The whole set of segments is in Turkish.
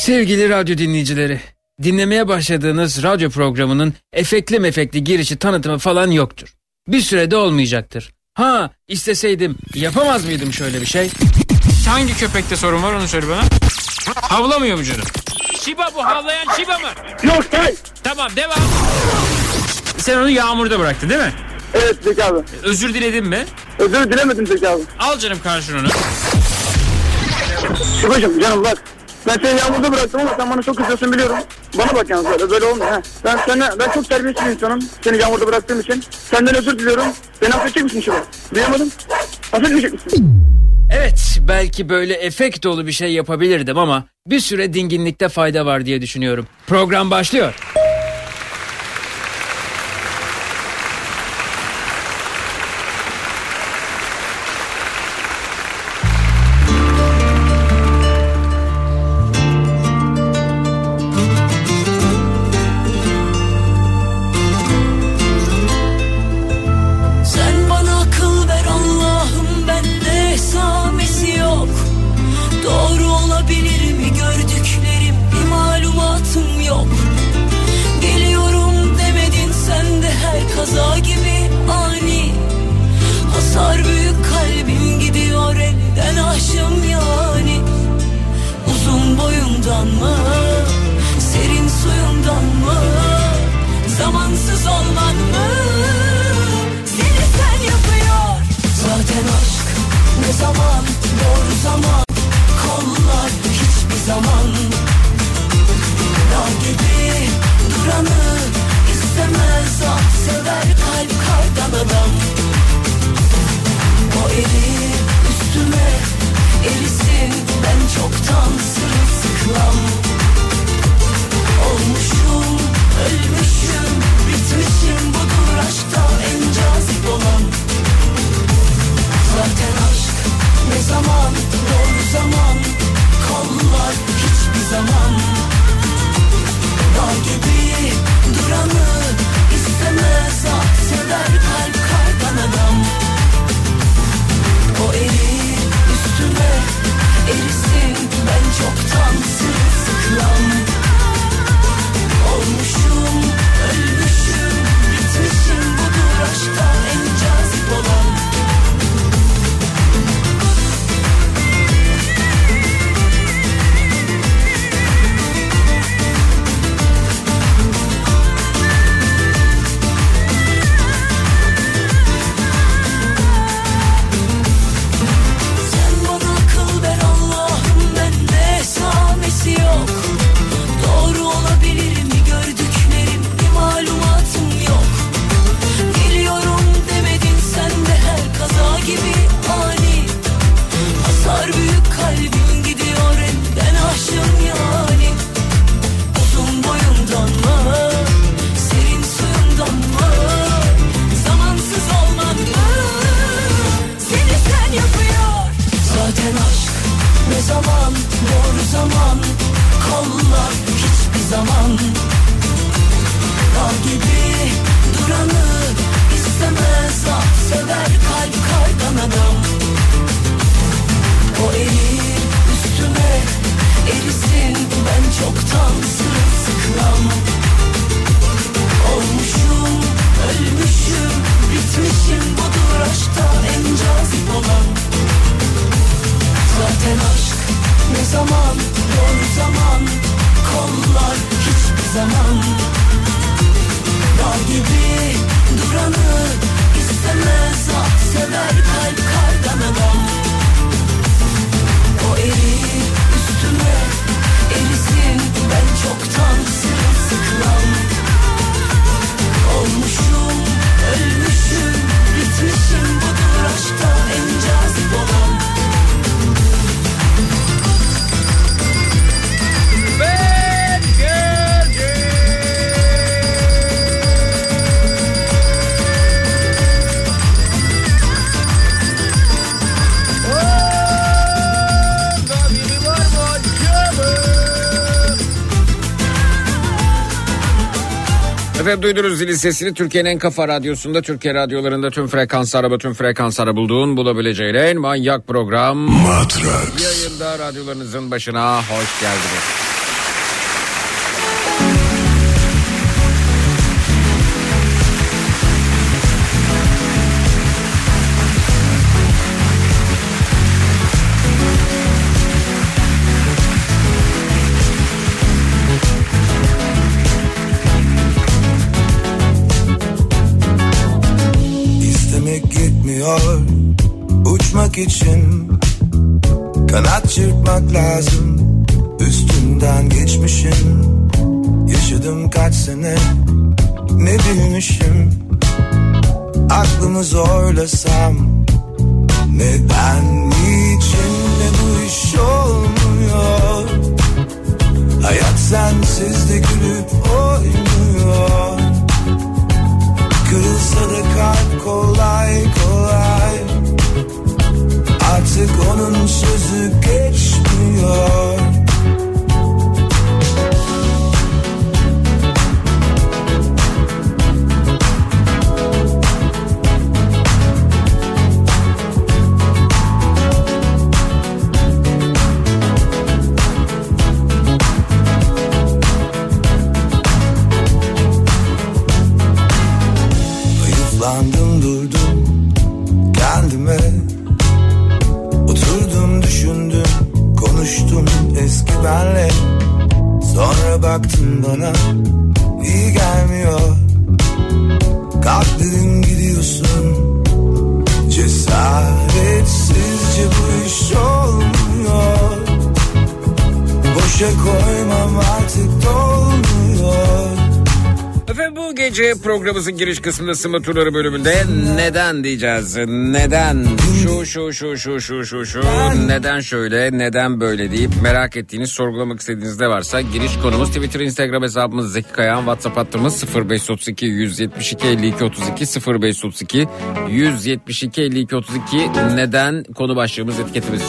Sevgili radyo dinleyicileri, dinlemeye başladığınız radyo programının efekli mefekli girişi, tanıtımı falan yoktur. Bir sürede olmayacaktır. Ha, isteseydim yapamaz mıydım şöyle bir şey? Hangi köpekte sorun var onu söyle bana. Havlamıyor mu canım? Şiba bu, havlayan şiba mı? Yok hayır. Tamam devam. Sen onu yağmurda bıraktın değil mi? Evet Zeki abi. Özür diledin mi? Özür dilemedim Zeki abi. Al canım karşılığını. Şibacım canım bak. Ben seni yağmurda bıraktım ama sen bana çok kızıyorsun biliyorum. Bana bak yalnız böyle olmuyor. He. Ben çok terbiyesiz bir insanım. Seni yağmurda bıraktığım için. Senden özür diliyorum. Beni affedecek misin Şiba? Duyamadım. Affetmeyecek misin? Evet, belki böyle efekt dolu bir şey yapabilirdim ama bir süre dinginlikte fayda var diye düşünüyorum. Program başlıyor. Duydunuz zil sesini. Türkiye'nin en kafa radyosunda, Türkiye radyolarında tüm frekanslara bulduğun bulabileceğin en manyak program Matrax. Yayında radyolarınızın başına hoş geldiniz. uçmak için kanat çırpmak lazım. Üstünden geçmişim, yaşadım kaç sene, ne bilmişim. Aklımı zorlasam, neden, niçin de bu iş olmuyor? Hayat sensiz de gülüp oynuyor. Kırılsa da kalp kolay kolay, artık onun sözü geçmiyor. Benle. Sonra baktın bana, iyi gelmiyor. Kalk dedim, gidiyorsun. Cesaretsizce bu iş olmuyor. Boşa koymam, artık dolmuyor. Efendim, bu gece programımızın giriş kısmında Sımba Turları bölümünde neden diyeceğiz. Neden şu neden şöyle, neden böyle deyip merak ettiğiniz, sorgulamak istediğiniz de varsa giriş konumuz Twitter, Instagram hesabımız Zeki Kayan, WhatsApp hattımız 0532 172 52 32 0532 172 52 32 neden konu başlığımız, etiketimiz.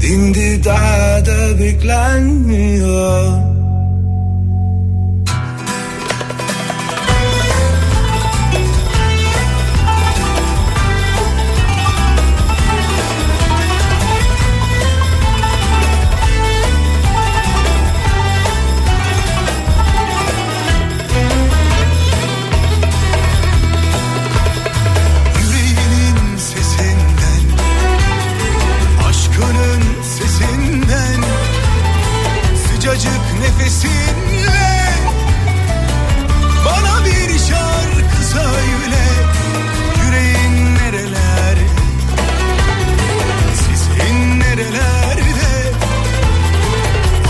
Dindi daha da beklenmiyor. Nefesinle bana bir şarkı söyle, yüreğin nerelerde, sizin nerelerde,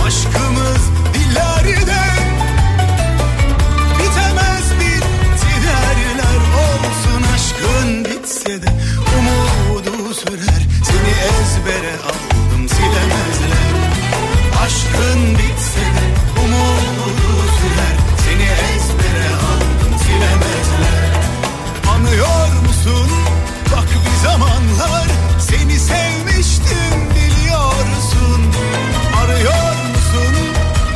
aşkımız dillerde, bitemez bitti derler, olsun aşkın bitse de umudu sürer, seni ezbere aldım silemezler, aşkın bitse de. Anlıyor musun? Bak bir zamanlar seni sevmiştim biliyorsun. Arıyor musun?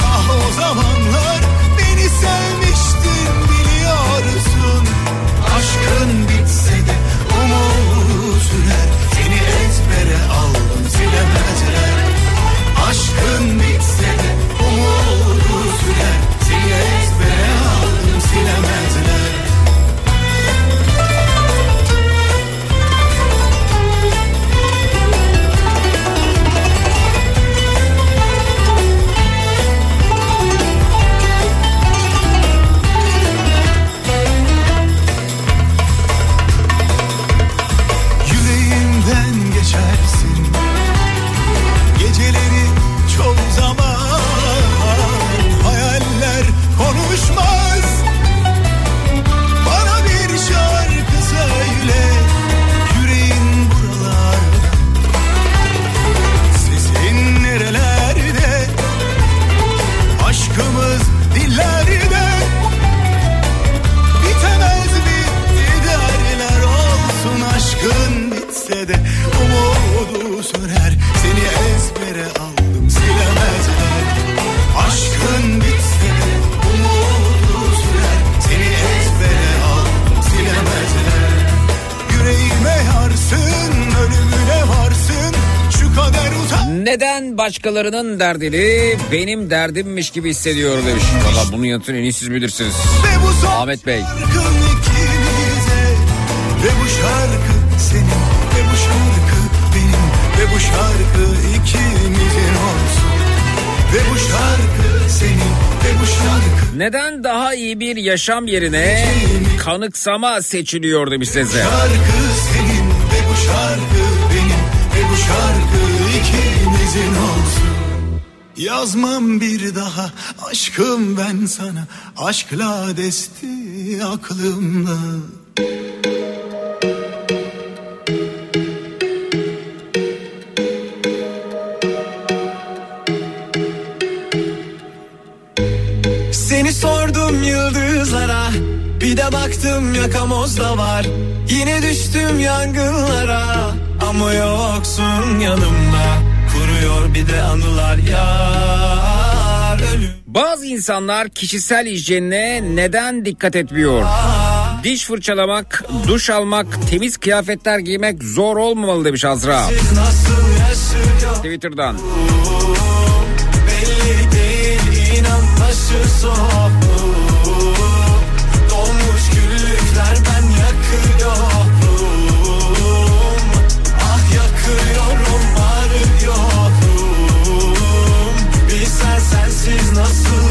Ah o zamanlar beni sevmiştin biliyorsun. Aşkın bitse de umudu sürer seni. geçse de umudu söner. Seni ezbere aldım silemezler. Aşkın bitse de umudu söner. Seni ezbere aldım silemezler. Yüreğime yarsın, ölümüne varsın. Şu kader uzak. Neden başkalarının derdini benim derdimmiş gibi hissediyorum demiş. Valla bunu yanıtın en iyi siz bilirsiniz. Ahmet Bey. Ve bu şarkı senin, ve bu şarkı benim, ve bu şarkı ikimizin olsun. Ve bu şarkı senin, ve bu şarkı... Neden daha iyi bir yaşam yerine kanıksama seçiliyor demiş size. Şarkı senin, ve bu şarkı benim, ve bu şarkı ikimizin olsun. Yazmam bir daha aşkım ben sana, aşkla desti aklımda. Seni sordum yıldızlara, bir de baktım yakamozda var. Yine düştüm yangınlara, ama yoksun yanımda. Kuruyor bir de anılar yar. Bazı insanlar kişisel hijyenine neden dikkat etmiyor? Diş fırçalamak, duş almak, temiz kıyafetler giymek zor olmamalı demiş Azra. Twitter'dan. Dolmuş güllükler ben yakıyorum. Ah yakıyorum, arıyorum. Bilsen sensiz nasıl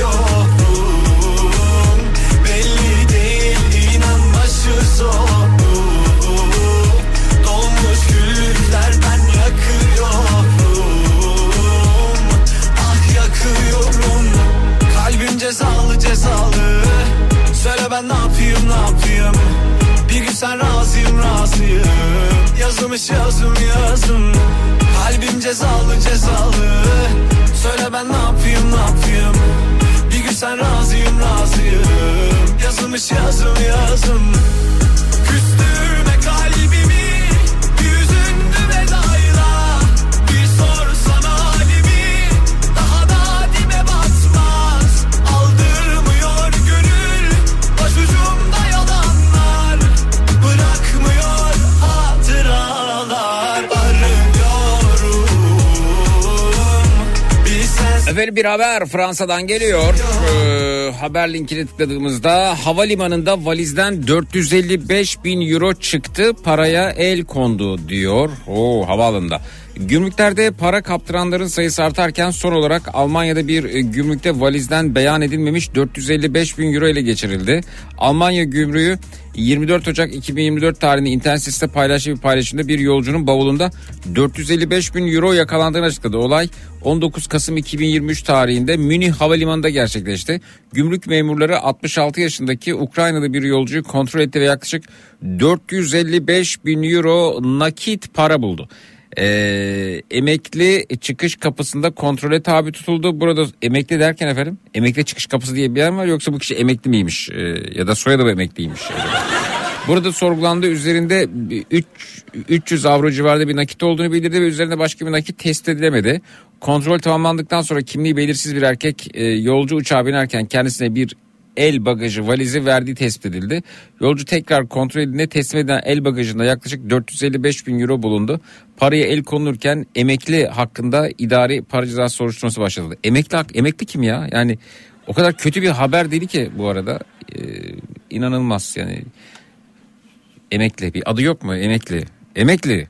Belli değil inan başı zor. Dolmuş güllükler ben yakıyorum. Ah yakıyorum. Kalbim cezalı cezalı. Söyle ben ne yapayım ne yapayım. Bir gün sen razıyım razıyım. Yazılmış yazım yazım. Kalbim cezalı cezalı. Söyle ben ne yapayım ne yapayım. Bir gün sen razıyım razıyım. Yazılmış yazım yazım. Küstürme kalbimi. Yüzündü vedayla. Bir sorsana halimi. Daha da dibe basma. Efendim bir haber Fransa'dan geliyor. Haber linkini tıkladığımızda havalimanında valizden 455.000 euro çıktı, paraya el kondu diyor. Oo, havaalanında. Gümrüklerde para kaptıranların sayısı artarken son olarak Almanya'da bir gümrükte valizden beyan edilmemiş 455.000 euro ele geçirildi. Almanya gümrüğü 24 Ocak 2024 tarihinde internet sitesinde paylaştığı bir paylaşımda bir yolcunun bavulunda 455.000 euro yakalandığını açıkladı. Olay 19 Kasım 2023 tarihinde Münih Havalimanı'nda gerçekleşti. Gümrük memurları 66 yaşındaki Ukraynalı bir yolcuyu kontrol etti ve yaklaşık 455.000 euro nakit para buldu. Emekli çıkış kapısında kontrole tabi tutuldu. Burada emekli derken efendim, emekli çıkış kapısı diye bir yer mi var, yoksa bu kişi emekli miymiş ya da soyadı mı emekliymiş? Burada sorgulandı, üzerinde 300 avro civarında bir nakit olduğunu bildirdi ve üzerinde başka bir nakit tespit edilemedi. Kontrol tamamlandıktan sonra kimliği belirsiz bir erkek yolcu uçağa binerken kendisine bir el bagajı valizi verdiği tespit edildi. Yolcu tekrar kontrolüne teslim edilen el bagajında yaklaşık 455.000 euro bulundu. Paraya el konulurken emekli hakkında idari para cezası soruşturması başladı. Emekli kim ya? Yani o kadar kötü bir haber değil ki bu arada. İnanılmaz yani. Emekli, bir adı yok mu? Emekli.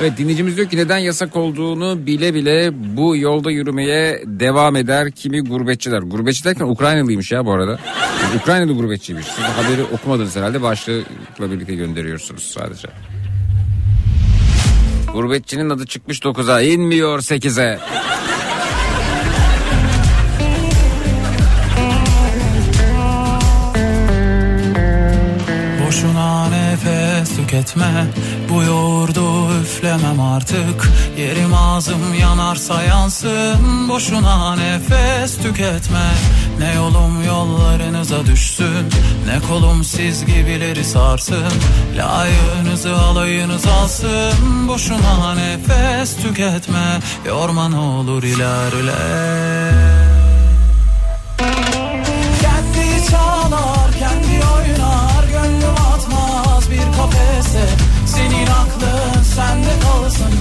Evet, dinleyicimiz diyor ki neden yasak olduğunu bile bile bu yolda yürümeye devam eder kimi gurbetçiler. Gurbetçi derken Ukraynalıymış ya bu arada. Ukraynalı gurbetçiymiş. Siz haberi okumadınız herhalde, başlıkla birlikte gönderiyorsunuz sadece. Gurbetçinin adı çıkmış 9'a, inmiyor 8'e. Boşuna nefes tüketme, bu yoğurdu üflemem artık. Yerim ağzım yanarsa yansın, boşuna nefes tüketme. Ne yolum yollarınıza düşsün, ne kolum siz gibileri sarsın. Layığınızı alayınız alsın. Boşuna nefes tüketme, yorman olur ilerle. Kendi çalar, kendi oynar, gönlüm atmaz bir kafese. Senin aklın sende kalsın,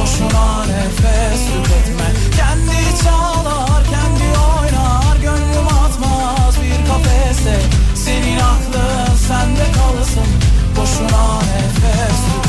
boşuna nefes tüketme. Kendi çalar, kendi oynar, gönlüm atmaz bir kafese. Senin aklın sende kalsın, boşuna nefes tüketme.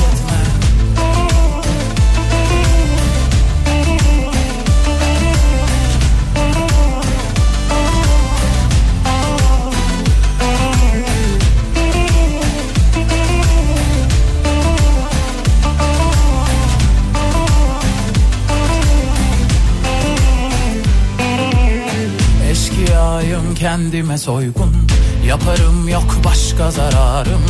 Kendime soygun yaparım, yok başka zararım.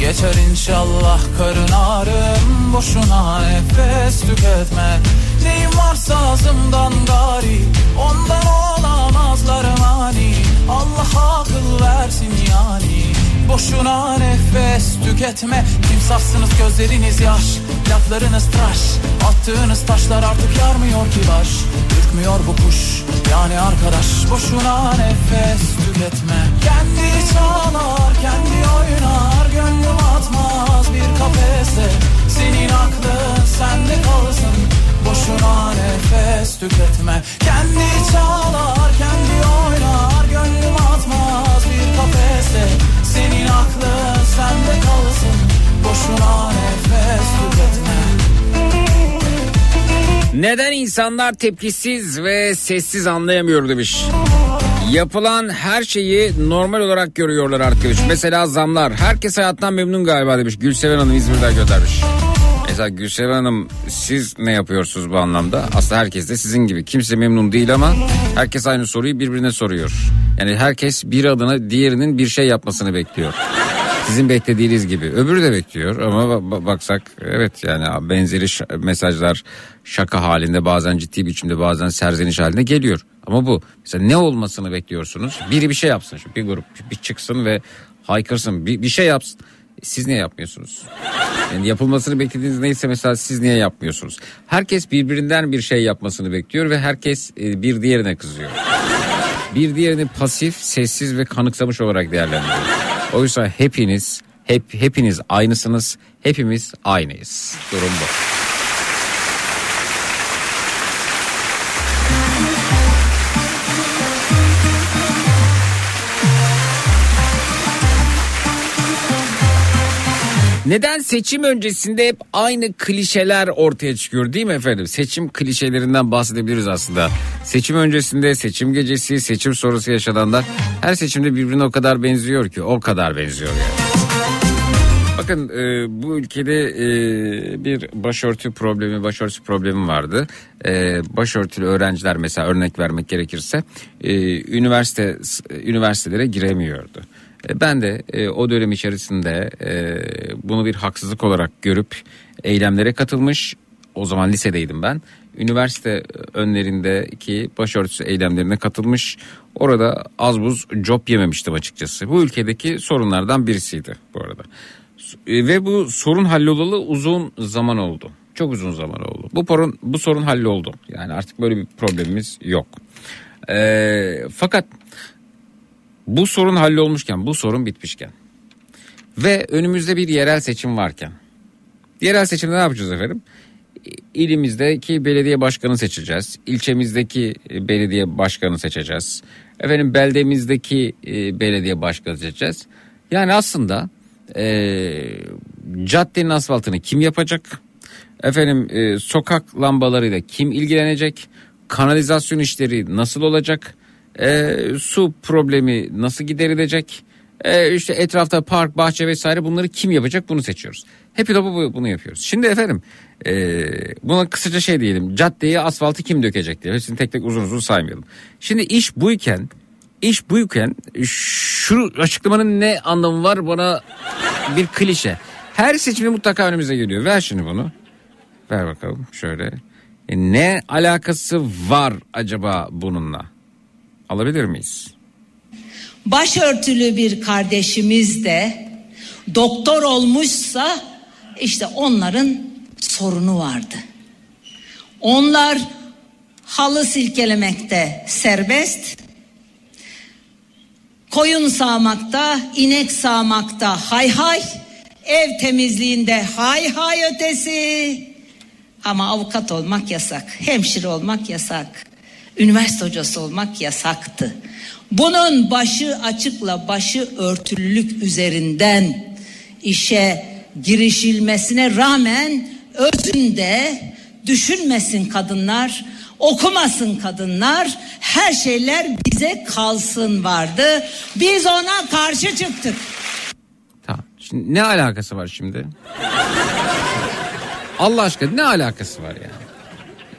Geçer inşallah karın ağrım. Boşuna nefes tüketme. Neyim varsa ağzımdan gari, ondan olamazlar mani. Allah akıl versin yani. Boşuna nefes tüketme. Timsahsınız, gözleriniz yaş, laflarınız tıraş. Attığınız taşlar artık yarmıyor ki baş. Ürkmüyor bu kuş, yani arkadaş. Boşuna nefes tüketme. Kendi çalar, kendi oynar, gönlüm atmaz bir kafese. Senin aklın sende kalsın, boşuna nefes tüketme. Kendi çalar, kendi oynar, gönlüm atmaz bir kafese. Senin aklın sende kalsın, boşuna nefes tüketme. Neden insanlar tepkisiz ve sessiz anlayamıyor demiş. Yapılan her şeyi normal olarak görüyorlar artık demiş. Mesela zamlar. Herkes hayattan memnun galiba demiş. Gülseven Hanım İzmir'den göndermiş. Mesela Gülseven Hanım, siz ne yapıyorsunuz bu anlamda? Aslında herkes de sizin gibi. Kimse memnun değil ama herkes aynı soruyu birbirine soruyor. Yani herkes bir adına diğerinin bir şey yapmasını bekliyor. Sizin beklediğiniz gibi. Öbürü de bekliyor ama baksak evet, yani benzeri mesajlar şaka halinde, bazen ciddi biçimde, bazen serzeniş halinde geliyor. Ama bu mesela ne olmasını bekliyorsunuz? Biri bir şey yapsın, şu bir grup bir çıksın ve haykırsın, bir şey yapsın. Siz niye yapmıyorsunuz? Yani yapılmasını beklediğiniz neyse mesela siz niye yapmıyorsunuz? Herkes birbirinden bir şey yapmasını bekliyor ve herkes bir diğerine kızıyor. Bir diğerini pasif, sessiz ve kanıksamış olarak değerlendiriyor. Oysa hepiniz, hepiniz aynısınız, hepimiz aynıyız. Durum bu. Neden seçim öncesinde hep aynı klişeler ortaya çıkıyor değil mi efendim? Seçim klişelerinden bahsedebiliriz aslında. Seçim öncesinde, seçim gecesi, seçim sonrası yaşananlar her seçimde birbirine o kadar benziyor ki, o kadar benziyor yani. Bakın bu ülkede bir başörtü problemi vardı. Başörtülü öğrenciler mesela, örnek vermek gerekirse, üniversitelere giremiyordu. Ben de o dönem içerisinde bunu bir haksızlık olarak görüp eylemlere katılmış, o zaman lisedeydim ben, üniversite önlerindeki başörtüsü eylemlerine katılmış, orada az buz cop yememiştim açıkçası. Bu ülkedeki sorunlardan birisiydi bu arada ve bu sorun hallolalı uzun zaman oldu, çok uzun zaman oldu. Bu sorun halloldu, yani artık böyle bir problemimiz yok. Fakat bu sorun hallolmuşken, bu sorun bitmişken ve önümüzde bir yerel seçim varken, yerel seçimde ne yapacağız efendim? İlimizdeki belediye başkanı seçeceğiz, ilçemizdeki belediye başkanı seçeceğiz, efendim beldemizdeki belediye başkanı seçeceğiz. Yani aslında caddenin asfaltını kim yapacak? Efendim sokak lambalarıyla kim ilgilenecek? Kanalizasyon işleri nasıl olacak? Su problemi nasıl giderilecek, işte etrafta park, bahçe vesaire, bunları kim yapacak, bunu seçiyoruz. Hep bunu yapıyoruz. Şimdi efendim buna kısaca şey diyelim, caddeye asfaltı kim dökecek diye, hepsini tek tek uzun uzun saymayalım. Şimdi iş buyken şu açıklamanın ne anlamı var, bana bir klişe. Her seçimi mutlaka önümüze geliyor. Ver şimdi bunu, ver bakalım şöyle. Ne alakası var acaba bununla? Alabilir miyiz? başörtülü bir kardeşimiz de doktor olmuşsa işte onların sorunu vardı. Onlar halı silkelemekte serbest, koyun sağmakta, inek sağmakta hay hay, ev temizliğinde hay hay ötesi. Ama avukat olmak yasak, hemşire olmak yasak, üniversite hocası olmak yasaktı. Bunun başı açıkla başı örtülülük üzerinden işe girişilmesine rağmen özünde düşünmesin kadınlar, okumasın kadınlar, her şeyler bize kalsın vardı. Biz ona karşı çıktık. Tamam. Şimdi ne alakası var şimdi? Allah aşkına ne alakası var yani?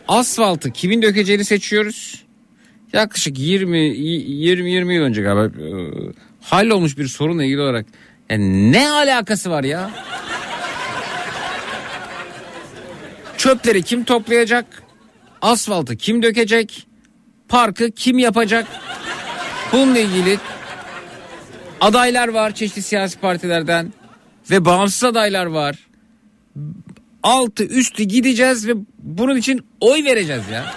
Asfaltı kimin dökeceğini seçiyoruz. Yaklaşık 20 yıl önce galiba hallolmuş bir sorunla ilgili olarak yani ne alakası var ya? Çöpleri kim toplayacak? Asfaltı kim dökecek? Parkı kim yapacak? Bununla ilgili adaylar var çeşitli siyasi partilerden ve bağımsız adaylar var. Altı üstü gideceğiz ve bunun için oy vereceğiz ya.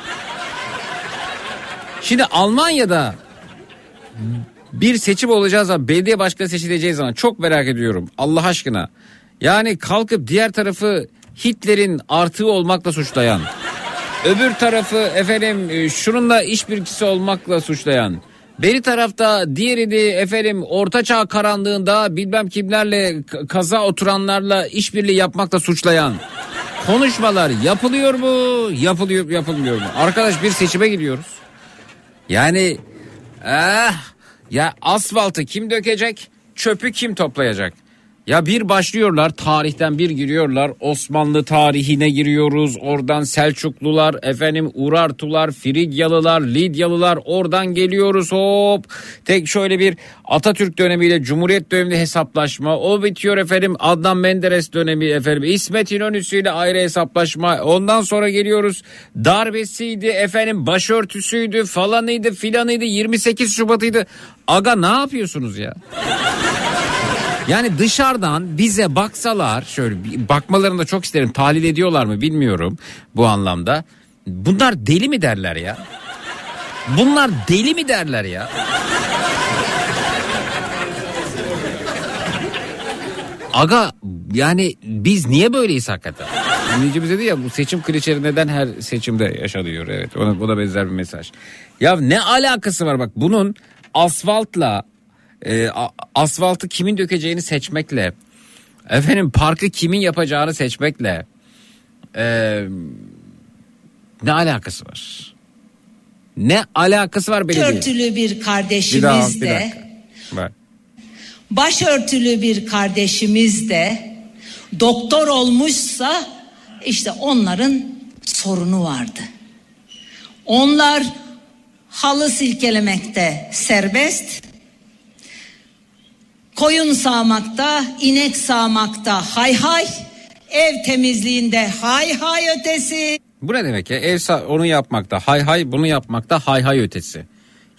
Şimdi Almanya'da bir seçim olacağı zaman, belediye başkanı seçileceği zaman çok merak ediyorum Allah aşkına. Yani kalkıp diğer tarafı Hitler'in artığı olmakla suçlayan, öbür tarafı efendim şununla işbirlikçisi olmakla suçlayan, beri tarafta diğerini efendim ortaçağ karanlığında bilmem kimlerle kaza oturanlarla işbirliği yapmakla suçlayan konuşmalar yapılıyor mu? Yapılıyor, yapılmıyor mu? Arkadaş bir seçime gidiyoruz. Yani ya asfaltı kim dökecek? Çöpü kim toplayacak? Ya bir başlıyorlar tarihten bir giriyorlar, Osmanlı tarihine giriyoruz, oradan Selçuklular, efendim Urartular, Frigyalılar, Lidyalılar, oradan geliyoruz hop. Tek şöyle bir Atatürk dönemiyle Cumhuriyet döneminde hesaplaşma, o bitiyor efendim Adnan Menderes dönemi efendim İsmet İnönü'süyle ayrı hesaplaşma, ondan sonra geliyoruz darbesiydi efendim başörtüsüydü falanıydı filanıydı 28 Şubat'ıydı. Aga ne yapıyorsunuz ya? Yani dışarıdan bize baksalar, şöyle bakmalarını da çok isterim, tahlil ediyorlar mı bilmiyorum bu anlamda. Bunlar deli mi derler ya? Bunlar deli mi derler ya? Aga yani biz niye böyleyiz hakikaten? Dinleyicimiz dedi ya bu seçim klişeleri neden her seçimde yaşanıyor? Evet ona, buna benzer bir mesaj. Ya ne alakası var bak bunun asfaltla... asfaltı kimin dökeceğini seçmekle, efendim parkı kimin yapacağını seçmekle ne alakası var? Ne alakası var belediye? Başörtülü bir kardeşimiz de, başörtülü bir kardeşimiz de doktor olmuşsa işte onların sorunu vardı. Onlar halı silkelemekte serbest. Koyun sağmakta, inek sağmakta hay hay, ev temizliğinde hay hay ötesi. Bu ne demek ya? Onu yapmakta hay hay, bunu yapmakta hay hay ötesi.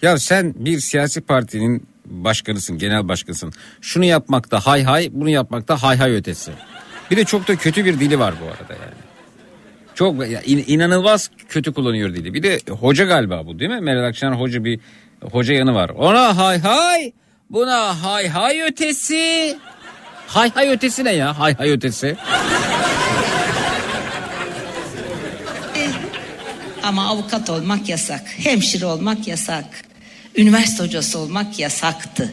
Ya sen bir siyasi partinin başkanısın, genel başkanısın. Şunu yapmakta hay hay, bunu yapmakta hay hay ötesi. Bir de çok da kötü bir dili var bu arada yani. Çok ya, inanılmaz kötü kullanıyor dili. Bir de hoca galiba bu değil mi? Meral Akşener hoca bir hoca yanı var. Ona hay hay. Buna hay hay ötesi. Hay hay ötesi ne ya? Hay hay ötesi. Ama avukat olmak yasak. Hemşire olmak yasak. Üniversite hocası olmak yasaktı.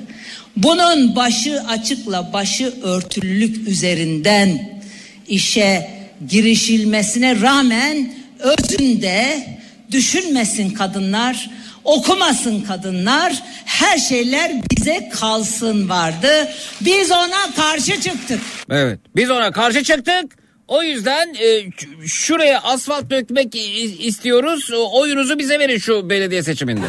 Bunun başı açıkla başı örtülülük üzerinden işe girişilmesine rağmen özünde düşünmesin kadınlar, okumasın kadınlar, her şeyler bize kalsın vardı. Biz ona karşı çıktık. Evet, biz ona karşı çıktık. O yüzden şuraya asfalt dökmek istiyoruz. Oyunuzu bize verin şu belediye seçiminde.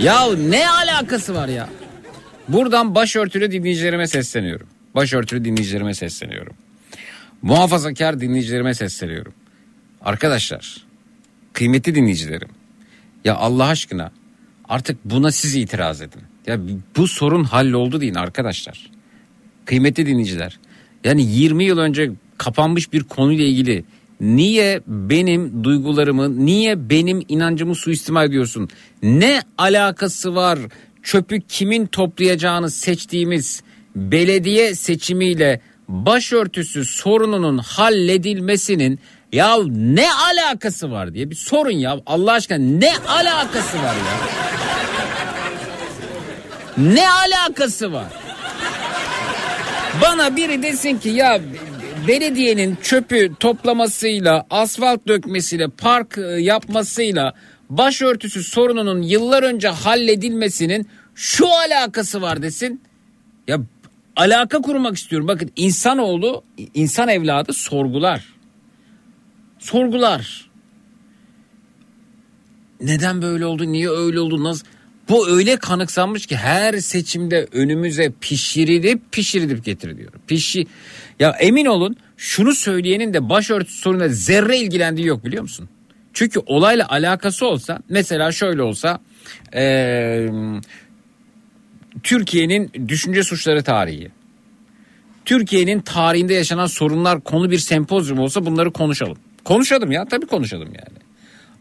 Ya ne alakası var ya? Buradan başörtülü dinleyicilerime sesleniyorum. Başörtülü dinleyicilerime sesleniyorum. Muhafazakar dinleyicilerime sesleniyorum. Arkadaşlar, kıymetli dinleyicilerim, ya Allah aşkına Artık buna siz itiraz edin. Ya bu sorun halloldu deyin arkadaşlar. Kıymetli dinleyiciler. Yani 20 yıl önce kapanmış bir konuyla ilgili niye benim duygularımı, niye benim inancımı suistimal ediyorsun? Ne alakası var çöpü kimin toplayacağını seçtiğimiz belediye seçimiyle başörtüsü sorununun halledilmesinin ya ne alakası var diye bir sorun ya. Allah aşkına ne alakası var ya? Ne alakası var? Bana biri desin ki ya belediyenin çöpü toplamasıyla, asfalt dökmesiyle, park yapmasıyla başörtüsü sorununun yıllar önce halledilmesinin şu alakası var desin. Ya alaka kurmak istiyorum. Bakın insanoğlu, insan evladı sorgular. Sorgular. Neden böyle oldu? Niye öyle oldu? Nasıl? Bu öyle kanıksanmış ki her seçimde önümüze pişirilip getiriliyor. Ya emin olun şunu söyleyenin de başörtüsü sorununa zerre ilgilendiği yok biliyor musun? Çünkü olayla alakası olsa mesela şöyle olsa Türkiye'nin düşünce suçları tarihi. Türkiye'nin tarihinde yaşanan sorunlar konu bir sempozyum olsa bunları konuşalım. Konuşalım ya tabii konuşalım yani.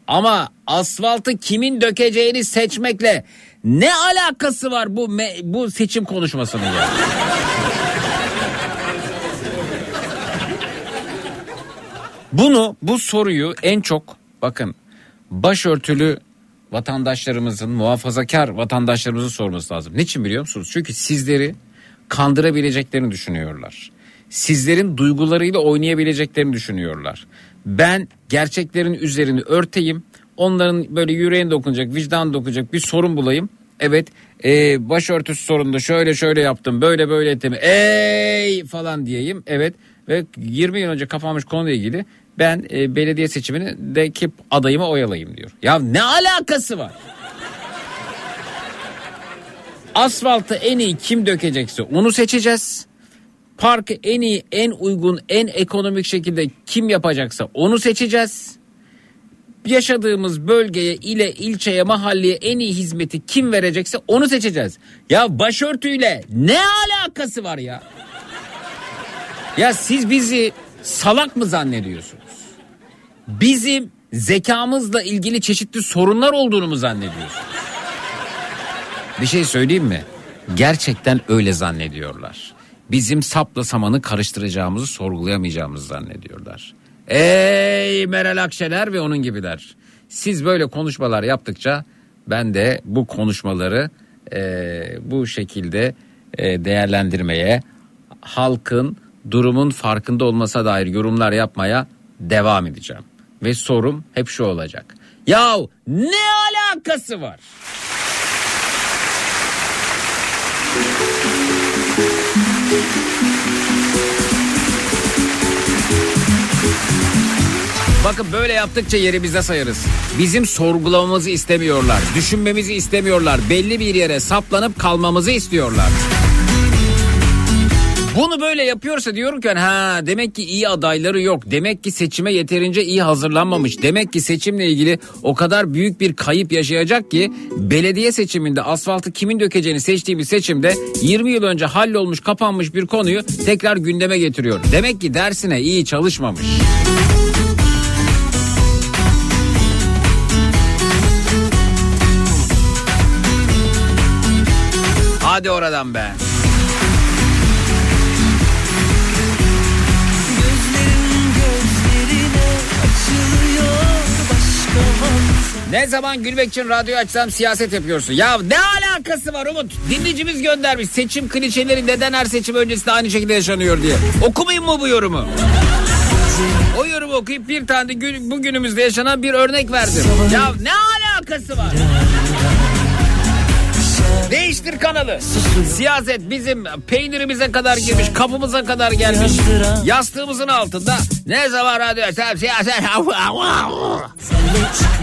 Ama asfaltı kimin dökeceğini seçmekle ne alakası var bu seçim konuşmasının yani? Bu soruyu en çok bakın başörtülü vatandaşlarımızın, muhafazakar vatandaşlarımızın sorması lazım. Niçin biliyor musunuz? Çünkü sizleri kandırabileceklerini düşünüyorlar. Sizlerin duygularıyla oynayabileceklerini düşünüyorlar. Ben gerçeklerin üzerini örteyim, onların böyle yüreğine dokunacak, vicdanına dokunacak bir sorun bulayım. Evet, başörtüsü sorununda şöyle yaptım, böyle ettim, falan diyeyim. Evet ve 20 yıl önce kapanmış konuyla ilgili ben belediye seçimindeki adayıma oyalayayım diyor. Ya ne alakası var? Asfaltı en iyi kim dökecekse onu seçeceğiz. Parkı en iyi, en uygun, en ekonomik şekilde kim yapacaksa onu seçeceğiz. Yaşadığımız bölgeye, ile, ilçeye, mahalleye en iyi hizmeti kim verecekse onu seçeceğiz. Ya başörtüyle ne alakası var ya? Ya siz bizi salak mı zannediyorsunuz? Bizim zekamızla ilgili çeşitli sorunlar olduğunu mu zannediyorsunuz? Bir şey söyleyeyim mi? Gerçekten öyle zannediyorlar. Bizim sapla samanı karıştıracağımızı sorgulayamayacağımızı zannediyorlar. Ey Meral Akşener ve onun gibiler. Siz böyle konuşmalar yaptıkça ben de bu konuşmaları bu şekilde değerlendirmeye, halkın durumun farkında olmasına dair yorumlar yapmaya devam edeceğim. Ve sorum hep şu olacak. Yahu ne alakası var? Bakın böyle yaptıkça yeri bize sayarız. Bizim sorgulamamızı istemiyorlar. Düşünmemizi istemiyorlar. Belli bir yere saplanıp kalmamızı istiyorlar. Bunu böyle yapıyorsa diyorum ki demek ki iyi adayları yok. Demek ki seçime yeterince iyi hazırlanmamış. Demek ki seçimle ilgili o kadar büyük bir kayıp yaşayacak ki belediye seçiminde asfaltı kimin dökeceğini seçtiği bir seçimde 20 yıl önce hallolmuş kapanmış bir konuyu tekrar gündeme getiriyor. Demek ki dersine iyi çalışmamış. Hadi oradan be. Ne zaman gülmek için radyoyu açsam siyaset yapıyorsun. Ya ne alakası var Umut? Dinleyicimiz göndermiş. Seçim klişeleri neden her seçim öncesinde aynı şekilde yaşanıyor diye. Okumayayım mı bu yorumu? O yorumu okuyup bir tane de bugünümüzde yaşanan bir örnek verdim. Ya ne alakası var? Değiştir kanalı. Siyaset bizim peynirimize kadar girmiş, kapımıza kadar gelmiş. Yastığımızın altında. Ne zaman radyo açsam siyaset.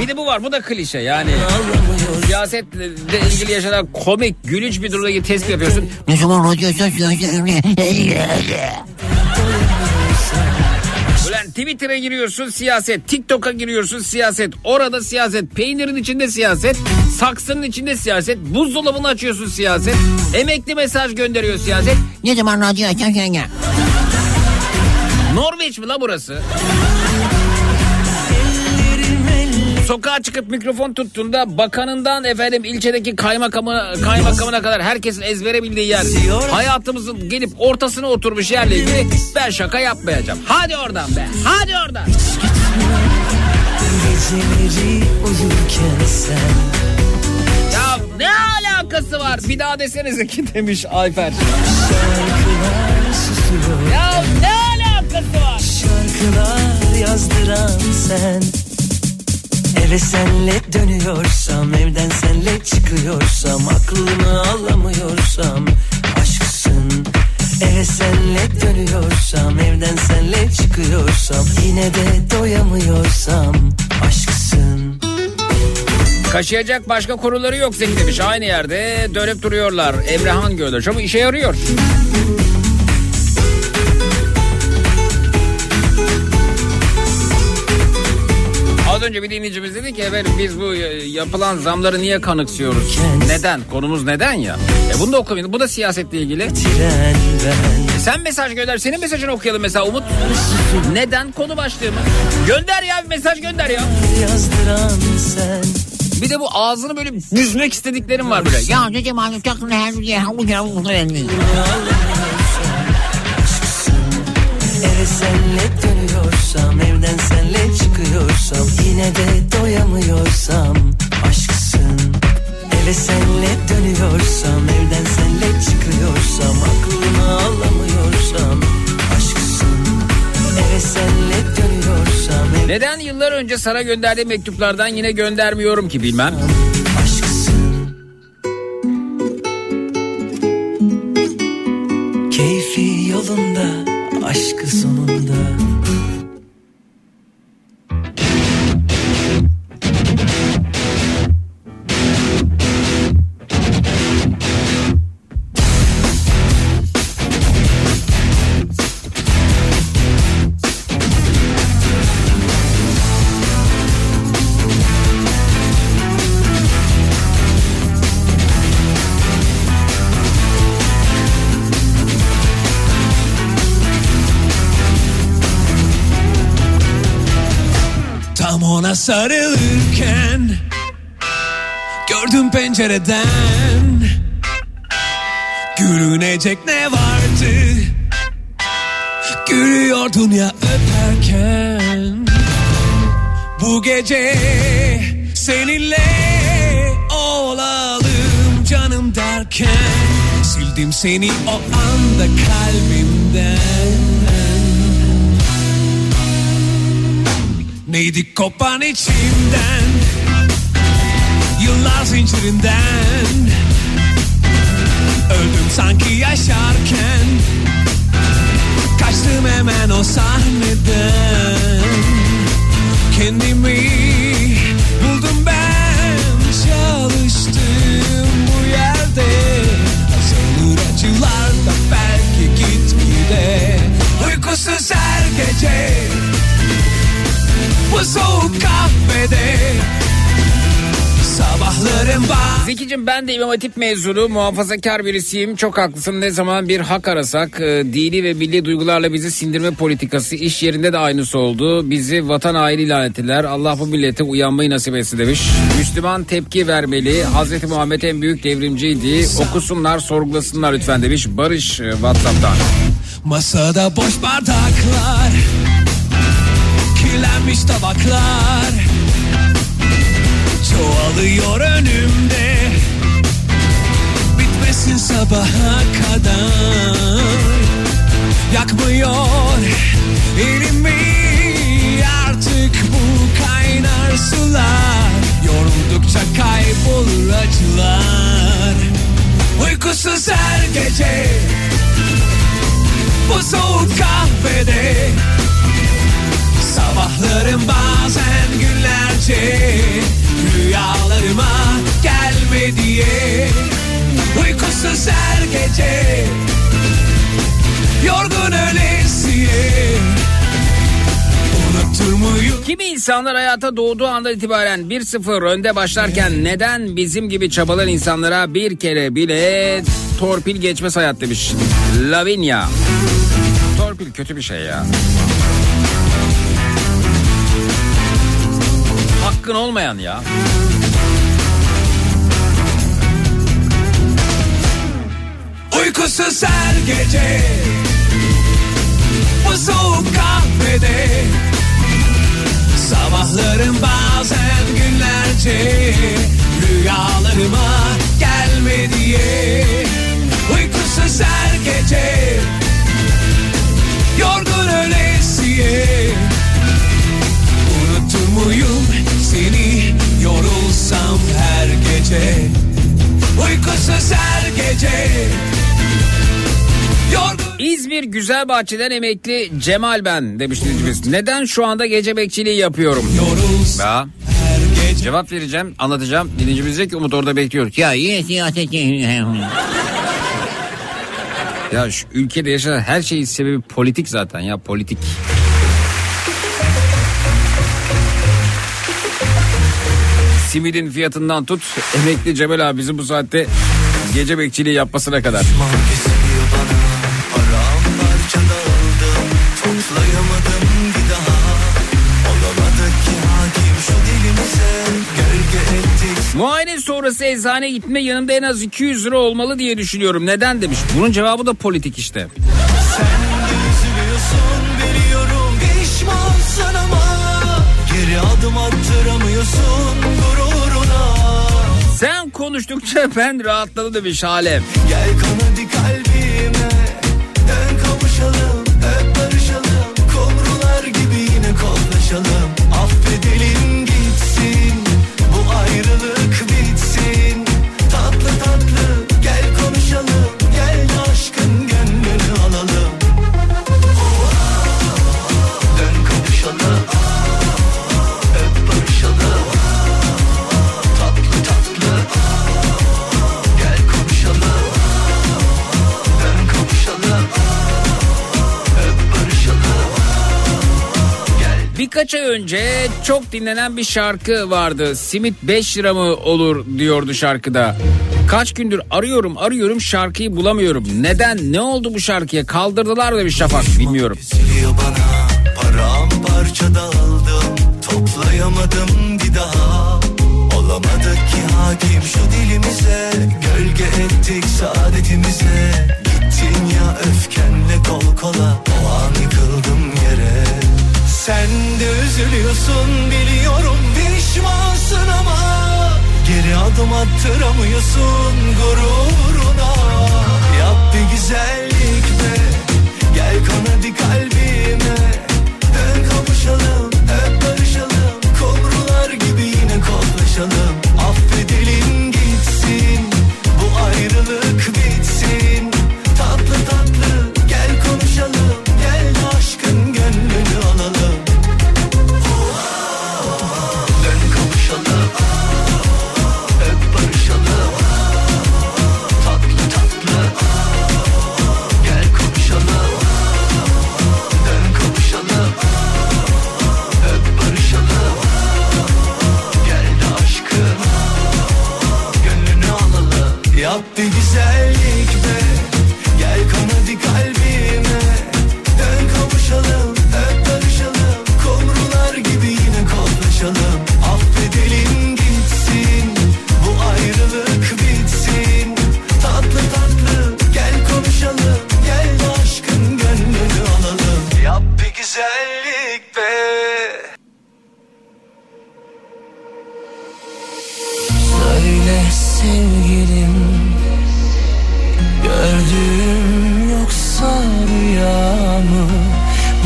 Bir de bu var. Bu da klişe yani. Siyasetle ilgili yaşanan komik, gülünç bir durumdaki tespit yapıyorsun. Ne zaman radyo açsam siyaset. Ulan Twitter'a giriyorsun siyaset, TikTok'a giriyorsun siyaset, orada siyaset, peynirin içinde siyaset, saksının içinde siyaset, buzdolabını açıyorsun siyaset, emekli mesaj gönderiyor siyaset. Ne zaman radyo açarken gel. Norveç mi la burası? Sokağa çıkıp mikrofon tuttuğunda bakanından efendim ilçedeki kaymakamına kadar herkesin ezbere bildiği yer. Hayatımızın gelip ortasına oturmuş yerle ilgili ben şaka yapmayacağım. Hadi oradan be. Hadi oradan. Ya ne alakası var? Bir daha desenize ki demiş Ayfer. Ya ne alakası var? Şarkılar yazdıran sen. Eve senle dönüyorsam, evden senle çıkıyorsam, aklımı alamıyorsam aşksın. Eve senle dönüyorsam, evden senle çıkıyorsam, yine de doyamıyorsam aşksın. Kaşıyacak başka konuları yok Zeki demiş. Aynı yerde dönüp duruyorlar. Emrehan gördü. Ama işe yarıyor. Az önce bir dinleyicimiz dedi ki efendim biz bu yapılan zamları niye kanıksıyoruz? Neden? Konumuz neden ya? Bunu da okumayalım. Bu da siyasetle ilgili. Sen mesaj gönder. Senin mesajını okuyalım mesela Umut. Neden? Konu başlığı mı? Gönder ya, mesaj gönder ya. Bir de bu ağzını böyle büzmek istediklerim var böyle. Ya ne cemalim çakın her şey. Eve senle dönüyorsam, evden senle çıkıyorsam, yine de doyamıyorsam aşksın. Eve senle dönüyorsam, evden senle çıkıyorsam, aklımı alamıyorsam aşksın. Eve senle dönüyorsam. Neden yıllar önce sana gönderdiğim mektuplardan yine göndermiyorum ki bilmem. Aşksın. Keyfi yolunda. Aşkı sonunda. Sarılırken gördüm pencereden, gülünecek ne vardı, gülüyordun ya öperken. Bu gece seninle olalım canım derken, sildim seni o anda kalbimden. Neydi kopan içimden, yıllar zincirinden. Öldüm sanki yaşarken, kaçtım hemen o sahneden. Kendimi buldum ben, çalıştım bu yerde. Azalır acılar da belki gitgide, uykusuz her gece. Bu soğuk kahvede sabahlarım var. Zekicim ben de İmam Hatip mezunu, muhafazakar birisiyim. Çok haklısın, ne zaman bir hak arasak dini ve milli duygularla bizi sindirme politikası. İş yerinde de aynısı oldu. Bizi vatan haini ilan ettiler. Allah bu millete uyanmayı nasip etsin demiş. Müslüman tepki vermeli. Hazreti Muhammed en büyük devrimciydi. Okusunlar, sorgulasınlar lütfen demiş Barış WhatsApp'tan. Masada boş bardaklar, kirlenmiş tabaklar çoğalıyor önümde, bitmesin sabaha kadar. Yakmıyor elimi artık bu kaynar sular, yoruldukça kaybolur acılar. Uykusuz her gece bu soğuk kahvede, sabahlarım bazen günlerce, rüyalarıma gelme diye. Uykusuz her gece, yorgun ölesiye. Kimi insanlar hayata doğduğu andan itibaren 1-0 önde başlarken neden bizim gibi çabalan insanlara bir kere bile torpil geçmez hayat demiş. Lavinia. Torpil kötü bir şey ya. Hakkın olmayan ya. Uykusuz her gece bu soğuk kahvede sabahlarım bazen günlerce rüyalarıma gelme diye. Uykusuz her gece yorgun ölesiye unutur muyum seni yorulsam her gece. Uykusuz her gece. İzmir Güzelbahçe'den emekli Cemal ben demiş dinleyicimiz. Neden şu anda gece bekçiliği yapıyorum? Ya. Cevap vereceğim, anlatacağım. Dinleyicimiz diyecek ki Umut orada bekliyor. Ya yine siyaset. Ya şu ülkede yaşanan her şeyin sebebi politik zaten ya, politik. Simidin fiyatından tut emekli Cemal abimizin bu saatte gece bekçiliği yapmasına kadar. Muayene sonrası eczane gitme yanımda en az 200 lira olmalı diye düşünüyorum. Neden demiş. Bunun cevabı da politik işte. Sen konuştukça ben rahatladım demiş Alem. Gel kanadı kalbime dön kavuşalım öp barışalım kumrular gibi yine kollaşalım affedelim gitsin bu ayrılık bitsin tatlı tatlı gel konuşalım gel aşkın gönlünü alalım dön kavuşalım öp barışalım tatlı tatlı gel konuşalım dön kavuşalım öp barışalım. Birkaç ay önce çok dinlenen bir şarkı vardı. Simit 5 lira mı olur diyordu şarkıda. Kaç gündür arıyorum şarkıyı bulamıyorum. Neden? Ne oldu bu şarkıya? Kaldırdılar demiş Şafak. Bilmiyorum. Sen de üzülüyorsun biliyorum pişmansın ama geri adım attıramıyorsun gururuna. Yap bir güzellik be gel kanadı kalbime dön kavuşalım öp barışalım kumrular gibi yine kollaşalım affedelim gitsin bu ayrılık bitsin tatlı tatlı gel konuşalım gel aşkın gönlünü alalım. Yaptı güzellik be gel kanadı kalbime dön kavuşalım öp barışalım kumrular gibi yine kollaşalım affedelim gitsin bu ayrılık bitsin tatlı tatlı gel konuşalım gel aşkın gönlünü alalım yaptı güzellik be. Söyle sevgilim gördüğüm yoksa rüyamı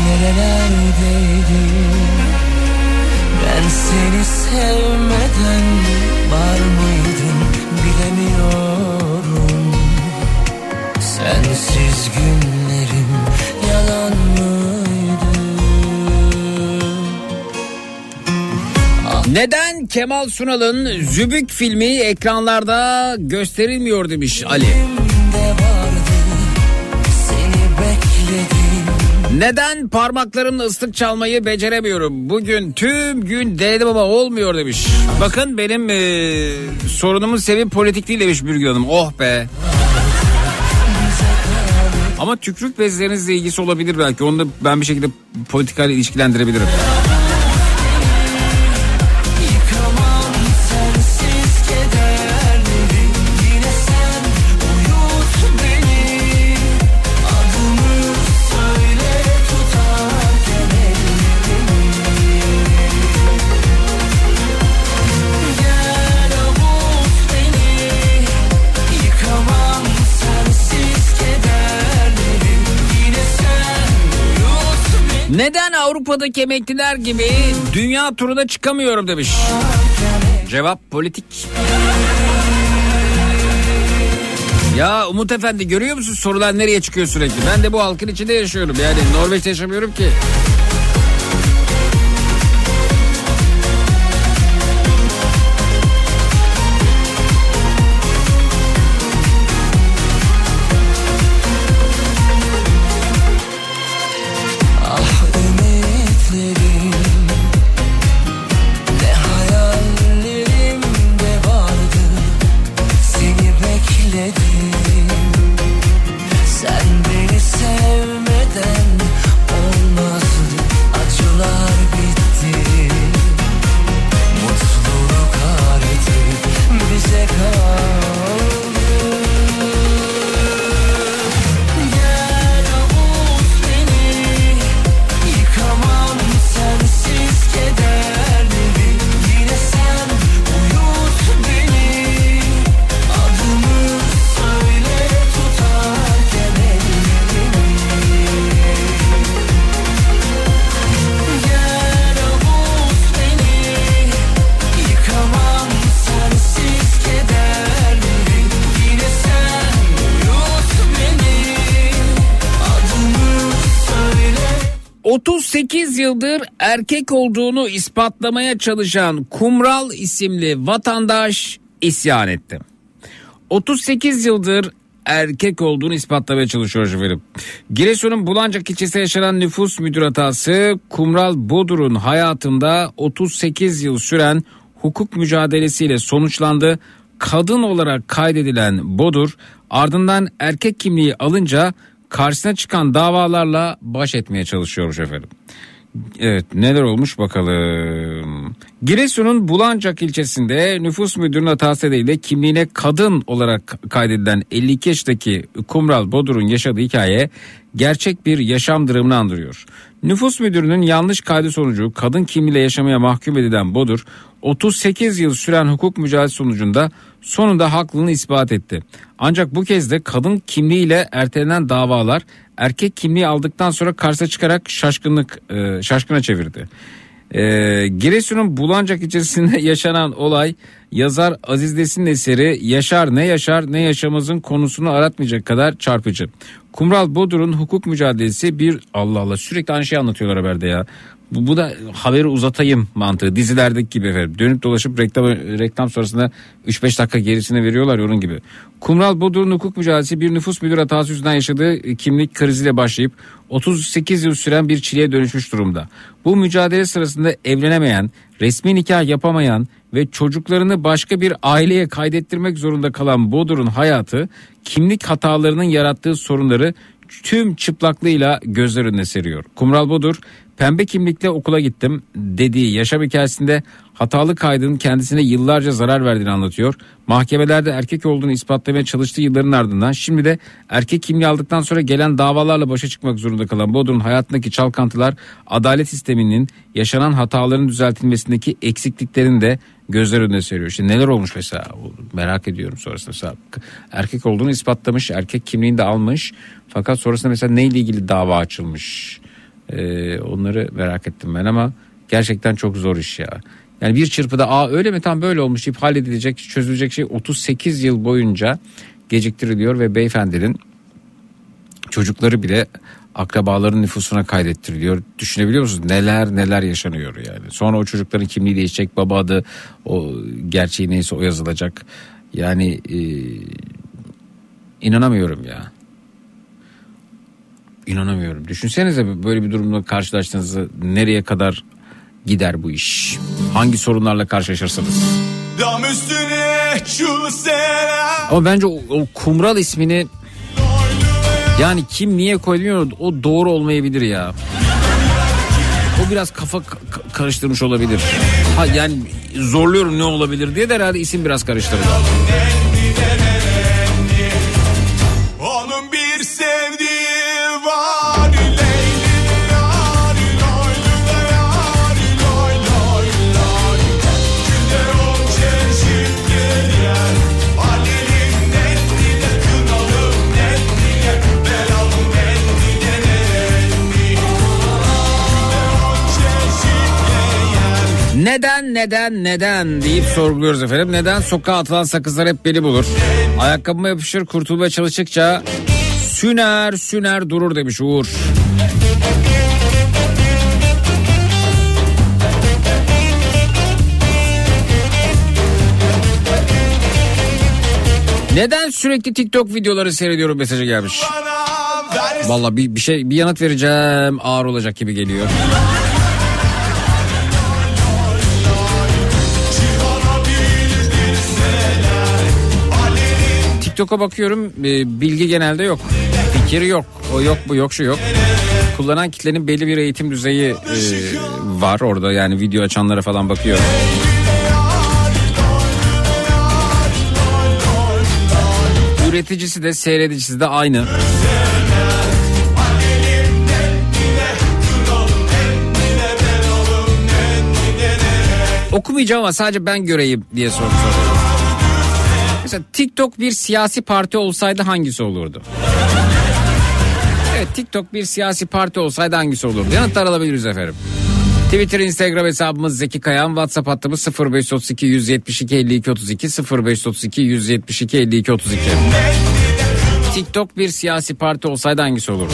nerelerdeydin? Ben seni sevmeden var mıydım bilemiyorum. Sensiz günlerim yalan mıydı? Neden Kemal Sunal'ın Zübük filmi ekranlarda gösterilmiyor demiş Ali. Neden parmaklarımla ıslık çalmayı beceremiyorum? Bugün tüm gün denedim ama olmuyor demiş. Bakın benim sorunumun sebebi politik değil demiş Bürgü Hanım. Oh be. Ama tükürük bezlerinizle ilgisi olabilir belki. Onu da ben bir şekilde politikayla ilişkilendirebilirim. Neden Avrupa'daki emekliler gibi dünya turuna çıkamıyorum demiş. Cevap politik. Ya Umut Efendi, görüyor musun sorular nereye çıkıyor sürekli? Ben de bu halkın içinde yaşıyorum yani, Norveç'te yaşamıyorum ki. Yıldır erkek olduğunu ispatlamaya çalışan Kumral isimli vatandaş isyan etti. 38 yıldır erkek olduğunu ispatlamaya çalışıyor şoförüm. Giresun'un Bulancak ilçesinde yaşanan nüfus müdür hatası Kumral Bodur'un hayatında 38 yıl süren hukuk mücadelesiyle sonuçlandı. Kadın olarak kaydedilen Bodur ardından erkek kimliği alınca karşısına çıkan davalarla baş etmeye çalışıyor şoförüm. Evet, neler olmuş bakalım. Giresun'un Bulancak ilçesinde nüfus müdürünün hatası nedeniyle kimliğine kadın olarak kaydedilen 52 yaşındaki Kumral Bodur'un yaşadığı hikaye gerçek bir yaşam dramını andırıyor. Nüfus müdürünün yanlış kaydı sonucu kadın kimliğiyle yaşamaya mahkum edilen Bodur 38 yıl süren hukuk mücadelesi sonucunda sonunda haklılığını ispat etti. Ancak bu kez de kadın kimliğiyle ertelenen davalar erkek kimliği aldıktan sonra karşısına çıkarak şaşkına çevirdi. Giresun'un Bulancak ilçesinde yaşanan olay yazar Aziz Nesin'in eseri Yaşar Ne Yaşar Ne Yaşamaz'ın konusunu aratmayacak kadar çarpıcı. Kumral Bodur'un hukuk mücadelesi bir Allah Allah sürekli aynı şeyi anlatıyorlar haberde ya. Bu da haberi uzatayım mantığı, dizilerdeki gibi efendim. Dönüp dolaşıp reklam sonrasında 3-5 dakika gerisine veriyorlar yorun gibi. Kumral Bodur'un hukuk mücadelesi bir nüfus müdür hatası yüzünden yaşadığı kimlik kriziyle başlayıp 38 yıl süren bir çileye dönüşmüş durumda. Bu mücadele sırasında evlenemeyen, resmi nikah yapamayan ve çocuklarını başka bir aileye kaydettirmek zorunda kalan Bodur'un hayatı kimlik hatalarının yarattığı sorunları tüm çıplaklığıyla gözler önüne seriyor. Kumral Bodur pembe kimlikle okula gittim dediği yaşam hikayesinde hatalı kaydının kendisine yıllarca zarar verdiğini anlatıyor. Mahkemelerde erkek olduğunu ispatlamaya çalıştığı yılların ardından şimdi de erkek kimliği aldıktan sonra gelen davalarla başa çıkmak zorunda kalan Bodur'un hayatındaki çalkantılar adalet sisteminin yaşanan hataların düzeltilmesindeki eksikliklerini de gözler önüne seriyor. İşte neler olmuş mesela, merak ediyorum sonrasında. Mesela erkek olduğunu ispatlamış, erkek kimliğini de almış, fakat sonrasında mesela neyle ilgili dava açılmış? Onları merak ettim ben ama gerçekten çok zor iş ya. Yani bir çırpıda öyle mi tam böyle olmuş deyip halledilecek, çözülecek şey 38 yıl boyunca geciktiriliyor ve beyefendinin çocukları bile akrabaların nüfusuna kaydettiriliyor. Düşünebiliyor musunuz? Neler neler yaşanıyor yani. Sonra o çocukların kimliği değişecek, baba adı, o gerçeği neyse o yazılacak. Yani inanamıyorum ya. İnanamıyorum. Düşünsenize böyle bir durumla karşılaştığınızda nereye kadar gider bu iş? Hangi sorunlarla karşılaşırsınız? Ama bence o kumral ismini, yani kim niye koymuyor, o doğru olmayabilir ya. O biraz kafa karıştırmış olabilir. Ha, yani zorluyorum ne olabilir diye de herhalde isim biraz karıştırdı. Neden deyip sorguluyoruz efendim. Neden sokağa atılan sakızlar hep beni bulur? Ayakkabıma yapışır, kurtulmaya çalıştıkça süner durur demiş Uğur. Neden sürekli TikTok videoları seyrediyorum mesajı gelmiş. Vallahi bir yanıt vereceğim, ağır olacak gibi geliyor. TikTok'a bakıyorum, bilgi genelde yok, fikir yok, o yok, bu yok, şu yok. Kullanan kitlenin belli bir eğitim düzeyi var orada, yani video açanlara falan bakıyor. Üreticisi de seyredicisi de aynı. Okumayacağım ama sadece ben göreyim diye soruyorum. Mesela TikTok bir siyasi parti olsaydı hangisi olurdu? Evet, TikTok bir siyasi parti olsaydı hangisi olurdu? Yanıtlar alabiliriz efendim. Twitter, Instagram hesabımız Zeki Kayan, WhatsApp hattımız 0532 172 52 32 0532 172 52 32. TikTok bir siyasi parti olsaydı hangisi olurdu?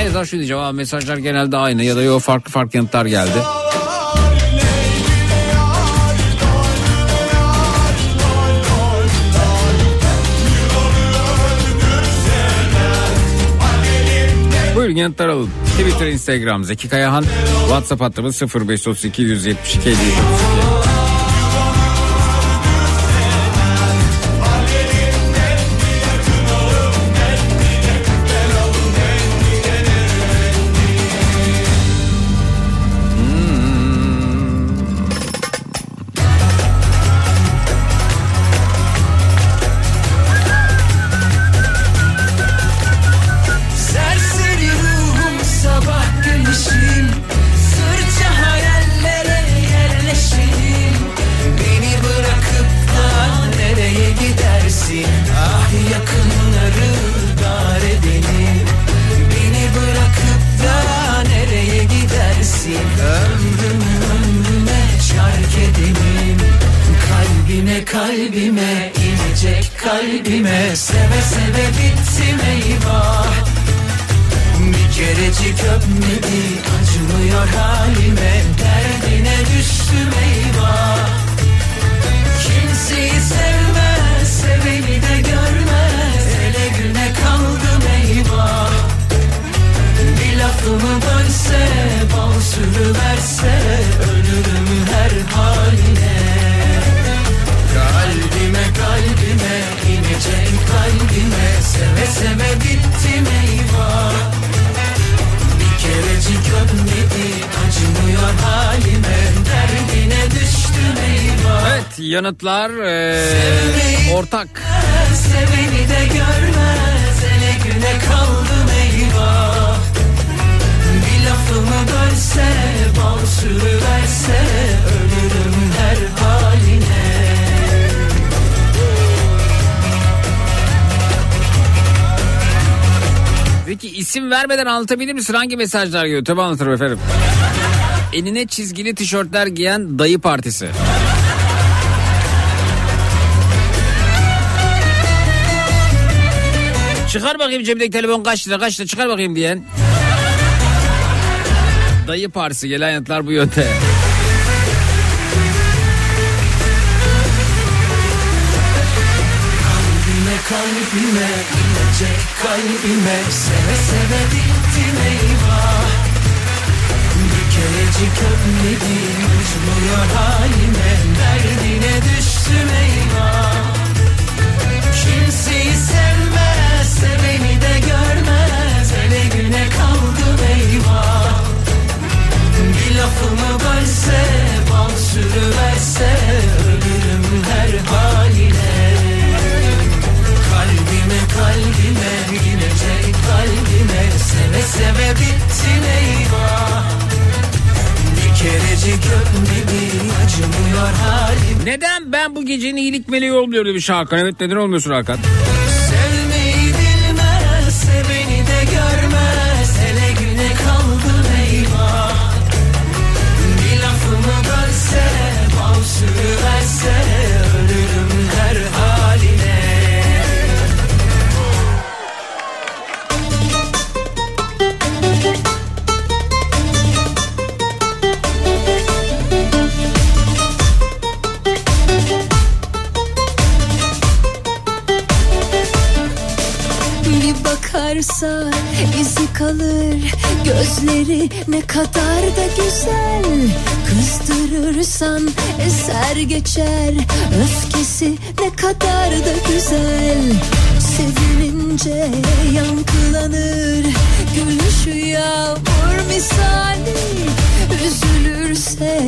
En azından şu diyeceğim, mesajlar genelde aynı ya da yo, farklı yanıtlar geldi. Buyurun yanıtlar alın. Twitter, Instagram Zeki Kayahan, WhatsApp hattımız 0532 172 52. Yanıtlar ortak. Seveni de görmez, ele güne kaldım eyvah. Bir lafımı bölse, bal sürüverse, ölürüm her haline. Peki isim vermeden anlatabilir misin? Hangi mesajlar geliyor? Tabii anlatırım efendim. Enine çizgili tişörtler giyen dayı partisi. Çıkar bakayım cebindeki telefon kaç lira çıkar bakayım diyen. Dayı partisi, gelen yanıtlar bu yönde. Kalbime. gelecek kalbime, seve seve bittin eyvah. Bir kerecik öpmedin, uçmuyor halime, derdine düştüm eyvah. Kimseyi sevmez, seveni de görmez, hele güne kaldım eyvah. Bir lafımı bölse, bal sürüverse, ölürüm her haline. Kalbime kalbime girecek kalbime, seve seve bittin eyvah. Bir kerecik ömrümü acımıyor halim. Neden ben bu gecenin iyilik meleği olmuyor demiş Hakan. Evet, neden olmuyorsun Hakan? Sevmeyi bilmez, seveni de görmez, hele güne kaldım eyvah. Bir lafımı bölse, bal sürüverse, ölürüm her haline. Bakarsa izi kalır, gözleri ne kadar da güzel. Kızdırırsan eser geçer, öfkesi ne kadar da güzel. Sevinince yankılanır, gülüşü yağmur misali. Üzülürse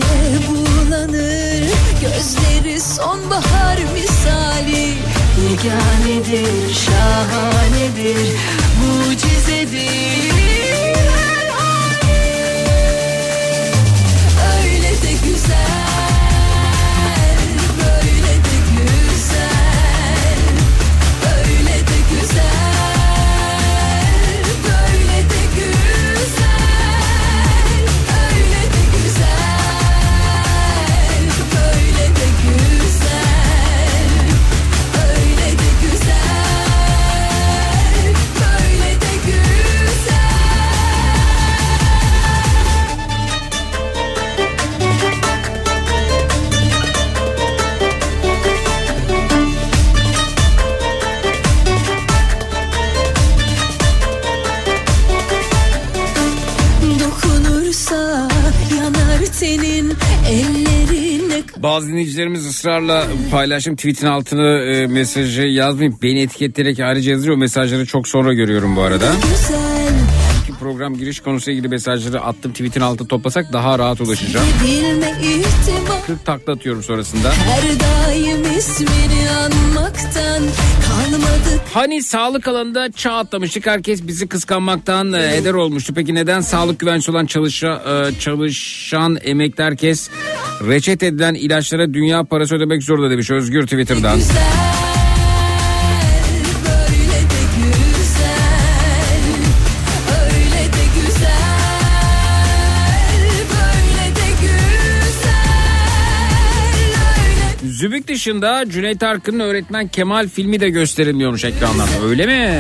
bulanır, gözleri sonbahar misali. Yeganedir, şahanedir, mucizedir her hali. Öyle de güzel, böyle de güzel, öyle de güzel, böyle de güzel, öyle de güzel, böyle de güzel. Bazı dinleyicilerimiz ısrarla paylaşım tweet'in altını mesajı yazmayıp beni etiketleyerek ayrıca yazıyor. Mesajları çok sonra görüyorum bu arada. Çünkü program giriş konusuyla ilgili mesajları attım, tweet'in altını toplasak daha rahat ulaşacağım. 40 takla atıyorum sonrasında. Her daim ismini anmaktan kalmadık. Hani sağlık alanında çağ atlamıştık. Herkes bizi kıskanmaktan heder olmuştu. Peki neden sağlık güvencesi olan çalışan emekli herkes reçete edilen ilaçlara dünya parası ödemek zorunda demiş Özgür Twitter'dan. Zübük dışında Cüneyt Arkın'ın Öğretmen Kemal filmi de gösterilmiyormuş ekranlarda. Öyle mi?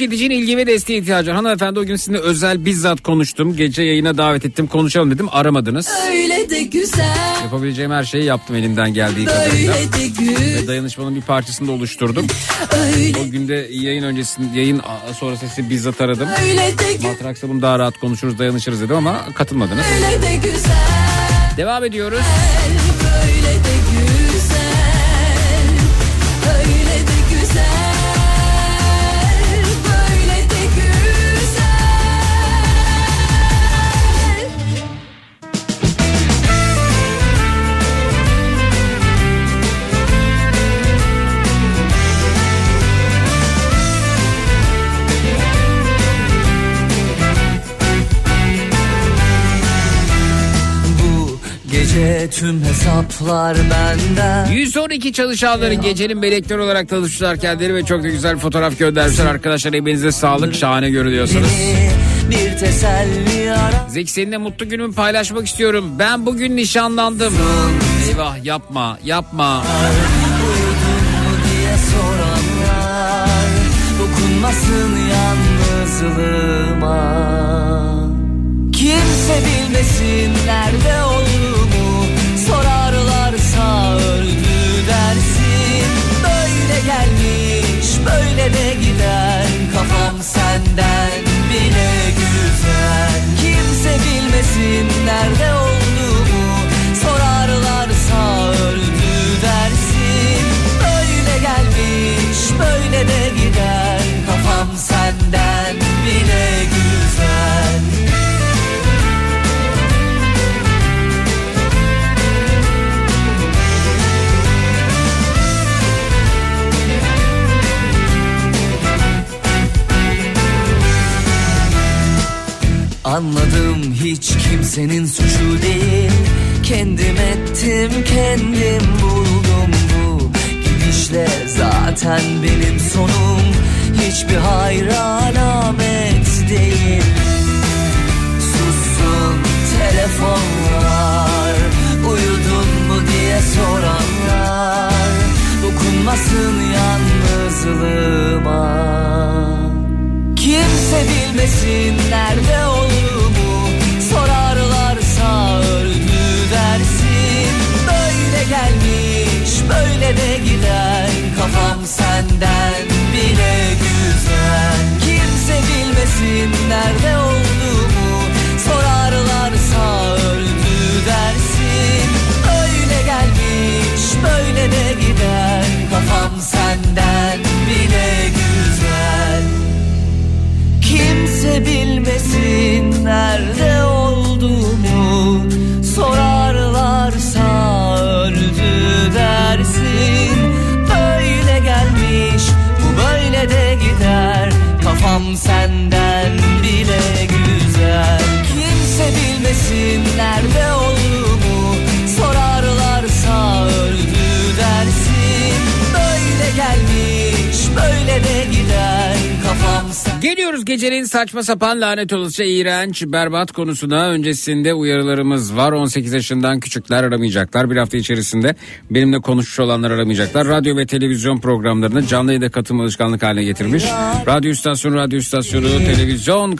Kedicinin ilgi ve desteğe ihtiyacı. Hanımefendi, o gün sizinle özel bizzat konuştum. Gece yayına davet ettim. Konuşalım dedim. Aramadınız. Öyle de güzel. Yapabileceğim her şeyi yaptım elimden geldiği kadarıyla. Ve dayanışmanın bir parçasını da oluşturdum. Öyle. O günde yayın öncesinde, yayın sonrası sizi bizzat aradım. Matrax'la bunu daha rahat konuşuruz, dayanışırız dedim ama katılmadınız. Öyle de güzel. Devam ediyoruz. Öyle de güzel. Öyle de güzel. gece tüm hesaplar benden. 112 çalışanları gecenin melekler olarak tanıştılar kendileri ve çok da güzel fotoğraf göndermişler. Arkadaşlar elinize sağlık, şahane görünüyorsunuz. Bir teselli ara. Zeki, seninle mutlu günümü paylaşmak istiyorum. Ben bugün nişanlandım. Eyvah, yapma. Dokunmasın yalnızlığıma. Kimse bilmesin nerede olduğumu. Sorarlarsa öldü dersin. Böyle gelmiş, böyle de gider. Kafam senden bile güzel. Kimse bilmesin nerede olduğumu. Sorarlarsa öldü dersin. Böyle gelmiş, böyle de gider. Kafam senden bile güzel. Anladım hiç kimsenin suçu değil. Kendim ettim, kendim buldum. Bu gidişle zaten benim sonum hiçbir hayra alamet değil. Sussun telefonlar, uyudun mu diye soranlar. Dokunmasın yalnızlığıma. Kimse bilmesin nerede olduğumu. Sorarlarsa öldü dersin. Böyle gelmiş, böyle de gider. Kafam senden bile güzel. Kimse bilmesin nerede olduğumu. Sorarlarsa öldü dersin. Böyle gelmiş, böyle de gider. Kafam senden bile güzel. Kimse bilmesin nerede olduğumu. Sorarlarsa öldü dersin. Böyle gelmiş, bu böyle de gider. Kafam senden bile güzel. Kimse bilmesin nerede olduğumu. Sorarlarsa öldü dersin. Böyle gelmiş, böyle de gider. Geliyoruz gecenin saçma sapan, lanet olası, iğrenç, berbat konusuna. Öncesinde uyarılarımız var. 18 yaşından küçükler aramayacaklar. Bir hafta içerisinde benimle konuşmuş olanlar aramayacaklar. Radyo ve televizyon programlarını canlı yayında katılım alışkanlık haline getirmiş. Radyo istasyonu, televizyon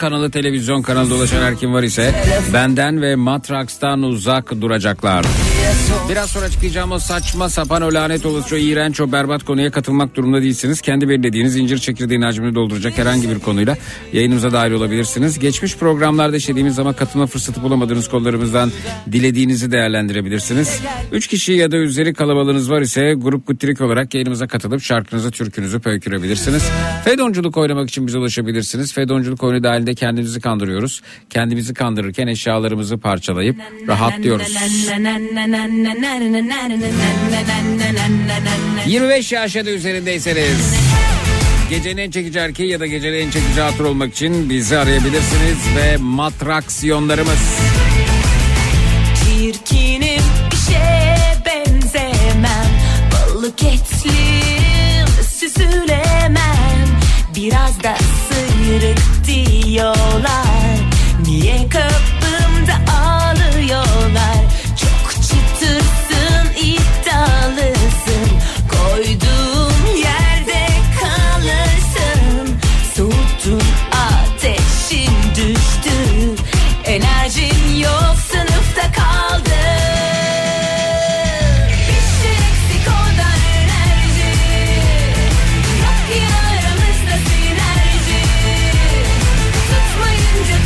kanalı dolaşan her kim var ise benden ve Matrax'tan uzak duracaklar. Biraz sonra çıkacağım o saçma sapan, o lanet olası, o iğrenç, o berbat konuya katılmak durumunda değilsiniz. Kendi belirlediğiniz incir çekirdeğin hacmini dolduracak herhangi bir konuyla yayınımıza dahil olabilirsiniz. Geçmiş programlarda işlediğimiz ama katılma fırsatı bulamadığınız konularımızdan dilediğinizi değerlendirebilirsiniz. 3 kişi ya da üzeri kalabalığınız var ise grup kutrik olarak yayınımıza katılıp şarkınızı, türkünüzü pöykürebilirsiniz. Fedonculuk oynamak için bize ulaşabilirsiniz. Fedonculuk oyunu dahilinde kendimizi kandırıyoruz. Kendimizi kandırırken eşyalarımızı parçalayıp rahatlıyoruz. 25 yaşa da üzerindeyseniz gecenin en çekici erkeği ya da gecenin en çekici hatır olmak için bizi arayabilirsiniz ve matraksiyonlarımız. Çirkinim, işe benzemem, balık etli süzülemem, biraz da sıyrık diyorlar, niye kapımda ağlıyorlar, çok çıtırsın, iddialısın, koydum. Ateşin düştü, enerjin yok, sınıfta kaldın. Bir şey eksik, o da enerji. Yok ki aramızda sinerji. Tutmayınca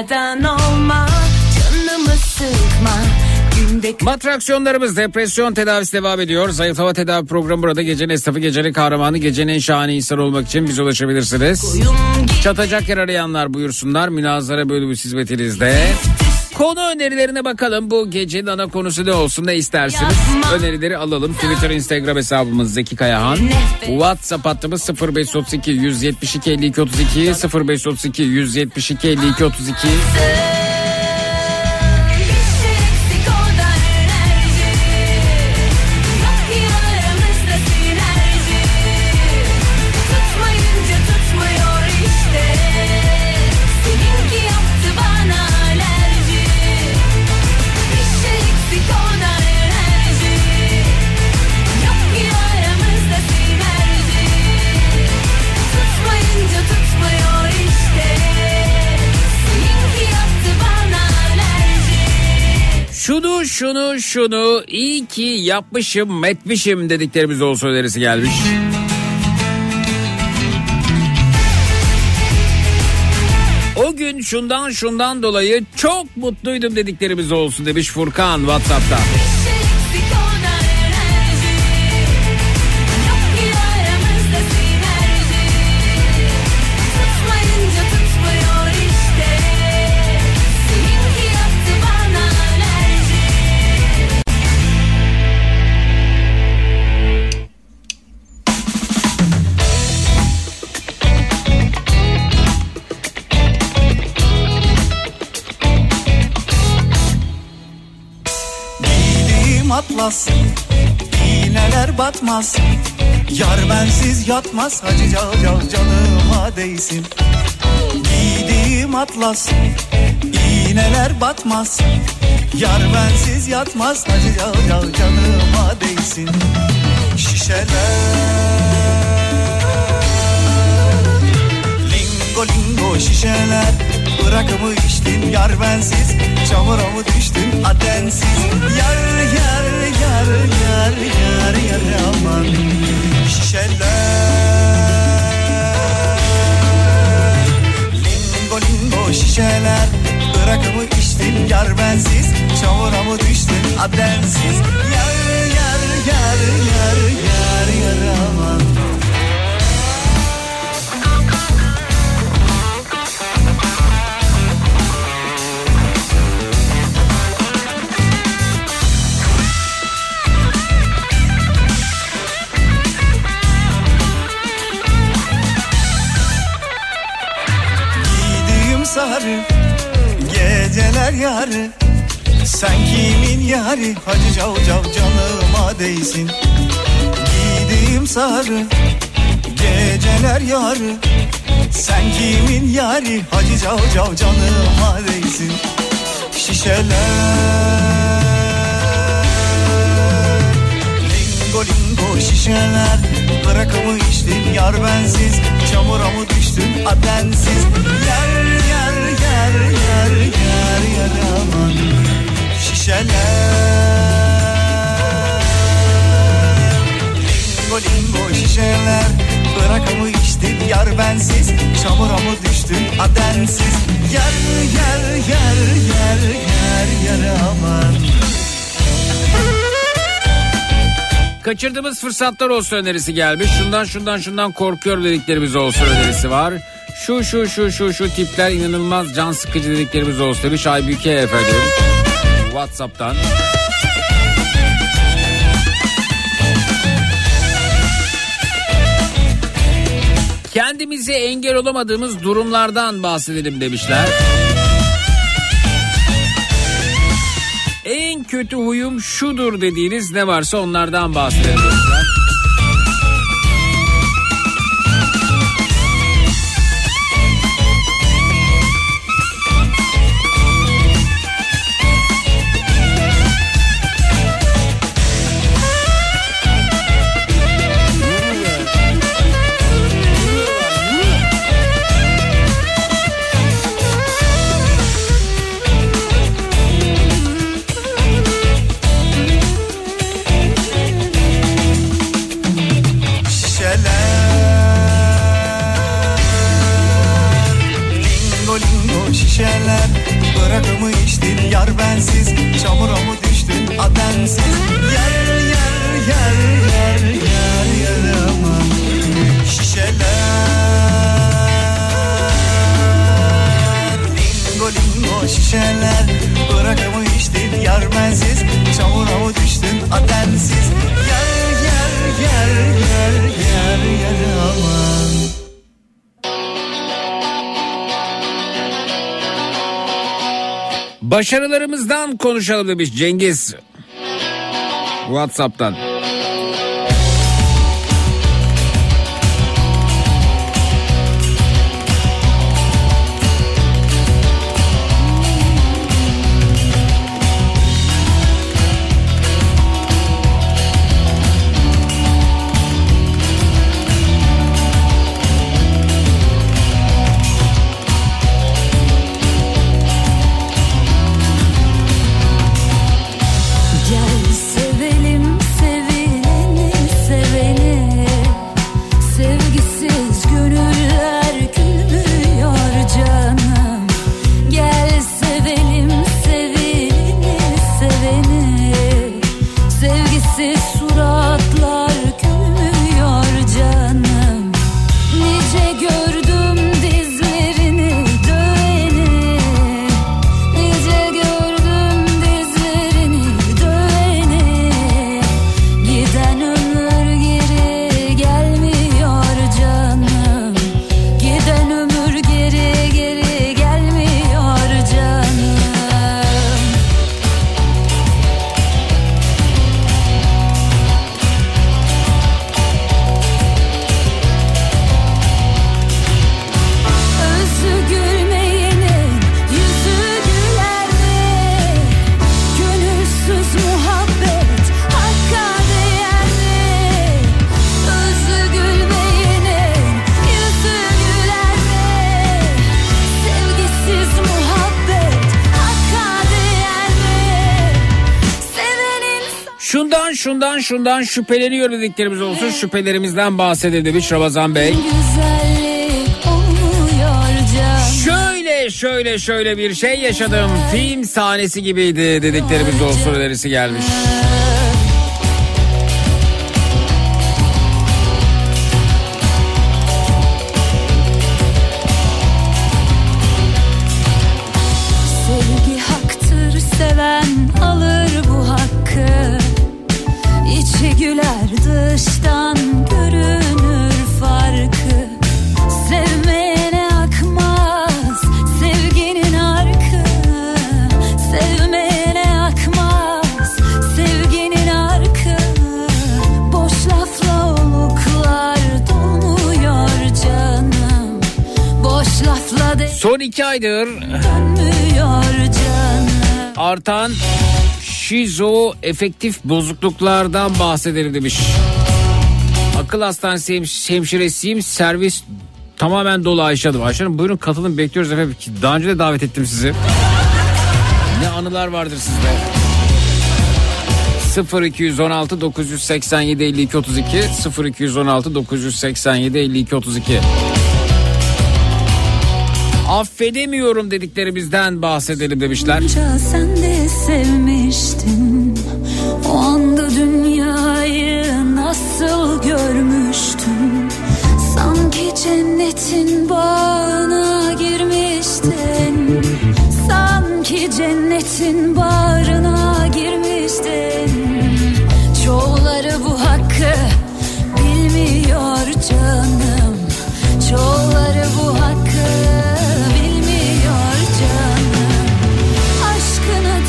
Durmadan olma, canımı sıkma. Matraksiyonlarımız depresyon tedavisi devam ediyor. Zayıflama tedavi programı burada. Gecenin esnafı, gecenin kahramanı, gecenin şahane insanı olmak için bize ulaşabilirsiniz. Çatacak yer arayanlar buyursunlar. Münazara bölümü hizmetinizde. Konu önerilerine bakalım. Bu gecenin ana konusu ne olsun, ne istersiniz? Önerileri alalım. Twitter, Instagram hesabımız Zeki Kayahan. WhatsApp hattımız 0532 172 52 32 0532 172 52 32. Şunu iyi ki yapmışım etmişim dediklerimiz olsun önerisi gelmiş. O gün şundan dolayı çok mutluydum dediklerimiz olsun demiş Furkan WhatsApp'ta. İğneler batmaz, yar bensiz yatmaz, hacı canıma değsin. Giydiğim atlas, iğneler batmaz, yar bensiz yatmaz, hacı canıma değsin. Şişeler, lingo şişeler, bırakımı içtim, yar bensiz çamura mı düştüm, adensiz. Yar aman şişeler, lingo şişeler, bırakımı içtim, yar bensiz çamura mı düştüm, adensiz. Yar aman. Sarı, geceler yarı, sen kimin yarı, hacı canıma değsin. Giydiğim sarı, geceler yarı, sen kimin yarı, hacı canıma değsin. Şişeler, lingo şişeler, bırakımı içtim, yar bensiz çamura mı düştüm, adensiz. Yar aman şişeler, lingo şişeler, bırakımı içtim, yar bensiz çamura mı düştüm, adensiz. Yar aman. Kaçırdığımız fırsatlar olsun önerisi gelmiş. Şundan korkuyorum dediklerimiz olsun önerisi var. Şu tipler inanılmaz can sıkıcı dediklerimiz olsun demiş Aybüke efendim WhatsApp'tan. Kendimize engel olamadığımız durumlardan bahsedelim demişler. En kötü huyum şudur dediğiniz ne varsa onlardan bahsedelim demişler. sensiz, çamura mı düştün adensiz? Yer yer yer yer yer yarama şişeler, lingo lingo şişeler, bırakır mı içtin yar bensiz, çamura mı düştün adensiz? Yer yer yer yer yer yarama. Başarılarımızdan konuşalım demiş Cengiz WhatsApp'tan. Şundan şüpheleniyor dediklerimiz olsun, şüphelerimizden bahsedelim demiş Ramazan Bey. Şöyle bir şey yaşadım, film sahnesi gibiydi dediklerimiz olsun önerisi gelmiş. Son 2 aydır artan şizoefektif bozukluklardan bahsedelim demiş. Akıl hastanesi hemşiresiyim, servis tamamen dolu Ayşe Hanım. Ayşe Hanım buyurun katılın, bekliyoruz efendim. Daha önce de davet ettim sizi. Ne anılar vardır sizde. 0216 987 52 32 0216 987 52 32. Affedemiyorum dediklerimizden bahsedelim demişler. Sen de sevmiştin, o anda dünyayı nasıl görmüştün? Sanki cennetin bağrına girmiştin, sanki cennetin bağrına girmiştin. Çoğuları bu hakkı bilmiyor canım, çoğuları bu hakkı.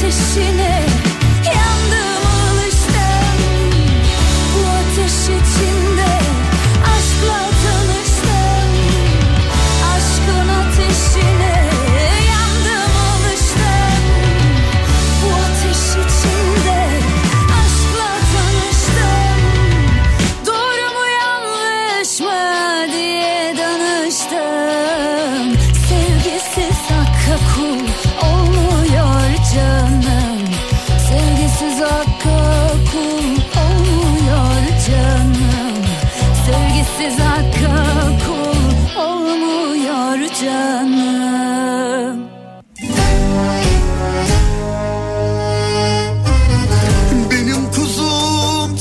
Ateşine yandım, alıştım bu ateş içinde, aşkla tanıştım. Aşkın ateşine yandım, alıştım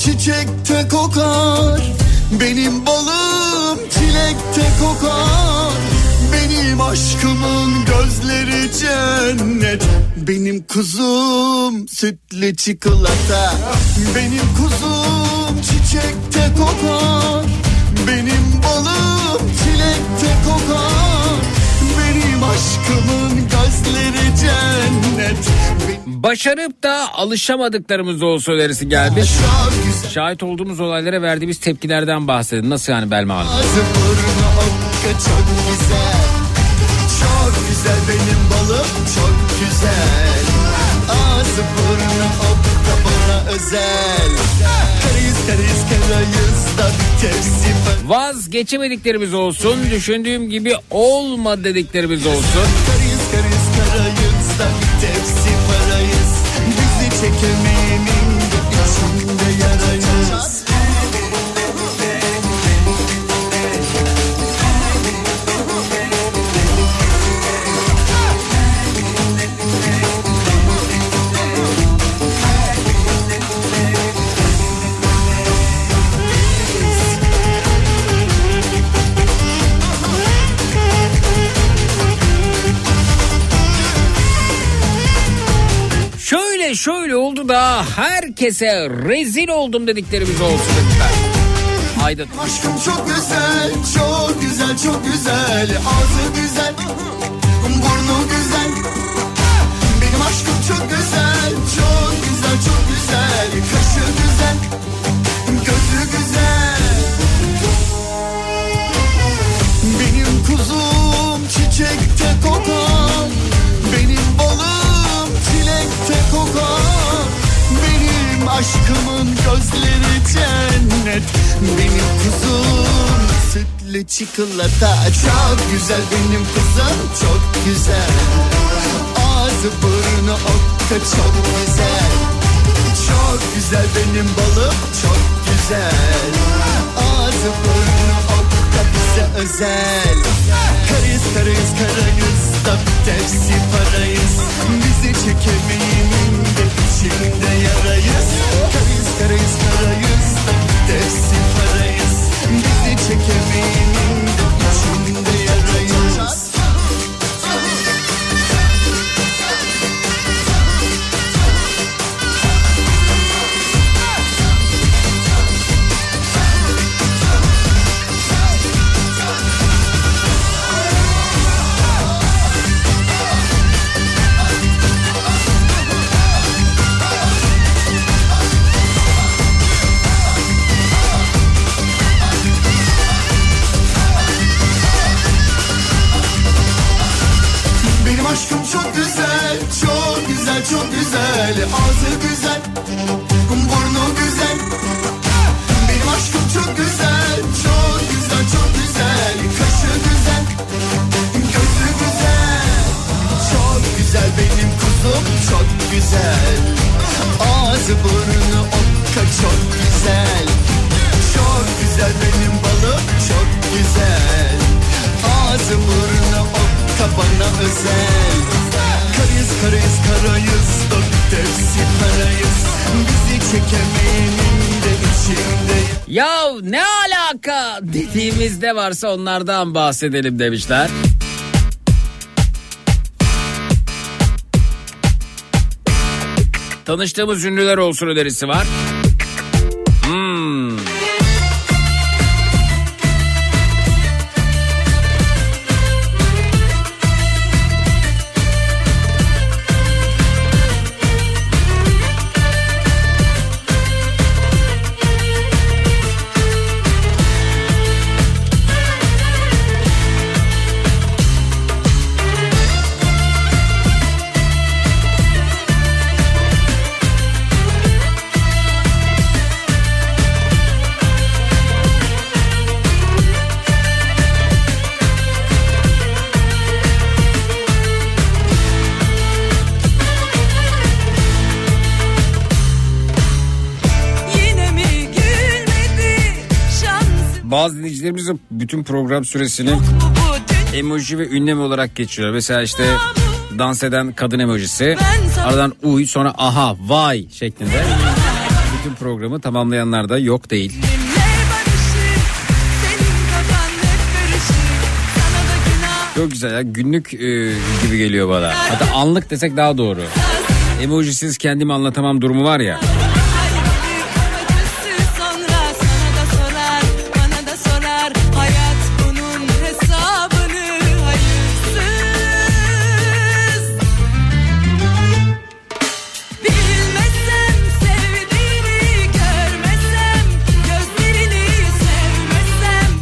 çiçekte kokar, benim balım çilekte kokar, benim aşkımın gözleri cennet, benim kuzum sütlü çikolata, benim kuzum çiçekte kokar, benim balım çilekte kokar, benim aşkımın gözleri cennet. Başarıp da alışamadıklarımız olsa önerisi geldi. Şahit olduğumuz olaylara verdiğimiz tepkilerden bahsedin. Nasıl yani Belma Hanım? Çok güzel, çok güzel benim balım, çok güzel. Ağzı burnu okta bana özel. Karayız karayız karayız da bir tepsi var. Vazgeçemediklerimiz olsun, düşündüğüm gibi olmadı dediklerimiz olsun. Karayız karayız karayız da bir tepsi parayız. Bizi çekemeyenin de içinde yarayız. Şöyle oldu da herkese rezil oldum dediklerimiz olsun lütfen. Haydi. Aşkım çok güzel, çok güzel, çok güzel. Ağzı güzel, burnu güzel. Benim aşkım çok güzel, çok güzel, çok güzel. Kaşı güzel, gözü güzel. Benim kuzum çiçekte kokar, benim balım çilekte kokar, benim aşkımın gözleri cennet, benim kuzum sütlü çikolata, çok güzel benim kızım çok güzel, ağzı burnu okka çok güzel, çok güzel benim balım çok güzel, ağzı burnu okka bize özel, karayız karayız karayız da bir tepsi parayız. Çekemeyimin de içinde yarayız. Karayız karayız karayız da tepsi parayız. Bizi çekemeyimin de içinde yarayız. Çok güzel, ağzı güzel, burnu güzel. Benim aşkım çok güzel, çok güzel, çok güzel. Kaşı güzel, gözü güzel. Çok güzel benim kuzum çok güzel. Ağzı burnu okka çok güzel. Çok güzel benim balım çok güzel. Ağzı burnu okka bana özel. Karayız karayız karayız da bir tepsi parayız. Bizi çekemeyenin de içinde. Yav ne alaka dediğimizde varsa onlardan bahsedelim demişler. Tanıştığımız ünlüler olsun önerisi var. Bazı dinleyicilerimiz bütün program süresini emoji ve ünlem olarak geçiriyor. Mesela işte dans eden kadın emojisi, aradan uy, sonra aha, vay şeklinde bütün programı tamamlayanlar da yok değil. Çok güzel ya, günlük gibi geliyor bana. Hatta anlık desek daha doğru. Emojisiz kendimi anlatamam durumu var ya.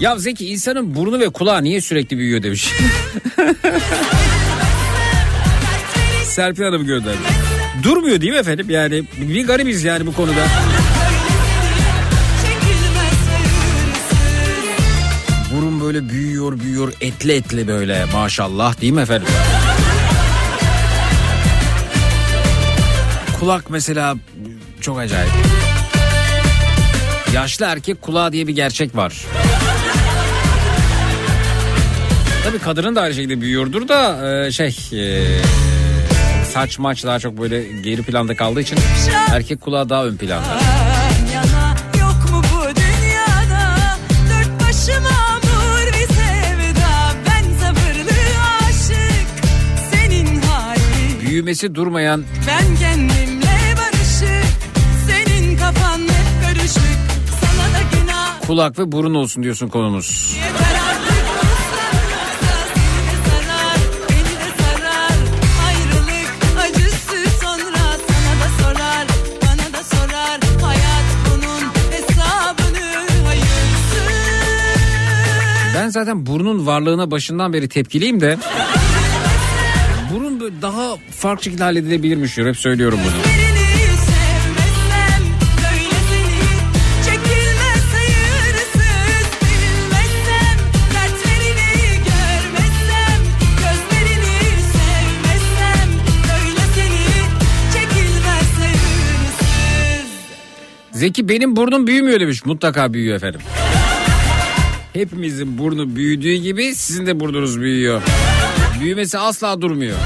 Ya Zeki, insanın burnu ve kulağı niye sürekli büyüyor demiş. Serpil Hanım gönderdi. Durmuyor değil mi efendim? Yani bir garibiz yani bu konuda. Burun böyle büyüyor etli etli böyle, maşallah değil mi efendim? Kulak mesela çok acayip. Yaşlı erkek kulağı diye bir gerçek var. Tabii kadının da aynı şekilde büyüyordur da saç maç daha çok böyle geri planda kaldığı için erkek kulağı daha ön planda. Büyümesi durmayan kulak ve burun olsun diyorsun konumuz. Ben zaten burnun varlığına başından beri tepkiliyim de burun daha farklı şekilde halledilebilirmiş diyor. Hep söylüyorum bunu. Zeki, benim burnum büyümüyor demiş. Mutlaka büyüyor efendim. Hepimizin burnu büyüdüğü gibi sizin de burnunuz büyüyor. Büyümesi asla durmuyor.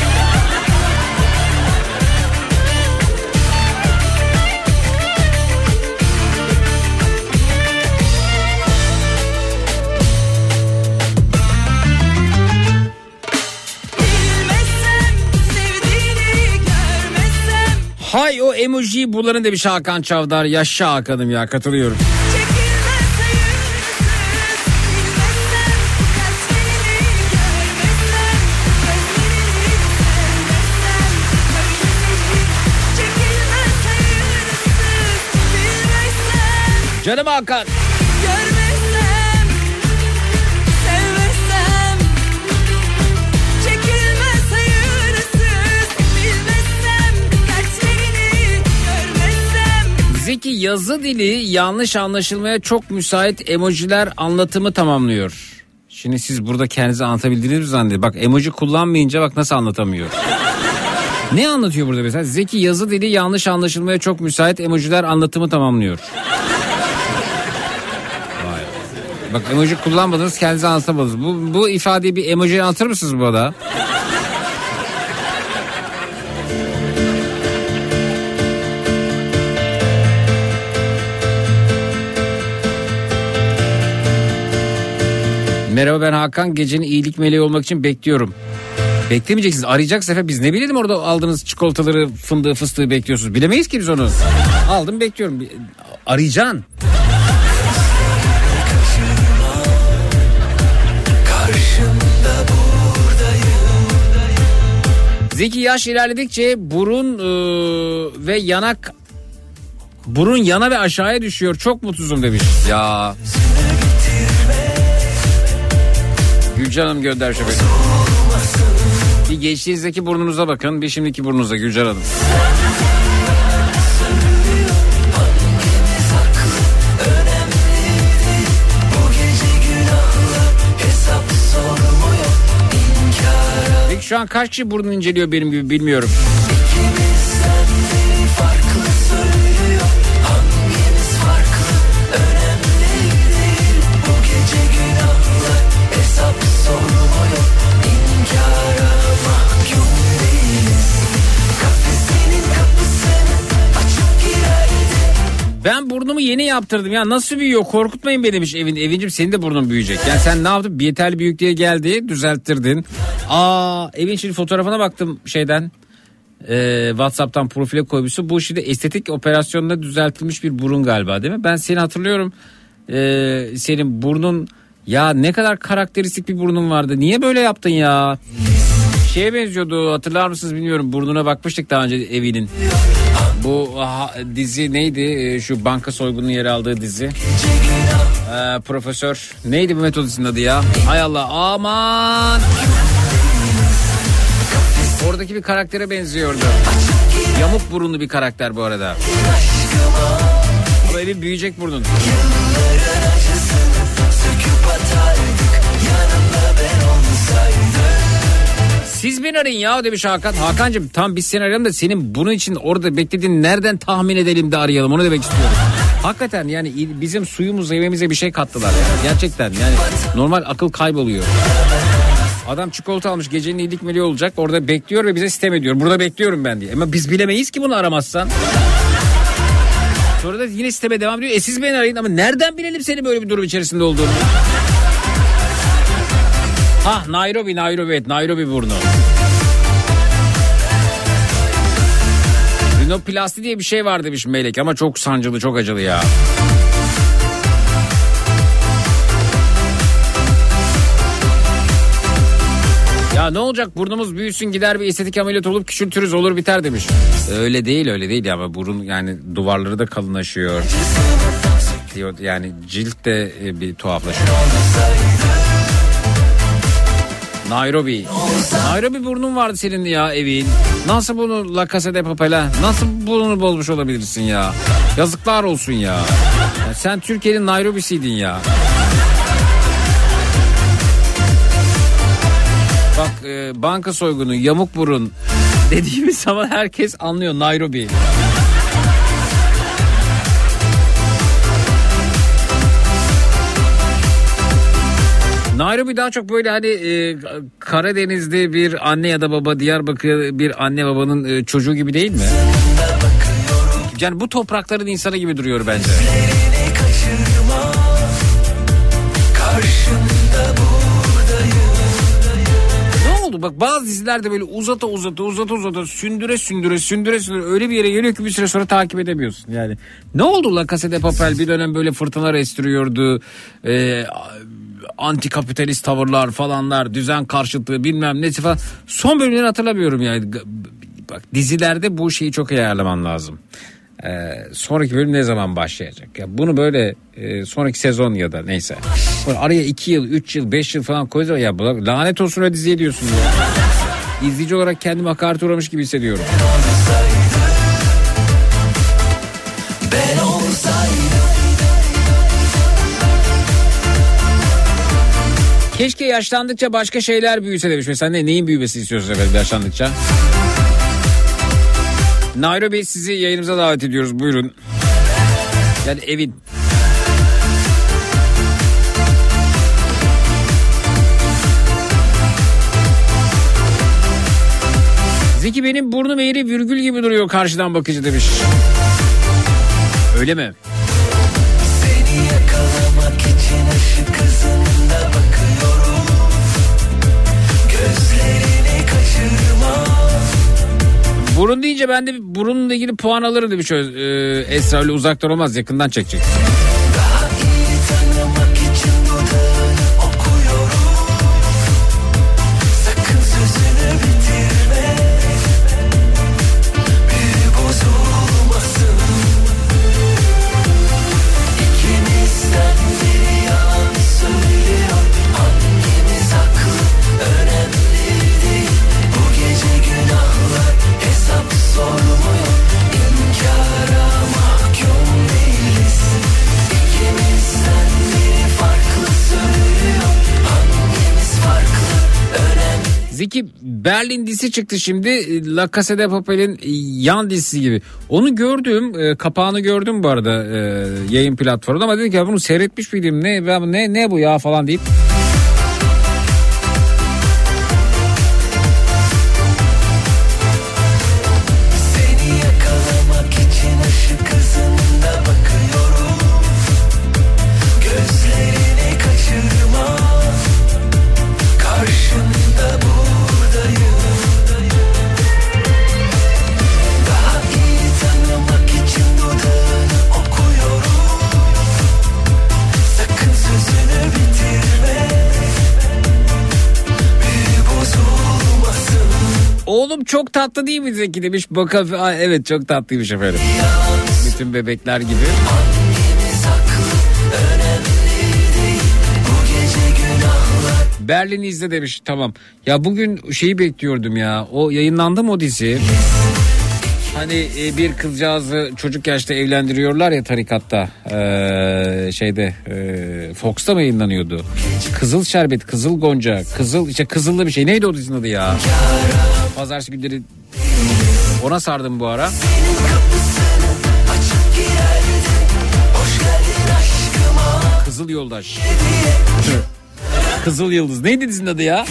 Hay o emojiyi bulanın demiş Hakan Çavdar. Yaşa Hakan'ım ya, katılıyorum. Canım Hakan. Görmesem, sevmesem, çekilmez hayırsız, bilmesem, dertlerini görmesem. Zeki, yazı dili yanlış anlaşılmaya çok müsait, emojiler anlatımı tamamlıyor. Şimdi siz burada kendinizi anlatabildiniz mi zannediyorsunuz? Bak, emoji kullanmayınca bak nasıl anlatamıyor. Ne anlatıyor burada mesela? Zeki, yazı dili yanlış anlaşılmaya çok müsait, emojiler anlatımı tamamlıyor. Bak, emoji kullanmadınız, kendinizi anlatamadınız. Bu ifadeyi bir emojiyle anlatır mısınız bana? Merhaba, ben Hakan. Gecenin iyilik meleği olmak için bekliyorum. Beklemeyeceksiniz. Arayacak sefer biz ne bilelim, orada aldığınız çikolataları, fındığı, fıstığı bekliyorsunuz. Bilemeyiz ki biz onu. Aldım, bekliyorum. Arayacaksın. Zeki, yaş ilerledikçe burun yana ve aşağıya düşüyor. Çok mutsuzum demiş. Ya. Gülcan Hanım göndermiş efendim. Bir geçtiğinizdeki burnunuza bakın, bir şimdiki burnunuza Gülcan Hanım. Şu an kaç kişi burnunu inceliyor benim gibi, bilmiyorum. yeni yaptırdım ya nasıl büyüyor korkutmayın beni demiş Evin. Evincim senin de burnun büyüyecek. Yani sen ne yaptın? Yeterli büyüklüğe geldi düzelttirdin. Aa Evin şimdi fotoğrafına baktım şeyden. WhatsApp'tan profile koymuşsun. Bu şimdi estetik operasyonla düzeltilmiş bir burun galiba değil mi? Ben seni hatırlıyorum. Senin burnun ya ne kadar karakteristik bir burnun vardı. Niye böyle yaptın ya? Şeye benziyordu hatırlar mısınız bilmiyorum. Burnuna bakmıştık daha önce Evin'in. Bu dizi neydi? Şu banka soygununun yer aldığı dizi. Profesör neydi bu metodisinin adı ya? Hay Allah aman. Oradaki bir karaktere benziyordu. Yamuk burunlu bir karakter bu arada. Ama Evin büyüyecek burnun. Siz beni arayın ya demiş Hakan. Hakan'cığım tam biz seni arayalım da senin bunun için orada beklediğin nereden tahmin edelim de arayalım onu demek istiyorum. Hakikaten yani bizim suyumuz evimize bir şey kattılar yani. Gerçekten yani normal akıl kayboluyor. Adam çikolata almış gecenin iyilik meleği olacak orada bekliyor ve bize sitem ediyor. Burada bekliyorum ben diye. Ama biz bilemeyiz ki bunu aramazsan. Sonra da yine siteme devam ediyor. Siz beni arayın ama nereden bilelim seni böyle bir durum içerisinde olduğunu? Hah Nairobi evet Nairobi burnu. Rinoplasti diye bir şey var demiş Melek ama çok sancılı çok acılı ya. Ya ne olacak burnumuz büyüsün gider bir estetik ameliyat olup küçültürüz olur biter demiş. Öyle değil ama burun yani duvarları da kalınlaşıyor. Yani cilt de bir tuhaflaşıyor. Nairobi burnun vardı senin ya Evin. Nasıl bunu La Casa de Papel'e nasıl burnunu bozmuş olabilirsin ya? Yazıklar olsun ya. Yani sen Türkiye'nin Nairobi'siydin ya. Bak banka soygunu, yamuk burun dediğimiz zaman herkes anlıyor Nairobi. Nairobi daha çok böyle hani Karadeniz'de bir anne ya da baba Diyarbakır bir anne babanın çocuğu gibi değil mi? Yani bu toprakların insanı gibi duruyor bence. Kaçırma, ne oldu bak bazı dizilerde böyle uzata sündüre öyle bir yere geliyor ki bir süre sonra takip edemiyorsun yani. Ne oldu La Casa de Papel bir dönem böyle fırtınalar estiriyordu. Antikapitalist tavırlar falanlar düzen karşıtlığı bilmem nesi falan son bölümleri hatırlamıyorum yani bak dizilerde bu şeyi çok iyi ayarlaman lazım sonraki bölüm ne zaman başlayacak ya bunu böyle sonraki sezon ya da neyse böyle araya 2 yıl 3 yıl 5 yıl falan koyuyorlar ya bak, lanet olsun öyle diziye diyorsun ya izleyici olarak kendimi hakaret uğramış gibi hissediyorum. Keşke yaşlandıkça başka şeyler büyüse demiş. Mesela neyin büyümesi istiyorsunuz efendim yaşlandıkça? Nairobi sizi yayınımıza davet ediyoruz. Buyurun. Yani Evin. Zeki benim burnum eğri virgül gibi duruyor karşıdan bakıcı demiş. Öyle mi? Seni yakalamak için ışık hızında bakıyorum. Gözlerini kaçırma. Burun deyince ben de burunla ilgili puan alırım demiş Esra öyle uzaktan olmaz yakından çekecek. Daha iyi tanımak için dudağını okuyorum. Sakın sözünü bitirme. Bir bozulmasın. Zeki Berlin dizisi çıktı şimdi La Casa de Papel'in yan dizisi gibi. Onu gördüm kapağını gördüm bu arada yayın platformunda ama dedim ki ya bunu seyretmiş miydim ne bu ya falan deyip. Seni yakalamak için ışık hızında bakıyorum. oğlum çok tatlı değil mi Zeki demiş. Bakalım. Evet çok tatlıymış efendim. Bütün bebekler gibi. Berlin'i izle demiş. Tamam. Ya bugün şeyi bekliyordum ya. O yayınlandı mı o dizi? Hani bir kızcağızı çocuk yaşta evlendiriyorlar ya tarikatta. Şeyde Fox'ta mı yayınlanıyordu? Kızıl Şerbet, Kızıl Gonca, Kızıl işte kızıllı bir şey. Neydi o dizinin adı ya? Pazartesi günleri ona sardım bu ara. Kızıl Yoldaş. Kızıl Yıldız. Neydi dizinin adı ya?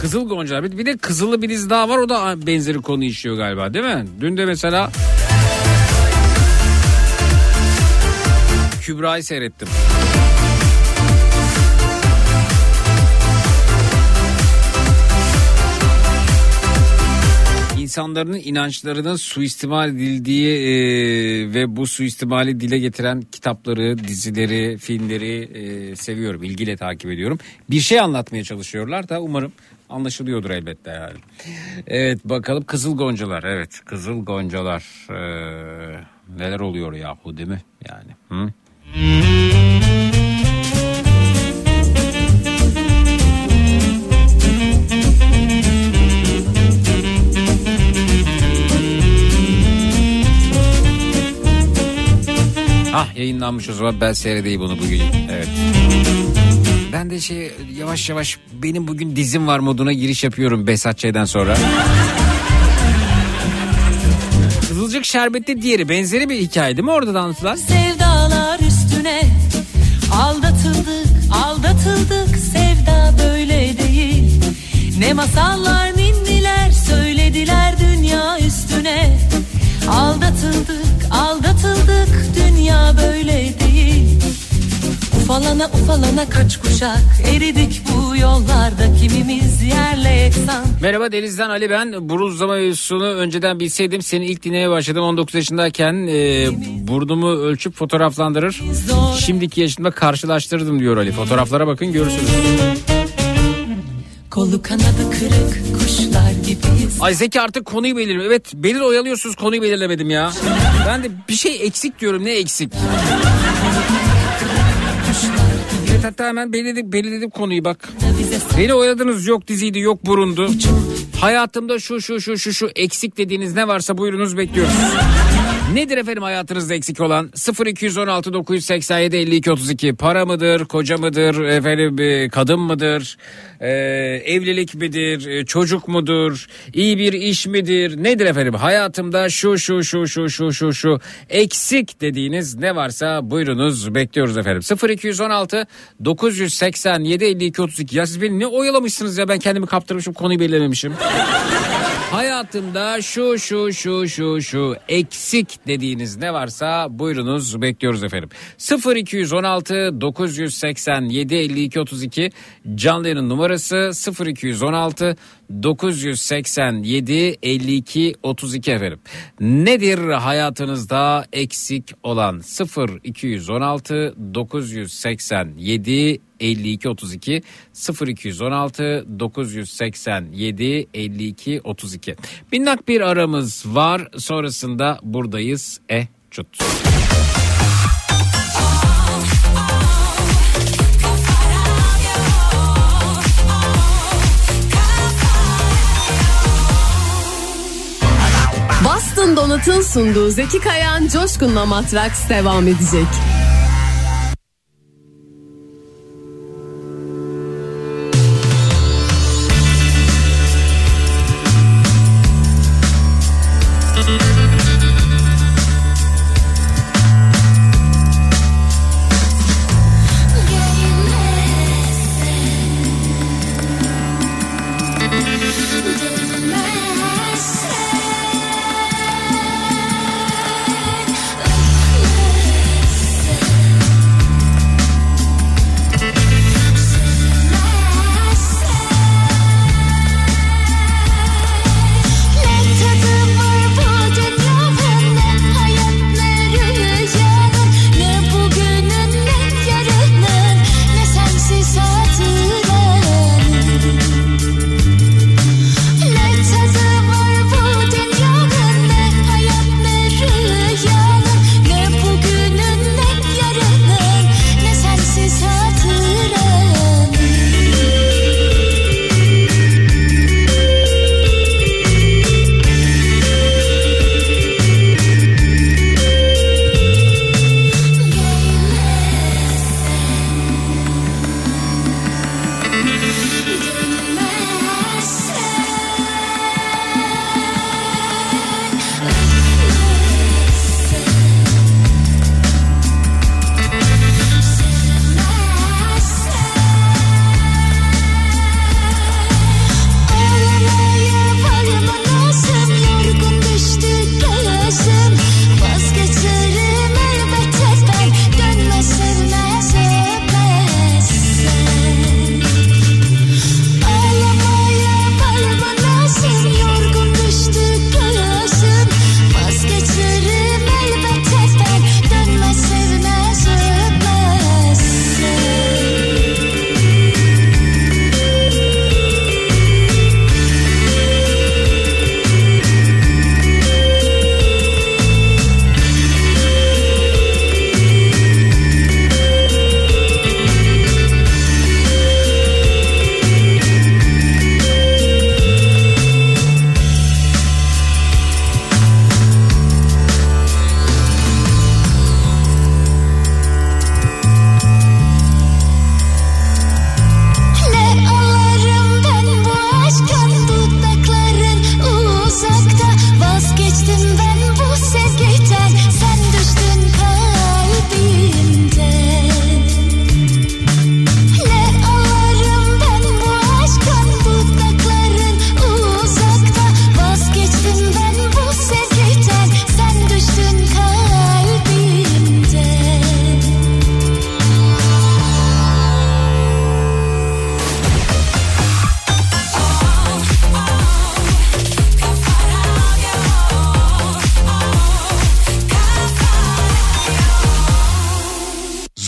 Kızıl Goncalar. Bir de kızıllı bir dizi daha var. O da benzeri konu işliyor galiba, değil mi? Dün de mesela Kübra'yı seyrettim. İnsanların inançlarının suistimal edildiği ve bu suistimali dile getiren kitapları, dizileri, filmleri seviyorum. İlgiyle takip ediyorum. Bir şey anlatmaya çalışıyorlar da umarım anlaşılıyordur elbette yani. Evet bakalım Kızıl Goncalar. Evet Kızıl Goncalar. Neler oluyor yahu değil mi? Yani. Hı? Ah yayınlanmış o zaman ben seyredeyim bunu bugün. Evet. Ben de yavaş yavaş benim bugün dizim var moduna giriş yapıyorum Behzat Ç'den sonra. Kızılcık Şerbet'te diğeri benzeri bir hikaye değil mi orada da anlatılan? Sevdalar üstüne aldatıldık aldatıldık sevda böyle değil. Ne masallar ninniler söylediler dünya üstüne. Aldatıldık, aldatıldık, dünya böyle değil. Ufalana ufalana kaç kuşak eridik bu yollarda kimimiz yerle yeksan. Merhaba Deniz'den Ali ben. Buruzlama mevzusunu önceden bilseydim seni ilk dinlemeye başladım 19 yaşındayken burnumu ölçüp fotoğraflandırır. Şimdiki yaşımda karşılaştırdım diyor Ali. Fotoğraflara bakın görürsünüz. Kolu kanadı kırık kuşlar gibiyiz. Ay Zeki artık konuyu belirleyelim. Evet oyalıyorsunuz konuyu belirlemedim ya. Ben de bir şey eksik diyorum ne eksik. Evet hatta hemen belirledim konuyu bak. Beni oyaladınız yok diziydi yok burundu. Hayatımda şu eksik dediğiniz ne varsa buyurunuz bekliyoruz. Nedir efendim hayatınızda eksik olan? 0216 987 52 32 para mıdır, koca mıdır, efendim kadın mıdır, evlilik midir, çocuk mudur, iyi bir iş midir? Nedir efendim hayatımda şu eksik dediğiniz ne varsa buyurunuz bekliyoruz efendim. 0216 987 52 32 ya siz beni ne oyalamışsınız ya ben kendimi kaptırmışım konuyu belirlememişim. Hayatımda şu eksik dediğiniz ne varsa buyurunuz bekliyoruz efendim. 0216 987 52 32 canlı yayının numarası 0216 987 52 32 efendim. Nedir hayatınızda eksik olan? 0216 987 52 32 0216 987 52 32 minnak bir aramız var sonrasında buradayız çut. Boston Donut'un sunduğu Zeki Kayan Coşkun'la Matrax devam edecek.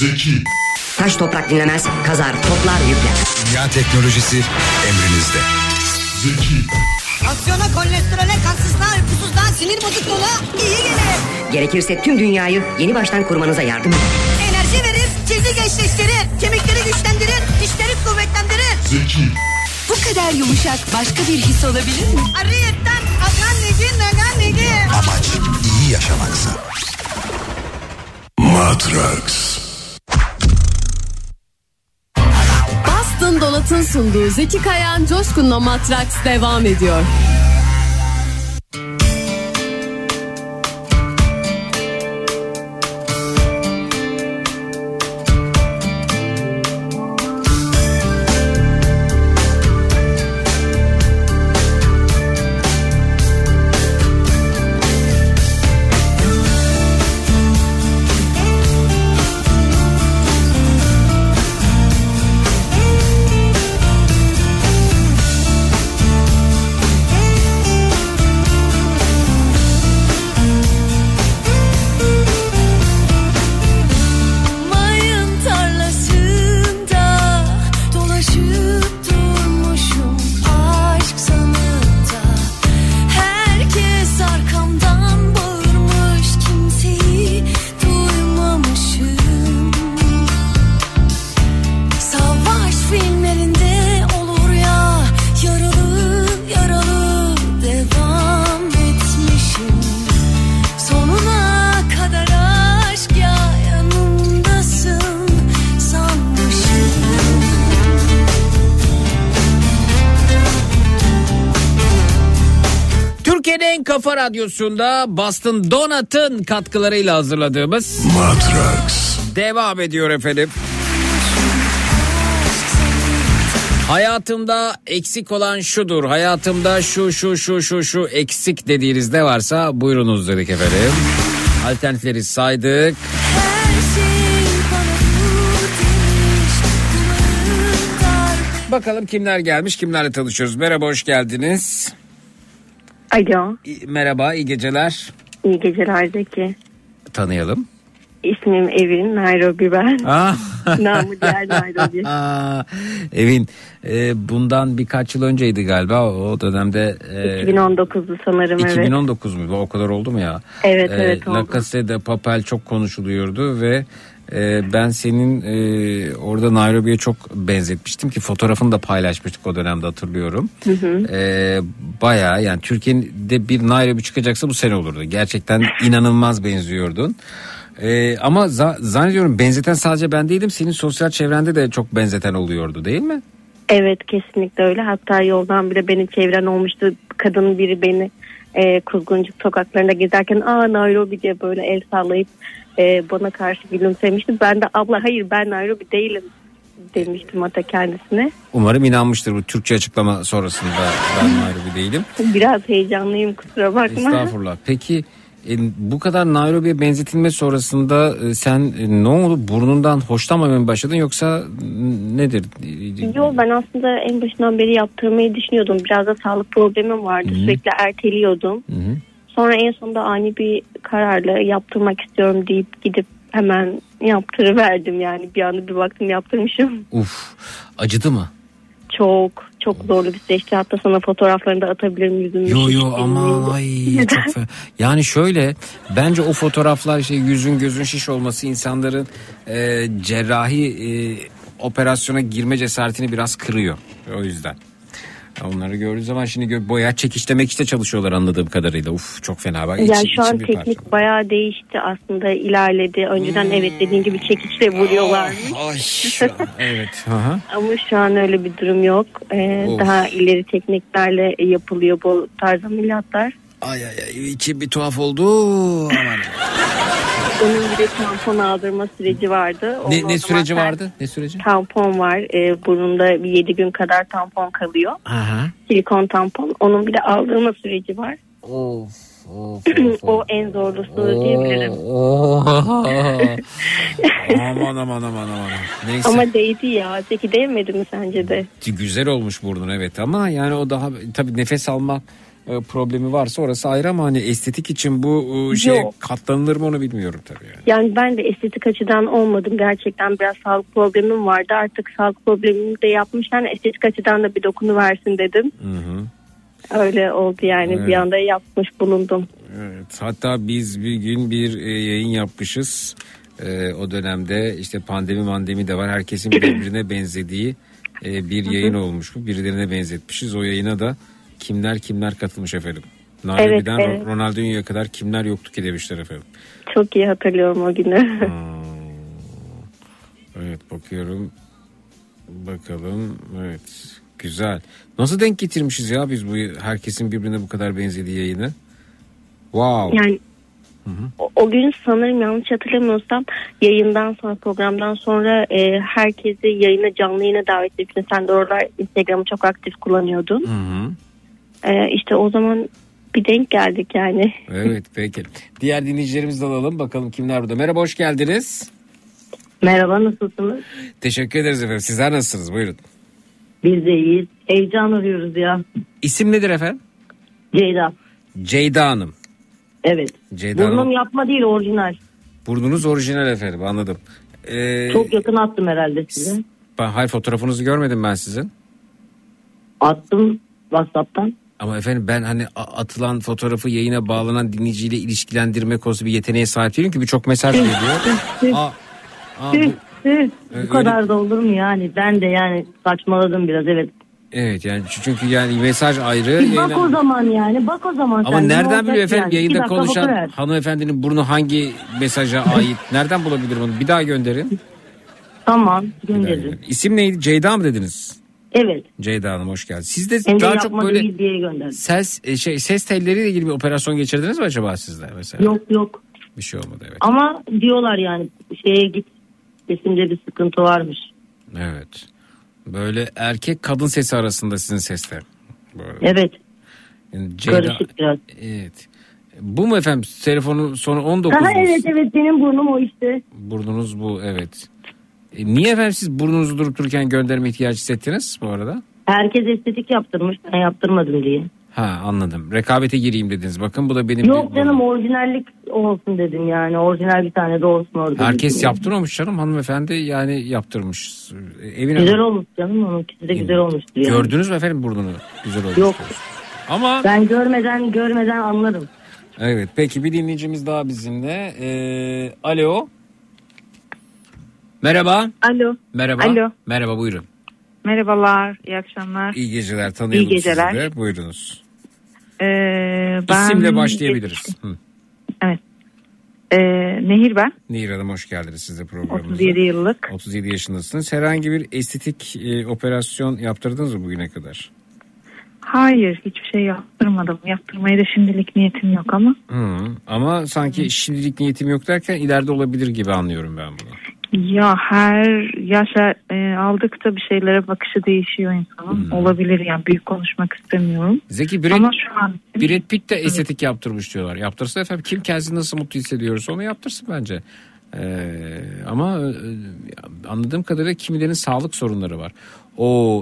Zeki. Taş toprak dinlemez, kazar, toplar, yükler. Dünya teknolojisi emrinizde. Zeki. Aksiyona, kolesterole, kansızlar, pusuzlar, sinir bozukluğuna iyi gelir. Gerekirse tüm dünyayı yeni baştan kurmanıza yardım eder. Enerji verir, cildi gençleştirir, kemikleri güçlendirir, dişleri kuvvetlendirir. Zeki. Bu kadar yumuşak başka bir his olabilir mi? Ariyetten akan negi, nagan negi. Amaç iyi yaşamaksa. Matrax. Bastın Dolat'ın sunduğu Zeki Kayan Coşkun'la Matrax devam ediyor. Kafa Radyosu'nda Boston Donut'ın katkılarıyla hazırladığımız Matrax devam ediyor efendim. Hayatımda eksik olan şudur. Hayatımda şu eksik dediğiniz ne varsa buyurunuz dedik efendim. Alternatifleri saydık. Bakalım kimler gelmiş, kimlerle tanışıyoruz. Merhaba, hoş geldiniz. Alo. Merhaba, iyi geceler. İyi geceler Zeki. Tanıyalım. İsmim Evin, Nairobi ben. Namı diğer Nairobi. Evin, bundan birkaç yıl önceydi galiba o dönemde. 2019'du sanırım. 2019 evet. Mu? O kadar oldu mu ya? Evet evet oldu. La Casa de Papel çok konuşuluyordu ve ben senin orada Nairobi'ye çok benzetmiştim ki fotoğrafını da paylaşmıştık o dönemde hatırlıyorum. Bayağı yani Türkiye'de bir Nairobi çıkacaksa bu sene olurdu. Gerçekten inanılmaz benziyordun. Ama zannediyorum benzeten sadece ben değilim, senin sosyal çevrende de çok benzeten oluyordu değil mi? Evet kesinlikle öyle, hatta yoldan bile benim çevren olmuştu. Kadın biri beni Kuzguncuk sokaklarında gezerken Nairobi diye böyle el sallayıp bana karşı gülümsemişti. Ben de abla hayır ben Nairobi değilim demiştim hatta kendisine. Umarım inanmıştır bu Türkçe açıklama sonrasında ben Nairobi değilim. Biraz heyecanlıyım kusura bakma. Estağfurullah. Peki bu kadar Nairobi'ye benzetilme sonrasında sen ne oldu? Burnundan hoşlanmamaya mı başladın yoksa nedir? Yok ben aslında en başından beri yaptırmayı düşünüyordum. Biraz da sağlık problemim vardı. Hı-hı. Sürekli erteliyordum. Hı-hı. Sonra en sonunda ani bir kararla yaptırmak istiyorum deyip gidip hemen yaptırıverdim yani. Bir anda bir baktım yaptırmışım. Uf, acıdı mı? Çok zorlu bir süreçti. Hatta sana fotoğraflarını da atabilirim yüzümü. Yo aman ay çok fena. Yani şöyle bence o fotoğraflar yüzün gözün şiş olması insanların cerrahi operasyona girme cesaretini biraz kırıyor. O yüzden. Onları gördüğü zaman şimdi boya çekişlemek çalışıyorlar anladığım kadarıyla. Uf çok fena. Bak, yani şu an teknik parça. Bayağı değişti aslında, ilerledi. Önceden evet dediğin gibi çekiçle vuruyorlarmış. Evet. Aha. Ama şu an öyle bir durum yok. Daha ileri tekniklerle yapılıyor bu tarz ameliyatlar. Ay içim bir tuhaf oldu. Aman. Onun bir de tampon aldırma süreci vardı. Ne süreci? Tampon var. Burnunda bir 7 gün kadar tampon kalıyor. Aha. Silikon tampon. Onun bir de aldırma süreci var. Of. O en zorlusu diyebilirim. Aman. Neyse. Ama değdi ya. Peki değmedi mi sence de? Güzel olmuş burnun evet ama yani o daha tabii nefes alma problemi varsa orası ayrı ama hani estetik için bu şey katlanılır mı onu bilmiyorum tabii yani. Yani ben de estetik açıdan olmadım gerçekten, biraz sağlık problemim vardı, artık sağlık problemimi de yapmışken yani estetik açıdan da bir dokunuversin dedim. Hı-hı. Öyle oldu yani, evet. Bir anda yapmış bulundum. Evet, hatta biz bir gün bir yayın yapmışız. O dönemde işte pandemi de var, herkesin birbirine benzediği bir yayın olmuş bu. Birilerine benzetmişiz. O yayına da kimler katılmış efendim. Nairobi'den evet. Ronaldinho'ya kadar kimler yoktu ki demişler efendim. Çok iyi hatırlıyorum o günü. Evet, bakıyorum. Bakalım. Evet. Güzel. Nasıl denk getirmişiz ya biz bu herkesin birbirine bu kadar benzediği yayını? Wow. Yani o gün sanırım yanlış hatırlamıyorsam yayından sonra, programdan sonra herkesi canlı yayına davet ettim. Sen de orada Instagram'ı çok aktif kullanıyordun. Hı-hı. İşte o zaman bir denk geldik yani. Evet, peki. Diğer dinleyicilerimizi de alalım bakalım kimler burada. Merhaba, hoş geldiniz. Merhaba, nasılsınız? Teşekkür ederiz efendim. Sizler nasılsınız? Buyurun. Biz de iyiyiz. Heyecan arıyoruz ya. İsim nedir efendim? Ceyda Hanım. Evet. Burnum yapma değil, orijinal. Burnunuz orijinal efendim, anladım. Çok yakın attım herhalde size. Hayır, fotoğrafınızı görmedim ben sizin. Attım WhatsApp'tan. Ama efendim ben hani atılan fotoğrafı yayına bağlanan dinleyiciyle ilişkilendirme konusu bir yeteneğe sahip değilim ki, birçok mesaj geliyor. Bu kadar da olur mu yani? Ben de yani saçmaladım biraz, evet. Evet yani çünkü yani mesaj ayrı. Bak o zaman yani, bak o zaman. Ama nereden biliyor efendim yani? Yayında konuşan hanımefendinin burnu hangi mesaja ait? Nereden bulabilirim onu? Bir daha gönderin. Tamam, gönderin. İsim neydi? Ceyda mı dediniz? Evet. Ceyda Hanım, hoş geldiniz. Siz de hem daha çok böyle ses telleriyle ilgili bir operasyon geçirdiniz mi acaba sizler mesela? Yok. Bir şey olmadı, evet. Ama diyorlar yani git, sesimde bir sıkıntı varmış. Evet. Böyle erkek kadın sesi arasında sizin sesler. Evet. Yani karışık biraz. Evet. Bu mu efendim? Telefonun sonu 19. Evet benim burnum o işte. Burnunuz bu, evet. Niye efendim siz burnunuzu durup dururken gönderme ihtiyacı hissettiniz bu arada? Herkes estetik yaptırmış, ben yaptırmadım diye. Ha, anladım. Rekabete gireyim dediniz. Bakın bu da benim... Yok canım, orijinallik olsun dedim yani. Orijinal bir tane de olsun orada. Herkes yaptırmamış canım, hanımefendi yani yaptırmış. Güzel olmuş canım, onunkisi de güzel olmuştu yani. Gördünüz mü efendim burnunu? Güzel olmuş. Yok. Ama... Ben görmeden anlarım. Evet, peki bir dinleyicimiz daha bizimle. Alo. Merhaba. Alo. Merhaba, buyurun. Merhabalar, iyi akşamlar. İyi geceler, tanıyalım sizi de. Buyurunuz. İsimle başlayabiliriz. Evet. Nehir ben. Nehir Hanım, hoş geldiniz siz de programımıza. 37 yıllık. 37 yaşındasınız. Herhangi bir estetik operasyon yaptırdınız mı bugüne kadar? Hayır, hiçbir şey yaptırmadım. Yaptırmaya da şimdilik niyetim yok ama. Ama sanki şimdilik niyetim yok derken ileride olabilir gibi anlıyorum ben bunu. Ya her yaşa aldıkça bir şeylere bakışı değişiyor insanın. Olabilir yani, büyük konuşmak istemiyorum. Zeki, Brad Pitt de estetik yaptırmış diyorlar. Yaptırsın efendim, kim kendisini nasıl mutlu hissediyorsa onu yaptırsın bence. Ama anladığım kadarıyla kimilerin sağlık sorunları var.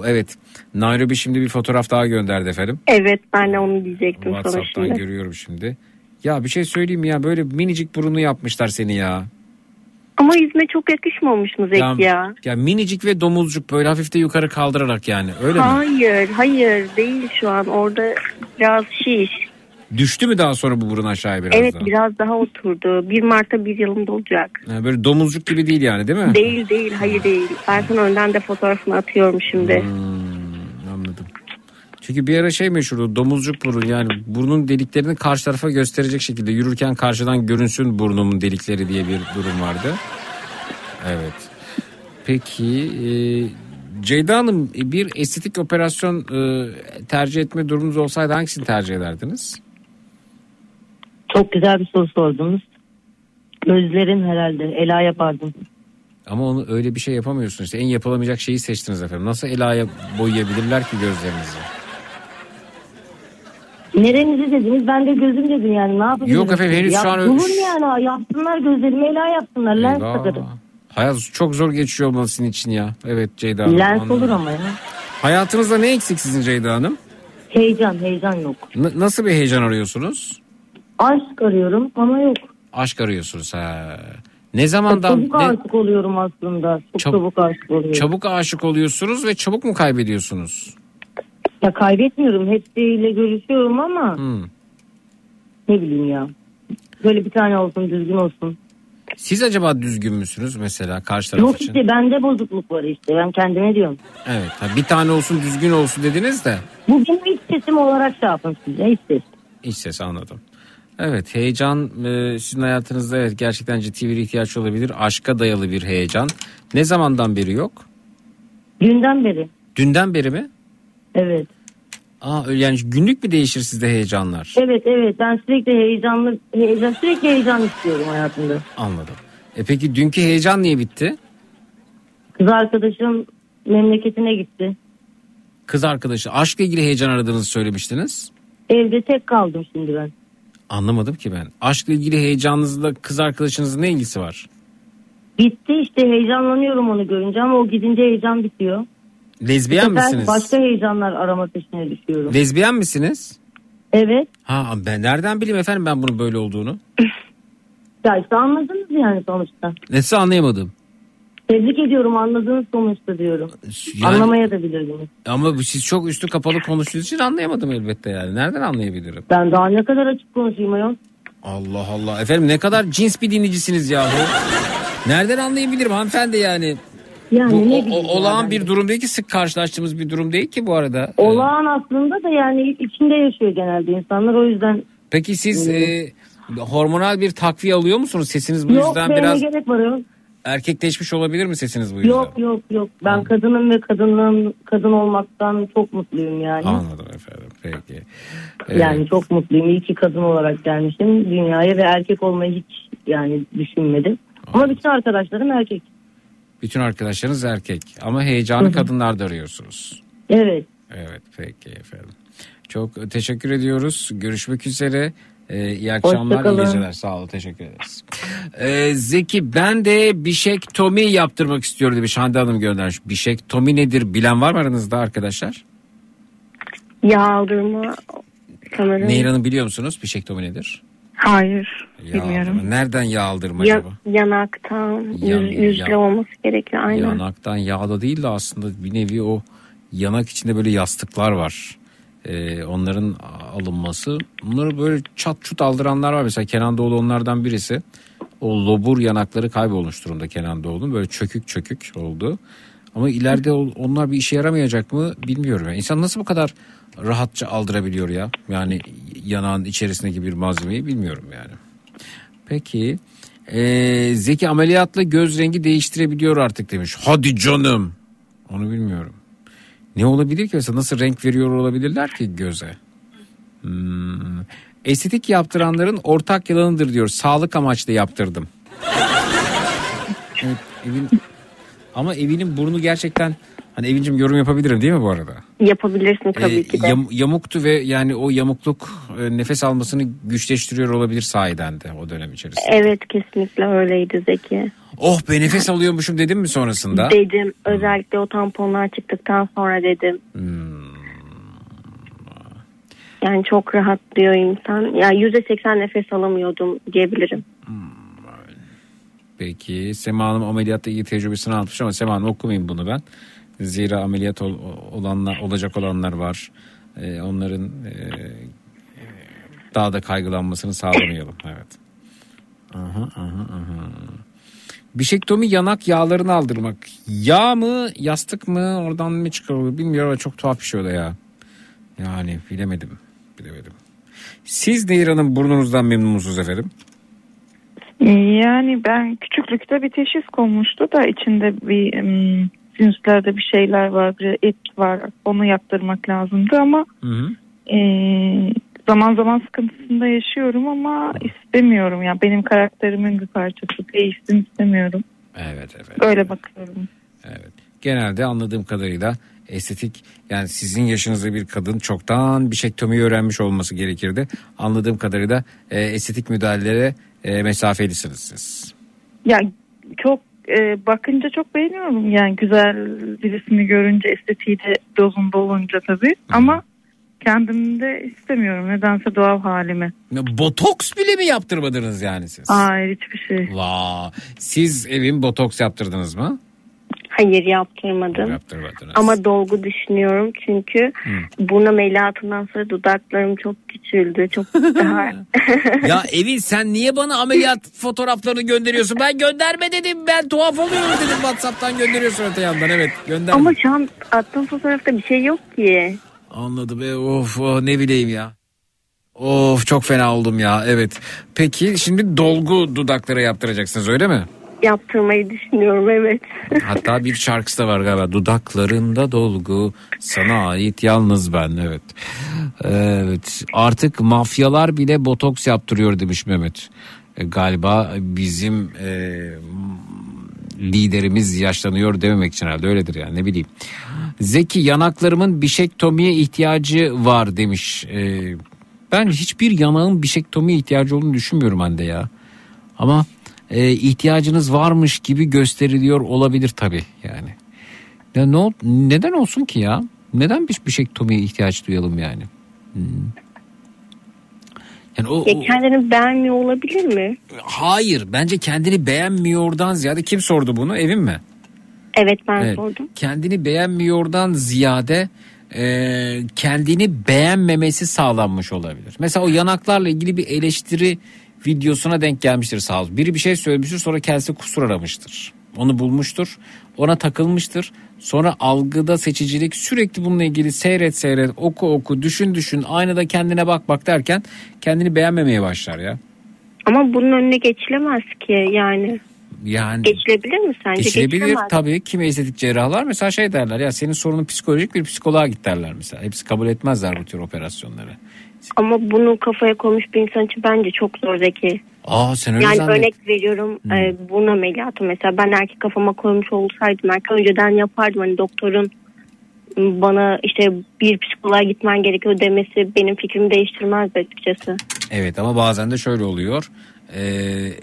Evet, Nairobi şimdi bir fotoğraf daha gönderdi efendim. Evet, ben de onu diyecektim. WhatsApp'tan şimdi görüyorum şimdi. Ya bir şey söyleyeyim ya, böyle minicik burunlu yapmışlar seni ya. Ama yüzüme çok yakışmamış mı Zeki ya? Ya minicik ve domuzcuk, böyle hafif de yukarı kaldırarak yani, öyle mi? Hayır değil, şu an orada biraz şiş. Düştü mü daha sonra bu burun aşağıya biraz daha? Biraz daha oturdu. 1 Mart'ta 1 yılımda olacak. Yani böyle domuzcuk gibi değil yani, değil mi? Değil hayır değil. Ben sana önden de fotoğrafını atıyorum şimdi. Anladım. Çünkü bir ara meşhurdu domuzcuk burun, yani burnun deliklerini karşı tarafa gösterecek şekilde yürürken karşıdan görünsün burnumun delikleri diye bir durum vardı. Evet. Peki Ceyda Hanım, bir estetik operasyon tercih etme durumunuz olsaydı hangisini tercih ederdiniz? Çok güzel bir soru sordunuz. Gözlerin herhalde ela yapardım. Ama onu öyle bir şey yapamıyorsunuz. İşte en yapılamayacak şeyi seçtiniz efendim. Nasıl ela'ya boyayabilirler ki gözlerinizi? Nerenizi dediniz? Ben de gözüm dedim yani. Ne yapabilirim? Yok efendim, henüz şu an... yani yapsınlar gözlerimi, ela yapsınlar. Lens takarım. Hayat çok zor geçiyor olmalı sizin için ya. Evet Ceyda Hanım. Lens olur ama ya. Hayatınızda ne eksik sizin Ceyda Hanım? Heyecan yok. Nasıl bir heyecan arıyorsunuz? Aşk arıyorum ama yok. Aşk arıyorsunuz ha. Ne zamandan? Çabuk aşık oluyorum aslında. Çabuk aşık oluyorum. Çabuk aşık oluyorsunuz ve çabuk mu kaybediyorsunuz? Ya kaybetmiyorum. Hepsiyle görüşüyorum ama ne bileyim ya. Böyle bir tane olsun, düzgün olsun. Siz acaba düzgün müsünüz mesela karşı taraf yok için? Yok işte, bende bozukluk var işte, ben kendime diyorum. Evet, bir tane olsun, düzgün olsun dediniz de. Bu benim iç sesim olarak şey yapın size, iç ses. İç ses, anladım. Evet, heyecan sizin hayatınızda evet gerçekten ciddi bir ihtiyaç olabilir. Aşka dayalı bir heyecan. Ne zamandan beri yok? Dünden beri. Dünden beri mi? Evet. Aa, yani günlük mü değişir sizde heyecanlar? Evet, ben sürekli heyecan istiyorum hayatımda. Anladım. Peki dünkü heyecan niye bitti? Kız arkadaşım memleketine gitti. Kız arkadaşı, aşkla ilgili heyecan aradığınızı söylemiştiniz. Evde tek kaldım şimdi ben. Anlamadım ki ben. Aşkla ilgili heyecanınızla kız arkadaşınızın ne ilgisi var? Bitti işte, heyecanlanıyorum onu görünce ama o gidince heyecan bitiyor. Lezbiyen misiniz? Başka heyecanlar arama peşine düşüyorum. Lezbiyen misiniz? Evet. Ha, ben nereden bileyim efendim ben bunun böyle olduğunu? Ya işte anladınız yani sonuçta. Nasıl anlayamadım? Tebrik ediyorum, anladığınız sonuçta diyorum. Yani, anlamaya da bilirdiniz. Ama siz çok üstü kapalı konuştuğunuz için anlayamadım elbette yani. Nereden anlayabilirim? Ben daha ne kadar açık konuşayım ayol? Allah Allah. Efendim ne kadar cins bir dinleyicisiniz yahu. Nereden anlayabilirim hanımefendi yani? Yani bu olağan bir durum değil ki, sık karşılaştığımız bir durum değil ki bu arada. Olağan aslında da yani içinde yaşıyor genelde insanlar, o yüzden. Peki siz hormonal bir takviye alıyor musunuz? Sesiniz bu yüzden biraz erkekleşmiş olabilir mi sesiniz bu yüzden? Yok. Ben anladım. Kadınım ve kadın olmaktan çok mutluyum yani. Anladım efendim, peki. Yani çok mutluyum. İyi ki kadın olarak gelmişim dünyaya ve erkek olmayı hiç yani düşünmedim. Anladım. Ama bütün arkadaşlarım erkek. Bütün arkadaşlarınız erkek ama heyecanı kadınlarda arıyorsunuz. Evet. Evet, peki efendim. Çok teşekkür ediyoruz. Görüşmek üzere. İyi akşamlar, iyi geceler. Sağ olun, teşekkür ederiz. Zeki, ben de Bichectomy yaptırmak istiyorum demiş. Hande Hanım göndermiş. Bichectomy nedir? Bilen var mı aranızda arkadaşlar? Yağdırma sanırım. Nehir Hanım biliyor musunuz? Bichectomy nedir? Hayır, bilmiyorum. Nereden yağ aldırma acaba? Yanaktan, yüzle olması gerekiyor. Aynen. Yanaktan, yağda değil de aslında bir nevi o yanak içinde böyle yastıklar var. Onların alınması. Bunları böyle çat çut aldıranlar var. Mesela Kenan Doğulu onlardan birisi. O lobur yanakları kaybolmuş durumda Kenan Doğulu'nun. Böyle çökük oldu. Ama ileride onlar bir işe yaramayacak mı bilmiyorum. Yani İnsan nasıl bu kadar rahatça aldırabiliyor ya? Yani yanağın içerisindeki bir malzemeyi bilmiyorum yani. Peki. Zeki, ameliyatla göz rengi değiştirebiliyor artık demiş. Hadi canım. Onu bilmiyorum. Ne olabilir ki mesela, nasıl renk veriyor olabilirler ki göze? Estetik yaptıranların ortak yalanıdır diyor. Sağlık amaçlı yaptırdım. Evet, ama Evin'in burnu gerçekten, hani Evin'cim yorum yapabilirim değil mi bu arada? Yapabilirsin tabii ki de. Yamuktu ve yani o yamukluk nefes almasını güçleştiriyor olabilir sahiden de o dönem içerisinde. Evet, kesinlikle öyleydi Zeki. Oh be, nefes alıyormuşum dedim mi sonrasında? Dedim. Özellikle o tamponlar çıktıktan sonra dedim. Yani çok rahatlıyor insan. Yani %80 nefes alamıyordum diyebilirim. Peki. Sema Hanım ameliyatta iyi tecrübesini almış ama Sema Hanım okumayayım bunu ben. Zira ameliyat olacak olanlar var. Onların daha da kaygılanmasını sağlamayalım. Evet. Aha. Bichectomy yanak yağlarını aldırmak. Yağ mı, yastık mı, oradan mı çıkarılıyor bilmiyorum ama çok tuhaf bir şey o da ya. Yani bilemedim. Siz Nehir Hanım burnunuzdan memnun musunuz efendim? Yani ben küçüklükte bir teşhis konmuştu da içinde bir sinüslerde bir şeyler var, bir et var, onu yaptırmak lazımdı ama zaman zaman sıkıntısında yaşıyorum ama istemiyorum ya yani, benim karakterimin bir parçası değişsin istemiyorum. Evet. Böyle bakıyorum. Evet. Genelde anladığım kadarıyla estetik, yani sizin yaşınızda bir kadın çoktan Bichectomy öğrenmiş olması gerekirdi. Anladığım kadarıyla estetik müdahalelere mesafelisiniz siz. Ya çok bakınca çok beğeniyorum yani, güzel birisini görünce, estetiği de dozunda olunca tabii ama kendimde istemiyorum nedense doğal halimi. Botoks bile mi yaptırmadınız yani siz? Hayır, hiçbir şey. Vaa. Siz evin botoks yaptırdınız mı? Hayır, yaptırmadım. Ama dolgu düşünüyorum çünkü burnum ameliyatından sonra dudaklarım çok küçüldü. Çok daha. Ya Evin, sen niye bana ameliyat fotoğraflarını gönderiyorsun? Ben gönderme dedim. Ben tuhaf oluyorum dedim. WhatsApp'tan gönderiyorsun öte yandan. Evet, gönderme. Ama şu an attığım fotoğrafta bir şey yok ki. Anladım. Of, ne bileyim ya. Of, çok fena oldum ya. Evet. Peki şimdi dolgu dudaklara yaptıracaksınız öyle mi? Yaptırmayı düşünüyorum, evet. Hatta bir şarkısı da var galiba. Dudaklarında dolgu, sana ait yalnız ben, evet. Evet. Artık mafyalar bile botoks yaptırıyor demiş Mehmet. Galiba bizim liderimiz yaşlanıyor dememek için herhalde, öyledir yani, ne bileyim. Zeki, yanaklarımın bichectomiye ihtiyacı var demiş. Ben hiçbir yanağın bichectomiye ihtiyacı olduğunu düşünmüyorum Hande ya. Ama ihtiyacınız varmış gibi gösteriliyor olabilir tabii yani. Ya neden olsun ki ya? Neden bir bichectomiye ihtiyaç duyalım yani? Yani kendini beğenmiyor olabilir mi? Hayır, bence kendini beğenmiyordan ziyade, kim sordu bunu? Evin mi? Evet, ben sordum. Kendini beğenmiyordan ziyade kendini beğenmemesi sağlanmış olabilir. Mesela o yanaklarla ilgili bir eleştiri videosuna denk gelmiştir sağ olsun. Biri bir şey söylemiştir, sonra kendisi kusur aramıştır. Onu bulmuştur. Ona takılmıştır. Sonra algıda seçicilik, sürekli bununla ilgili seyret, oku, düşün, aynada kendine bak derken kendini beğenmemeye başlar ya. Ama bunun önüne geçilemez ki yani. Yani geçilebilir mi sence? Geçilebilir tabii. Kimi estetik cerrahlar mesela şey derler ya, senin sorunun psikolojik, bir psikoloğa git derler mesela. Hepsi kabul etmezler bu tür operasyonları. Ama bunu kafaya koymuş bir insan için bence çok zor Zeki. Sen öyle yani zannet. Örnek veriyorum, burun ameliyatı mesela, ben erkek kafama koymuş olsaydım erkek önceden yapardım, hani doktorun bana işte bir psikoloğa gitmen gerekiyor demesi benim fikrimi değiştirmez açıkçası. Evet, ama bazen de şöyle oluyor,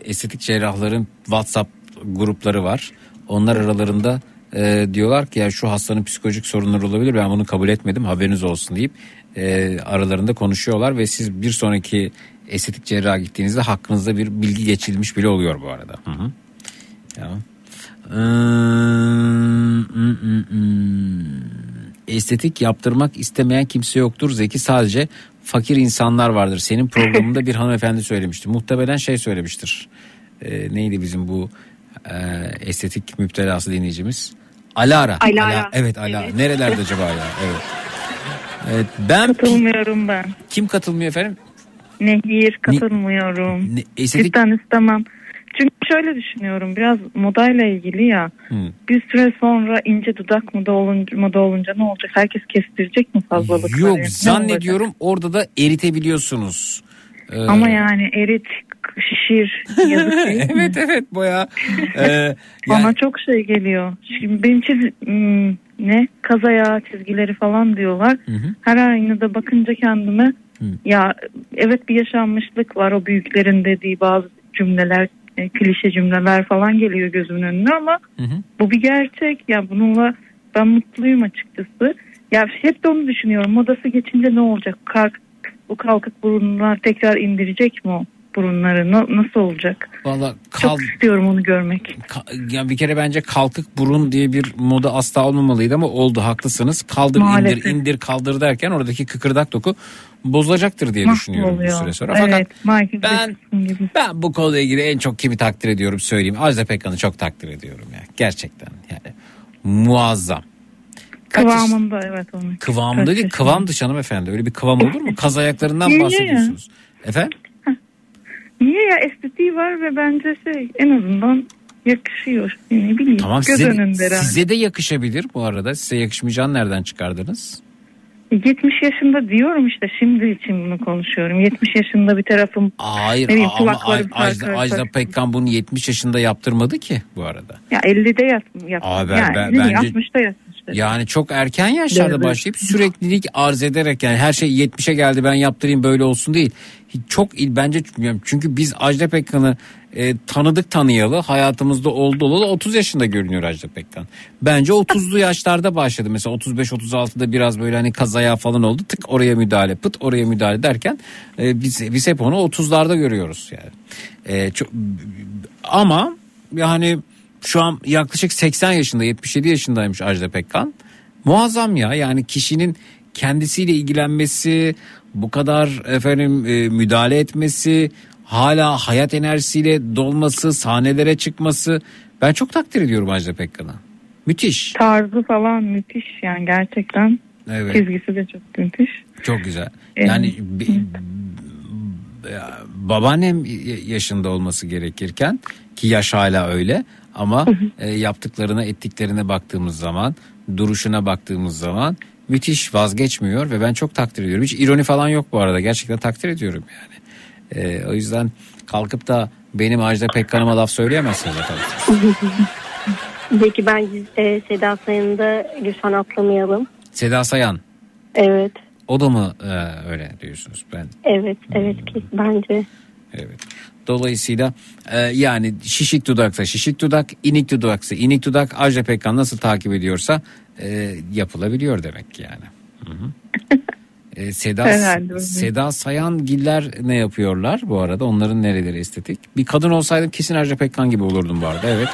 estetik cerrahların WhatsApp grupları var, onlar aralarında diyorlar ki ya şu hastanın psikolojik sorunları olabilir, ben bunu kabul etmedim, haberiniz olsun deyip aralarında konuşuyorlar ve siz bir sonraki estetik cerraha gittiğinizde hakkınızda bir bilgi geçilmiş bile oluyor bu arada. Hı-hı. Ya. Estetik yaptırmak istemeyen kimse yoktur Zeki, sadece fakir insanlar vardır. Senin programında bir hanımefendi söylemişti. Muhtemelen şey söylemiştir. Neydi bizim bu estetik müptelası dinleyicimiz? Alara. Evet, Alara. Evet. Nerelerde acaba ya? Evet. Evet, ben katılmıyorum ben. Kim katılmıyor efendim? Nehir, katılmıyorum. Estetik... Cidden istemem. Çünkü şöyle düşünüyorum, biraz modayla ilgili ya. Bir süre sonra ince dudak moda olunca ne olacak? Herkes kestirecek mi fazlalıkları? Yok, zannediyorum orada da eritebiliyorsunuz. Ama yani erit, şişir, yazık değil mi? Evet boya. Bana yani... çok şey geliyor. Şimdi benim kaz ayağı çizgileri falan diyorlar. Hı-hı. Her aynada bakınca kendime ya evet, bir yaşanmışlık var, o büyüklerin dediği bazı cümleler, klişe cümleler falan geliyor gözümün önüne ama bu bir gerçek ya, bununla ben mutluyum açıkçası. Ya hep de onu düşünüyorum, modası geçince ne olacak? Bu kalkık burunlar tekrar indirecek mi o burunları? Nasıl olacak? Vallahi çok istiyorum onu görmek. Yani bir kere bence kalkık burun diye bir moda asla olmamalıydı ama oldu, haklısınız. Kaldır, maalesef. indir kaldır derken oradaki kıkırdak doku bozulacaktır diye düşünüyorum bir süre sonra. Evet, fakat ben bu konuyla ilgili en çok kimi takdir ediyorum söyleyeyim. Ajda Pekkan'ı çok takdir ediyorum ya. Gerçekten yani muazzam. Kıvamında, evet. Onun. Kıvamında değil, kıvam dışı hanımefendi. Öyle bir kıvam olur mu? Kaz ayaklarından bahsediyorsunuz. Efendim? Niye ya, estetiği var ve bence en azından yakışıyor. Ne bileyim. Tamam, size de yakışabilir bu arada. Size yakışmayacağını nereden çıkardınız? 70 yaşında diyorum işte, şimdi için bunu konuşuyorum. 70 yaşında bir tarafım. Hayır, ne bileyim, ama Ajda Pekkan bunu 70 yaşında yaptırmadı ki bu arada. Ya 50'de yaptı. Yani, bence 60'da yapmış. işte. Yani çok erken yaşlarda devre başlayıp süreklilik arz ederek, yani her şey 70'e geldi ben yaptırayım böyle olsun değil. Çok bence, çünkü biz Ajda Pekkan'ı tanıdık tanıyalı, hayatımızda oldu olalı 30 yaşında görünüyor Ajda Pekkan. Bence 30'lu yaşlarda başladı. Mesela 35-36'da biraz böyle hani kazaya falan oldu. Tık oraya müdahale, pıt oraya müdahale derken biz hep onu 30'larda görüyoruz yani. Çok, ama yani şu an yaklaşık 80 yaşında, 77 yaşındaymış Ajda Pekkan. Muazzam ya, yani kişinin kendisiyle ilgilenmesi, bu kadar müdahale etmesi, hala hayat enerjisiyle dolması, sahnelere çıkması. Ben çok takdir ediyorum Ajda Pekkan'a. Müthiş. Tarzı falan müthiş yani gerçekten. Evet. Çizgisi de çok müthiş. Çok güzel. Yani babaannem yaşında olması gerekirken, ki yaş hala öyle ama yaptıklarına, ettiklerine baktığımız zaman, duruşuna baktığımız zaman müthiş, vazgeçmiyor ve ben çok takdir ediyorum. Hiç ironi falan yok bu arada. Gerçekten takdir ediyorum yani. O yüzden kalkıp da benim Ajda Pekkan'ıma laf söyleyemezsiniz efendim. Peki ben Seda Sayan'ı da lütfen atlamayalım. Seda Sayan. Evet. O da mı öyle diyorsunuz? Ben. Evet, evet bence. Evet. Dolayısıyla yani şişik dudaksa şişik dudak, inik dudaksa inik dudak, Ajda Pekkan nasıl takip ediyorsa yapılabiliyor demek ki yani. Hı-hı. Seda Sayan giller ne yapıyorlar bu arada? Onların nereleri estetik? Bir kadın olsaydım kesin Ajda Pekkan gibi olurdum bu arada, evet.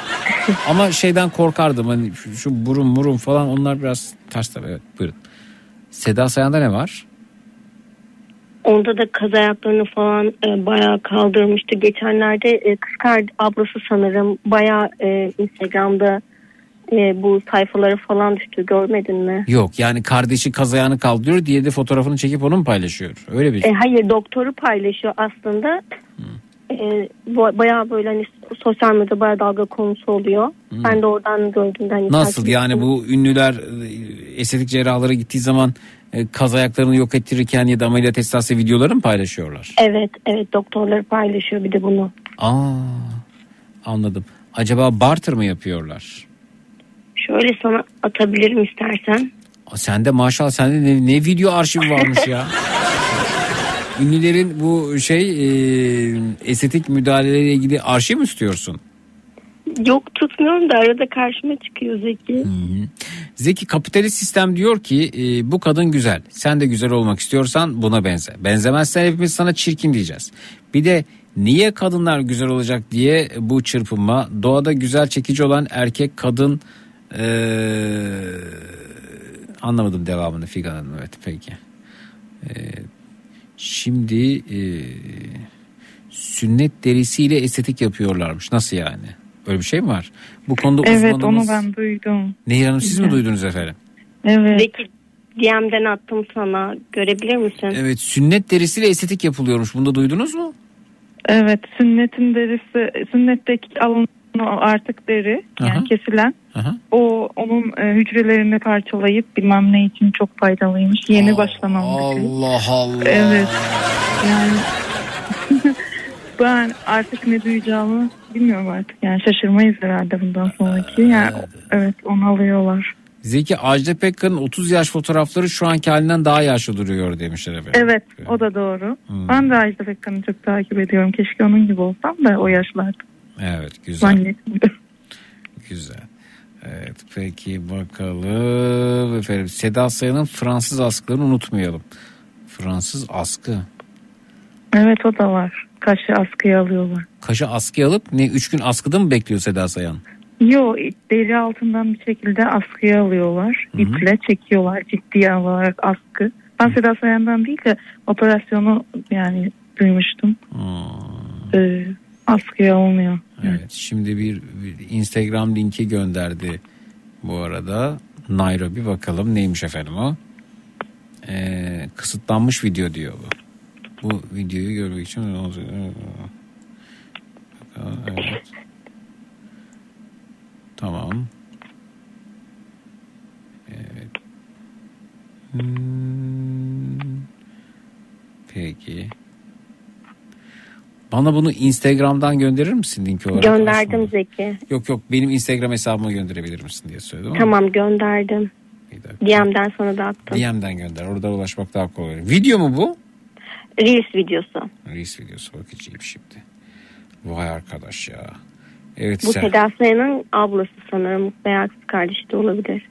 Ama şeyden korkardım, hani şu burun murun falan, onlar biraz ters tabii. Evet, buyurun. Seda Sayan'da ne var? Onda da kaz ayaklarını falan bayağı kaldırmıştı. Geçenlerde kız kardeş ablası sanırım bayağı Instagram'da bu sayfaları falan düştü, görmedin mi? Yok yani kardeşi kaz ayağını kaldırıyor diye de fotoğrafını çekip onu mu paylaşıyor? Öyle bir şey. Hayır, doktoru paylaşıyor aslında. Bayağı böyle hani sosyal medyada bayağı dalga konusu oluyor. Hmm. Ben de oradan gördüm. Hani nasıl yani ettim. Bu ünlüler estetik cerrahlara gittiği zaman kaz ayaklarını yok ettirirken ya da ameliyat esnası videoları mı paylaşıyorlar? Evet, evet, doktorları paylaşıyor bir de bunu. Aa, anladım. Acaba barter mı yapıyorlar? Şöyle sana atabilirim istersen. Sende maşallah, sende ne video arşivi varmış ya. Ünlülerin bu estetik müdahaleleriyle ilgili arşiv mi istiyorsun? Yok, tutmuyorum da arada karşıma çıkıyor Zeki. Hı-hı. Zeki, kapitalist sistem diyor ki bu kadın güzel. Sen de güzel olmak istiyorsan buna benze. Benzemezsen hepimiz sana çirkin diyeceğiz. Bir de niye kadınlar güzel olacak diye bu çırpınma. Doğada güzel, çekici olan erkek, kadın... anlamadım devamını Figan Hanım, evet peki. Şimdi sünnet derisiyle estetik yapıyorlarmış, nasıl yani, böyle bir şey mi var bu konuda? Evet, uzmanımız... onu ben duydum. Nehir Hanım, siz mi duydunuz efendim? Evet. Peki DM'den attım sana, görebilir misin? Evet, sünnet derisiyle estetik yapılıyormuş, bunu da duydunuz mu? Evet, sünnetin derisi, sünnetteki alın artık deri yani, aha, kesilen, aha, onun hücrelerini parçalayıp bilmem ne için çok faydalıymış. Yeni başlamamış. Allah Allah. Evet. Yani ben artık ne duyacağımı bilmiyorum artık. Yani şaşırmayız herhalde bundan sonraki. Yani evet, onu alıyorlar. Zeki, Ajda Pekkan'ın 30 yaş fotoğrafları şu anki halinden daha yaşlı duruyor demişler efendim. Evet, o da doğru. Hmm. Ben de Ajda Pekkan'ı çok takip ediyorum. Keşke onun gibi olsam da o yaşlarda. Evet, güzel. Güzel. Evet, peki bakalım efendim. Seda Sayan'ın Fransız askılarını unutmayalım. Fransız askı. Evet, o da var. Kaşı askıya alıyorlar. Kaşı askıya alıp ne, 3 gün askıda mı bekliyor Seda Sayan? Yok, deri altından bir şekilde askıya alıyorlar. Hı-hı. İple çekiyorlar, ciddiye alarak askı. Ben Seda Sayan'dan değil de operasyonu yani duymuştum. Askıya olmuyor. Evet, şimdi bir Instagram linki gönderdi bu arada. Nairobi, bakalım neymiş efendim o. Kısıtlanmış video diyor bu. Bu videoyu görmek için ne olacak? Evet. Tamam. Evet. Peki. Bana bunu Instagram'dan gönderir misin linki olarak? Gönderdim Zeki. Yok benim Instagram hesabıma gönderebilir misin diye söyledim. Tamam gönderdim. DM'den sonra da attım. DM'den gönder, orada ulaşmak daha kolay. Video mu bu? Reels videosu. Reels videosu bakacağım şimdi. Vay arkadaş ya. Evet, bu Seda Sayan'ın ablası sanırım veya kız kardeşi de olabilir.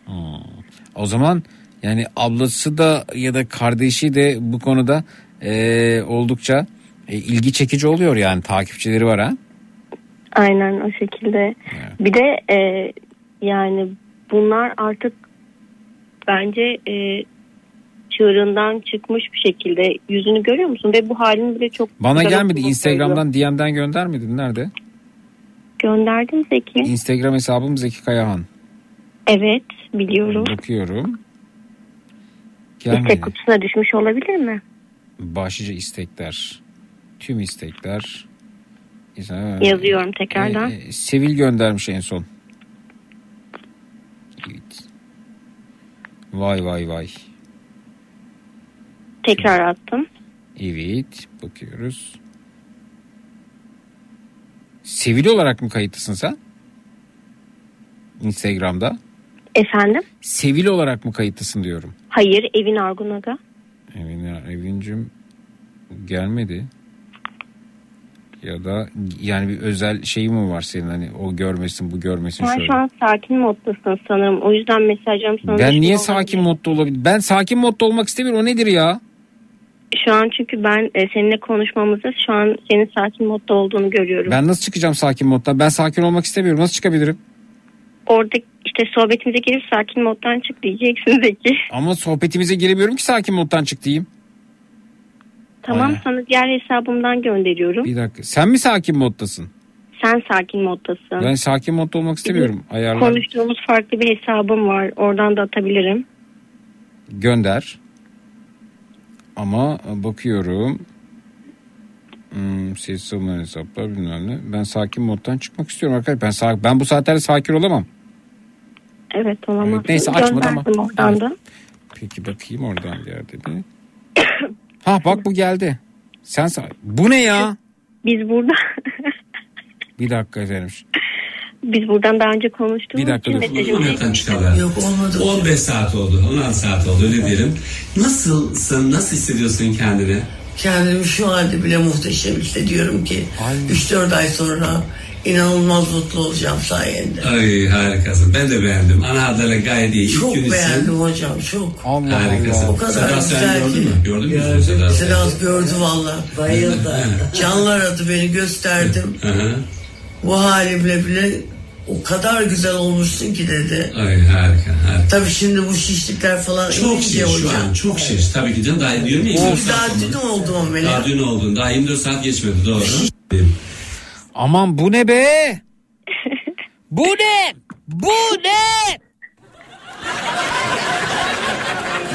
O zaman yani ablası da ya da kardeşi de bu konuda oldukça ilgi çekici oluyor yani, takipçileri var ha. Aynen o şekilde. Evet. Bir de yani bunlar artık bence çığırından çıkmış bir şekilde, yüzünü görüyor musun ve bu halini bile çok... Bana gelmedi, Instagram'dan DM'den göndermedin, nerede? Gönderdim Zeki. Instagram hesabım Zeki Kayahan. Evet biliyorum. Bakıyorum. Gelmedi. İstek kutusuna düşmüş olabilir mi? Başlıca istekler. Tüm istekler. Yazıyorum tekrardan. Sevil göndermiş en son. Evet. Vay. Tekrar attım. Evet bakıyoruz. Sevil olarak mı kayıtlısın sen? Instagram'da. Efendim? Sevil olarak mı kayıtlısın diyorum. Hayır, Evin Argun Aga. Evincim gelmedi. Ya da yani bir özel şey mi var senin, hani o görmesin bu görmesin şöyle. Sen şu an sakin moddasın sanırım. O yüzden mesajım sana. Ben niye sakin modda olabilirim? Ben sakin modda olmak istemiyorum. O nedir ya? Şu an çünkü ben seninle konuşmamızda şu an senin sakin modda olduğunu görüyorum. Ben nasıl çıkacağım sakin moddan? Ben sakin olmak istemiyorum. Nasıl çıkabilirim? Orada işte sohbetimize girip sakin moddan çık diyeceksin Zeki. Ama sohbetimize giremiyorum ki sakin moddan çık diyeyim. Tamam. Aynen. Sana diğer hesabımdan gönderiyorum. Bir dakika. Sen mi sakin moddasın? Sen sakin moddasın. Ben sakin modda olmak istemiyorum. Ayarlar. Konuştuğumuz farklı bir hesabım var. Oradan da atabilirim. Gönder. Ama bakıyorum sessiz olmayan hesaplar bilmem ne. Ben sakin moddan çıkmak istiyorum arkadaşlar. Ben bu saatlerde sakin olamam. Evet olamaz. Evet, neyse açmadım ama. Oradan da. Peki bakayım oradan bir yerde bir. Ha bak bu geldi. Bu ne ya? Biz burada. Bir dakika efendim. Biz buradan daha önce konuştuk. Bir dakika. Yok, 15 saat oldu. 16 saat oldu öyle diyelim. Nasılsın? Nasıl hissediyorsun kendini? Kendimi şu halde bile muhteşem hissediyorum ki. Aynen. 3-4 ay sonra inanılmaz mutlu olacağım sayende. Ay harikasın. Ben de beğendim. Ana adıyla gayet iyi. Çok beğendim hocam. Çok. Allah harikasın. O kadar Seda güzel ki. Gördün mü? Seda gördü valla. Bayıldı. Canlı aradı beni, gösterdim. Bu halimle bile o kadar güzel olmuşsun ki dedi. Ay harika. Tabii şimdi bu şişlikler falan çok şiş hocam. Şu an çok şiş. Tabii ki canım, daha diyorum ya. Daha dün oldu ama benim. Daha dün oldun. Daha 24 saat geçmedi doğru. Aman bu ne be? Bu ne?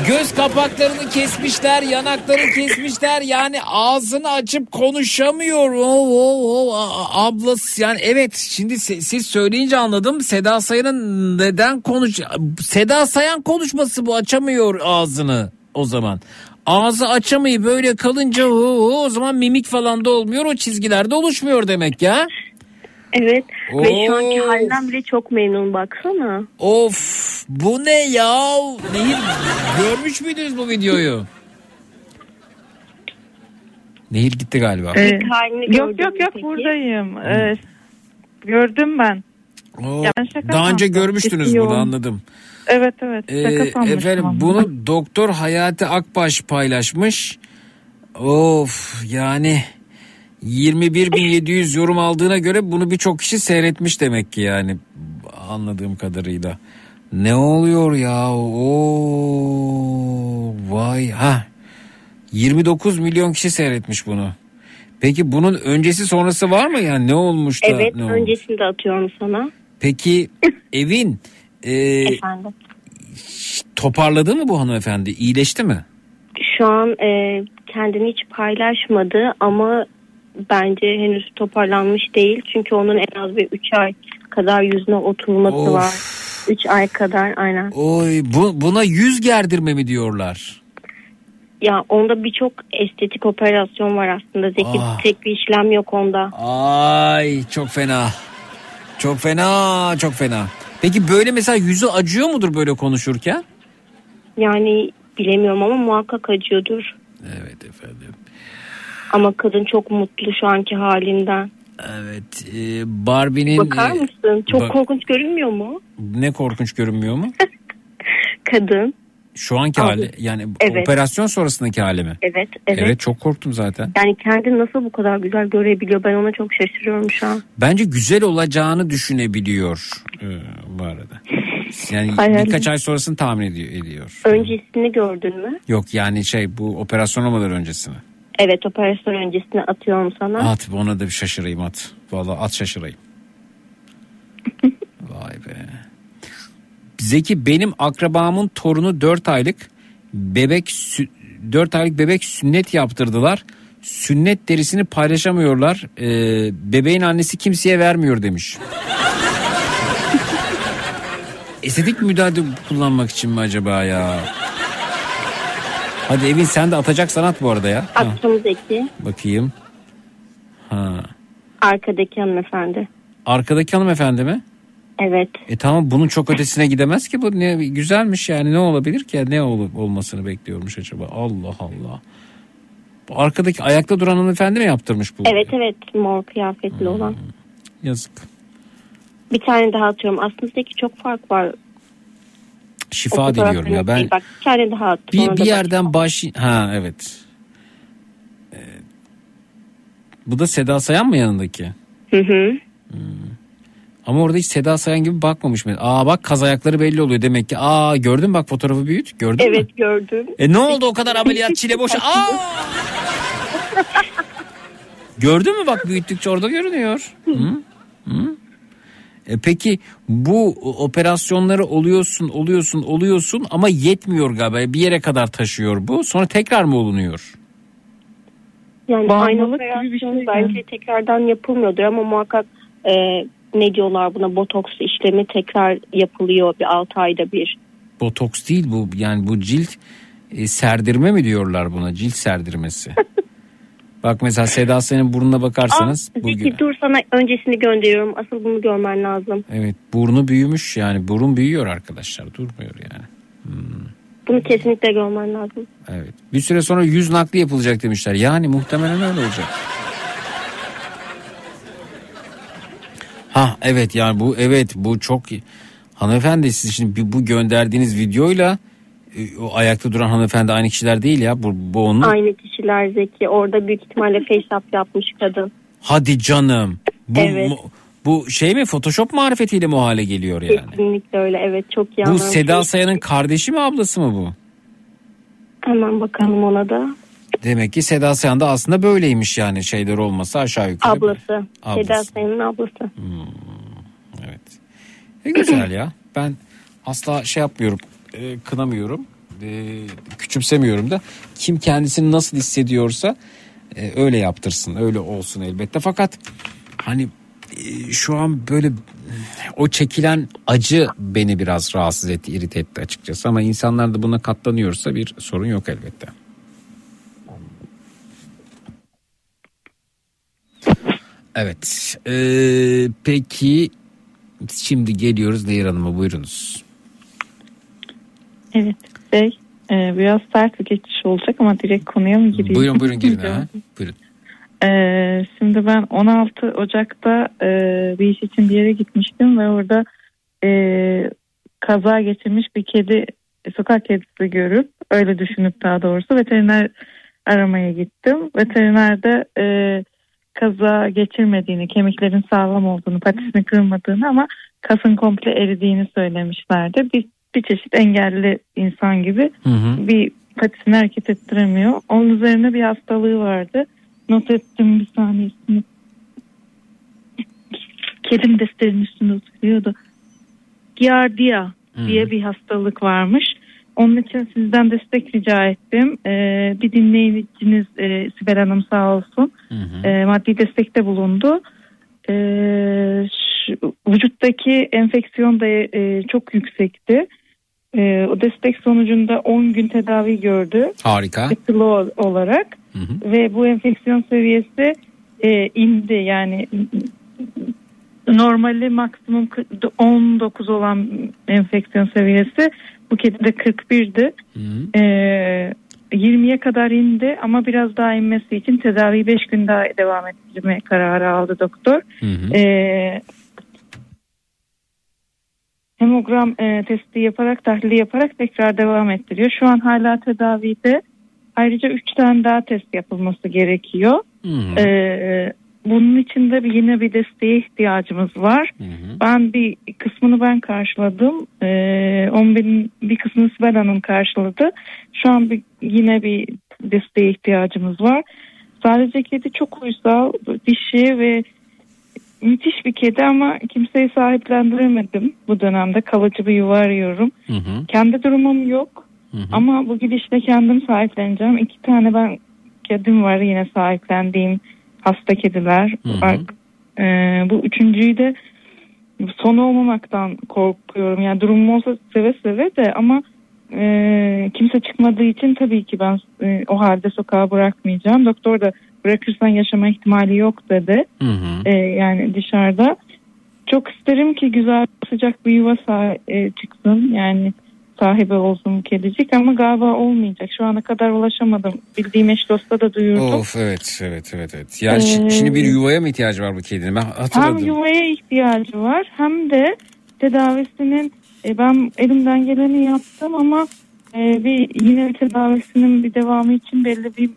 Göz kapaklarını kesmişler, yanaklarını kesmişler. Yani ağzını açıp konuşamıyor. Ablası yani, evet şimdi siz söyleyince anladım. Seda Sayan'ın neden Seda Sayan konuşması bu, açamıyor ağzını o zaman. Ağzı açamayı böyle kalınca o zaman mimik falan da olmuyor. O çizgiler de oluşmuyor demek ya. Evet. Of. Ve şu anki halinden bile çok memnun, baksana. Of bu ne ya? Nehir görmüş müydünüz bu videoyu? Nehir gitti galiba. Yok buradayım. Gördüm ben. Daha önce görmüştünüz bunu, anladım. Evet. Efendim bunu Doktor Hayati Akbaş paylaşmış. Of yani 21.700 yorum aldığına göre bunu birçok kişi seyretmiş demek ki yani, anladığım kadarıyla. Ne oluyor ya? Vay ha. 29 milyon kişi seyretmiş bunu. Peki bunun öncesi sonrası var mı yani, ne olmuş da? Evet, öncesini de atıyorum sana. Peki Evin efendim, toparladı mı bu hanımefendi? İyileşti mi? Şu an kendini hiç paylaşmadı ama bence henüz toparlanmış değil. Çünkü onun en az bir 3 ay kadar yüzüne oturması var. 3 ay kadar aynen. Buna yüz gerdirme mi diyorlar? Ya onda birçok estetik operasyon var aslında. Zeki, tek bir işlem yok onda. Ay çok fena. Çok fena, çok fena. Peki böyle mesela yüzü acıyor mudur böyle konuşurken? Yani bilemiyorum ama muhakkak acıyordur. Evet efendim. Ama kadın çok mutlu şu anki halinden. Evet. Barbie'nin... Bakar mısın? Çok korkunç görünmüyor mu? Ne korkunç görünmüyor mu? Kadın. Şu anki hali yani, evet. Operasyon sonrasındaki hali mi? Evet, evet. Evet, çok korktum zaten. Yani kendini nasıl bu kadar güzel görebiliyor? Ben ona çok şaşırıyorum şu an. Bence güzel olacağını düşünebiliyor bu arada. Yani hayır, birkaç ay sonrasını tahmin ediyor. Öncesini gördün mü? Yok yani bu operasyon olmadan öncesini. Evet, operasyon öncesini atıyorum sana. At, ona da bir şaşırayım at. Vallahi at şaşırayım. Vay be. Zeki, benim akrabamın torunu 4 aylık bebek, 4 aylık bebek sünnet yaptırdılar. Sünnet derisini paylaşamıyorlar. Bebeğin annesi kimseye vermiyor demiş. Estetik müdahale kullanmak için mi acaba ya? Hadi Evin, sen de atacak sanat bu arada ya. Attım Zeki. Bakayım. Ha. Arkadaki hanımefendi. Arkadaki hanımefendi mi? Evet. Tamam, bunun çok ötesine gidemez ki bu. Ne güzelmiş yani, ne olabilir ki? Ne olup olmasını bekliyormuş acaba? Allah Allah. Bu arkadaki ayakta duran hanımefendi mi yaptırmış bu? Evet evet, mor kıyafetli olan. Yazık. Bir tane daha atıyorum. Aslında Zeki çok fark var. Şifa diliyorum ya ben. Bak, bir tane daha attım. Bir yerden ha evet. Bu da Seda Sayan mı yanındaki? Hı hı. Hmm. Ama orada hiç Seda Sayan gibi bakmamış mı? Bak, kaz ayakları belli oluyor demek ki. Gördün mü? Bak, fotoğrafı büyüt. Gördün mü? Evet, gördüm. Ne oldu o kadar ameliyat çile boşa? Gördün mü? Bak, büyüttükçe orada görünüyor. Hı? Hı? Peki bu operasyonları oluyorsun ama yetmiyor galiba. Bir yere kadar taşıyor bu. Sonra tekrar mı olunuyor? Yani aynı operasyon belki tekrardan yapılmıyordur ama muhakkak... ne diyorlar buna, botoks işlemi tekrar yapılıyor bir 6 ayda bir. Botoks değil bu, yani bu cilt serdirme mi diyorlar buna, cilt serdirmesi. Bak mesela Seda Sayan'ın burnuna bakarsanız. Zeki dur, sana öncesini gönderiyorum, asıl bunu görmen lazım. Evet, burnu büyümüş yani, burun büyüyor arkadaşlar, durmuyor yani. Hmm. Bunu kesinlikle görmen lazım. Evet, bir süre sonra yüz nakli yapılacak demişler, yani muhtemelen öyle olacak. Ha evet, yani bu, evet bu çok hanımefendi, siz şimdi bu gönderdiğiniz videoyla o ayakta duran hanımefendi aynı kişiler değil ya, bu onun. Aynı kişiler Zeki, orada büyük ihtimalle face up yapmış kadın. Hadi canım. Evet. Bu Photoshop marifetiyle mi o hale geliyor yani? Kesinlikle öyle, evet, çok yanlış. Bu Seda Sayan'ın kardeşi mi, ablası mı bu? Hemen bakalım ona da. Demek ki Seda Sayan da aslında böyleymiş yani, şeyler olmasa aşağı yukarı. Ablası. Seda Sayan'ın ablası. Evet. Güzel ya. Ben asla yapmıyorum, kınamıyorum, küçümsemiyorum da. Kim kendisini nasıl hissediyorsa öyle yaptırsın, öyle olsun elbette. Fakat hani şu an böyle o çekilen acı beni biraz rahatsız etti, irite etti açıkçası. Ama insanlar da buna katlanıyorsa bir sorun yok elbette. Evet. Peki şimdi geliyoruz Nehir Hanım'a, buyurunuz. Evet. Biraz sert bir geçiş olacak ama direkt konuya mı gireyim? Buyurun girin. Ha. Buyurun. Şimdi ben 16 Ocak'ta bir iş için bir yere gitmiştim ve orada kaza geçirmiş bir kedi, sokak kedisi görüp, öyle düşünüp daha doğrusu veteriner aramaya gittim. Veteriner de kaza geçirmediğini, kemiklerin sağlam olduğunu, patisini kırmadığını ama kasın komple eridiğini söylemişlerdi. Bir çeşit engelli insan gibi, bir patisini hareket ettiremiyor. Onun üzerine bir hastalığı vardı. Not ettim bir saniyesini. Kedim desterinin üstünde oturuyordu. Giardia diye bir hastalık varmış. Onun için sizden destek rica ettim. Bir dinleyiciniz Sibel Hanım sağ olsun. Maddi destekte bulundu. Vücuttaki enfeksiyon da çok yüksekti. O destek sonucunda 10 gün tedavi gördü. Harika. Slow olarak. Hı hı. Ve bu enfeksiyon seviyesi indi. Yani normali maksimum 19 olan enfeksiyon seviyesi bu kedide 41'di. Hı hı. 20'ye kadar indi ama biraz daha inmesi için tedavi 5 gün daha devam ettirme kararı aldı doktor. Hı hı. Hemogram testi yaparak, tahlili yaparak tekrar devam ettiriyor. Şu an hala tedavide. Ayrıca 3 tane daha test yapılması gerekiyor. Hı-hı. Bunun için de yine bir desteğe ihtiyacımız var. Hı-hı. Ben bir kısmını ben karşıladım. 10.000'in bir kısmını Sibel Hanım karşıladı. Şu an yine bir desteğe ihtiyacımız var. Sadece kedi çok uysal, dişi ve müthiş bir kedi ama kimseyi sahiplendiremedim. Bu dönemde kalıcı bir yuva arıyorum. Hı hı. Kendi durumum yok. Hı hı. Ama bu gidişle kendim sahipleneceğim. 2 tane ben kedim var yine sahiplendiğim hasta kediler. Hı hı. Bu 3.'yü de sonu olmamaktan korkuyorum. Yani durumum olsa seve seve de ama kimse çıkmadığı için tabii ki ben o halde sokağa bırakmayacağım. Doktor da bırakırsan yaşama ihtimali yok dedi. Hı hı. Yani dışarıda. Çok isterim ki güzel sıcak bir yuva çıksın. Yani sahibi olsun kedicik ama galiba olmayacak. Şu ana kadar ulaşamadım. Bildiğim eş dosta da duyurdum. Of evet. Yani şimdi bir yuvaya mı ihtiyacı var bu kedinin? Ben hatırladım. Hem yuvaya ihtiyacı var hem de tedavisinin ben elimden geleni yaptım ama yine tedavisinin bir devamı için belli bir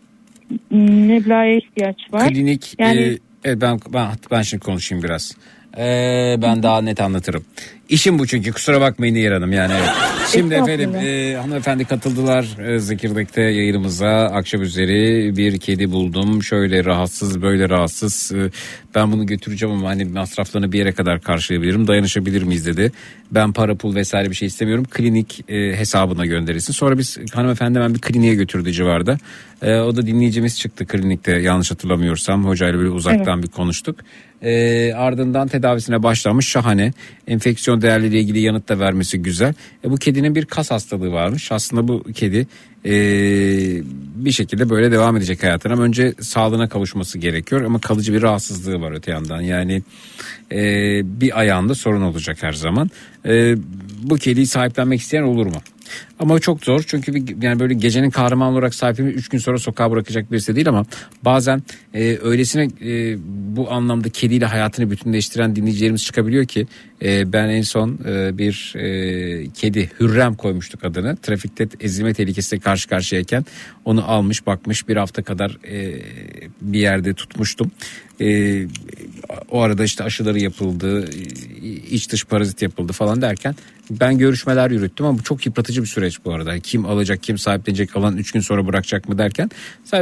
neblaya ihtiyaç var. Klinik yani ben şimdi konuşayım biraz. Ben daha net anlatırım. İşim bu çünkü kusura bakmayın Nihir Hanım yani. Evet. Şimdi efendim hanımefendi katıldılar Zekirdek'te yayınımıza akşam üzeri bir kedi buldum. Şöyle rahatsız böyle rahatsız ben bunu götüreceğim ama hani masraflarını bir yere kadar karşılayabilirim dayanışabilir miyiz dedi. Ben para pul vesaire bir şey istemiyorum klinik hesabına gönderilsin. Sonra biz hanımefendi hemen bir kliniğe götürdü civarda. O da dinleyicimiz çıktı klinikte yanlış hatırlamıyorsam hocayla böyle uzaktan bir konuştuk. Ardından tedavisine başlamış şahane enfeksiyon değerleriyle ilgili yanıt da vermesi güzel. Bu kedinin bir kas hastalığı varmış. Aslında bu kedi bir şekilde böyle devam edecek hayatına. Ama önce sağlığına kavuşması gerekiyor. Ama kalıcı bir rahatsızlığı var öte yandan. Yani bir ayağında sorun olacak her zaman. Bu kediyi sahiplenmek isteyen olur mu? Ama çok zor çünkü yani böyle gecenin kahramanı olarak sahibini 3 gün sonra sokağa bırakacak birisi değil ama bazen öylesine bu anlamda kediyle hayatını bütünleştiren dinleyicilerimiz çıkabiliyor ki ben en son bir kedi Hürrem koymuştuk adını trafikte ezilme tehlikesiyle karşı karşıyayken onu almış bakmış bir hafta kadar bir yerde tutmuştum. O arada işte aşıları yapıldı iç dış parazit yapıldı falan derken ben görüşmeler yürüttüm ama bu çok yıpratıcı bir süreç bu arada kim alacak kim sahiplenecek alan 3 gün sonra bırakacak mı derken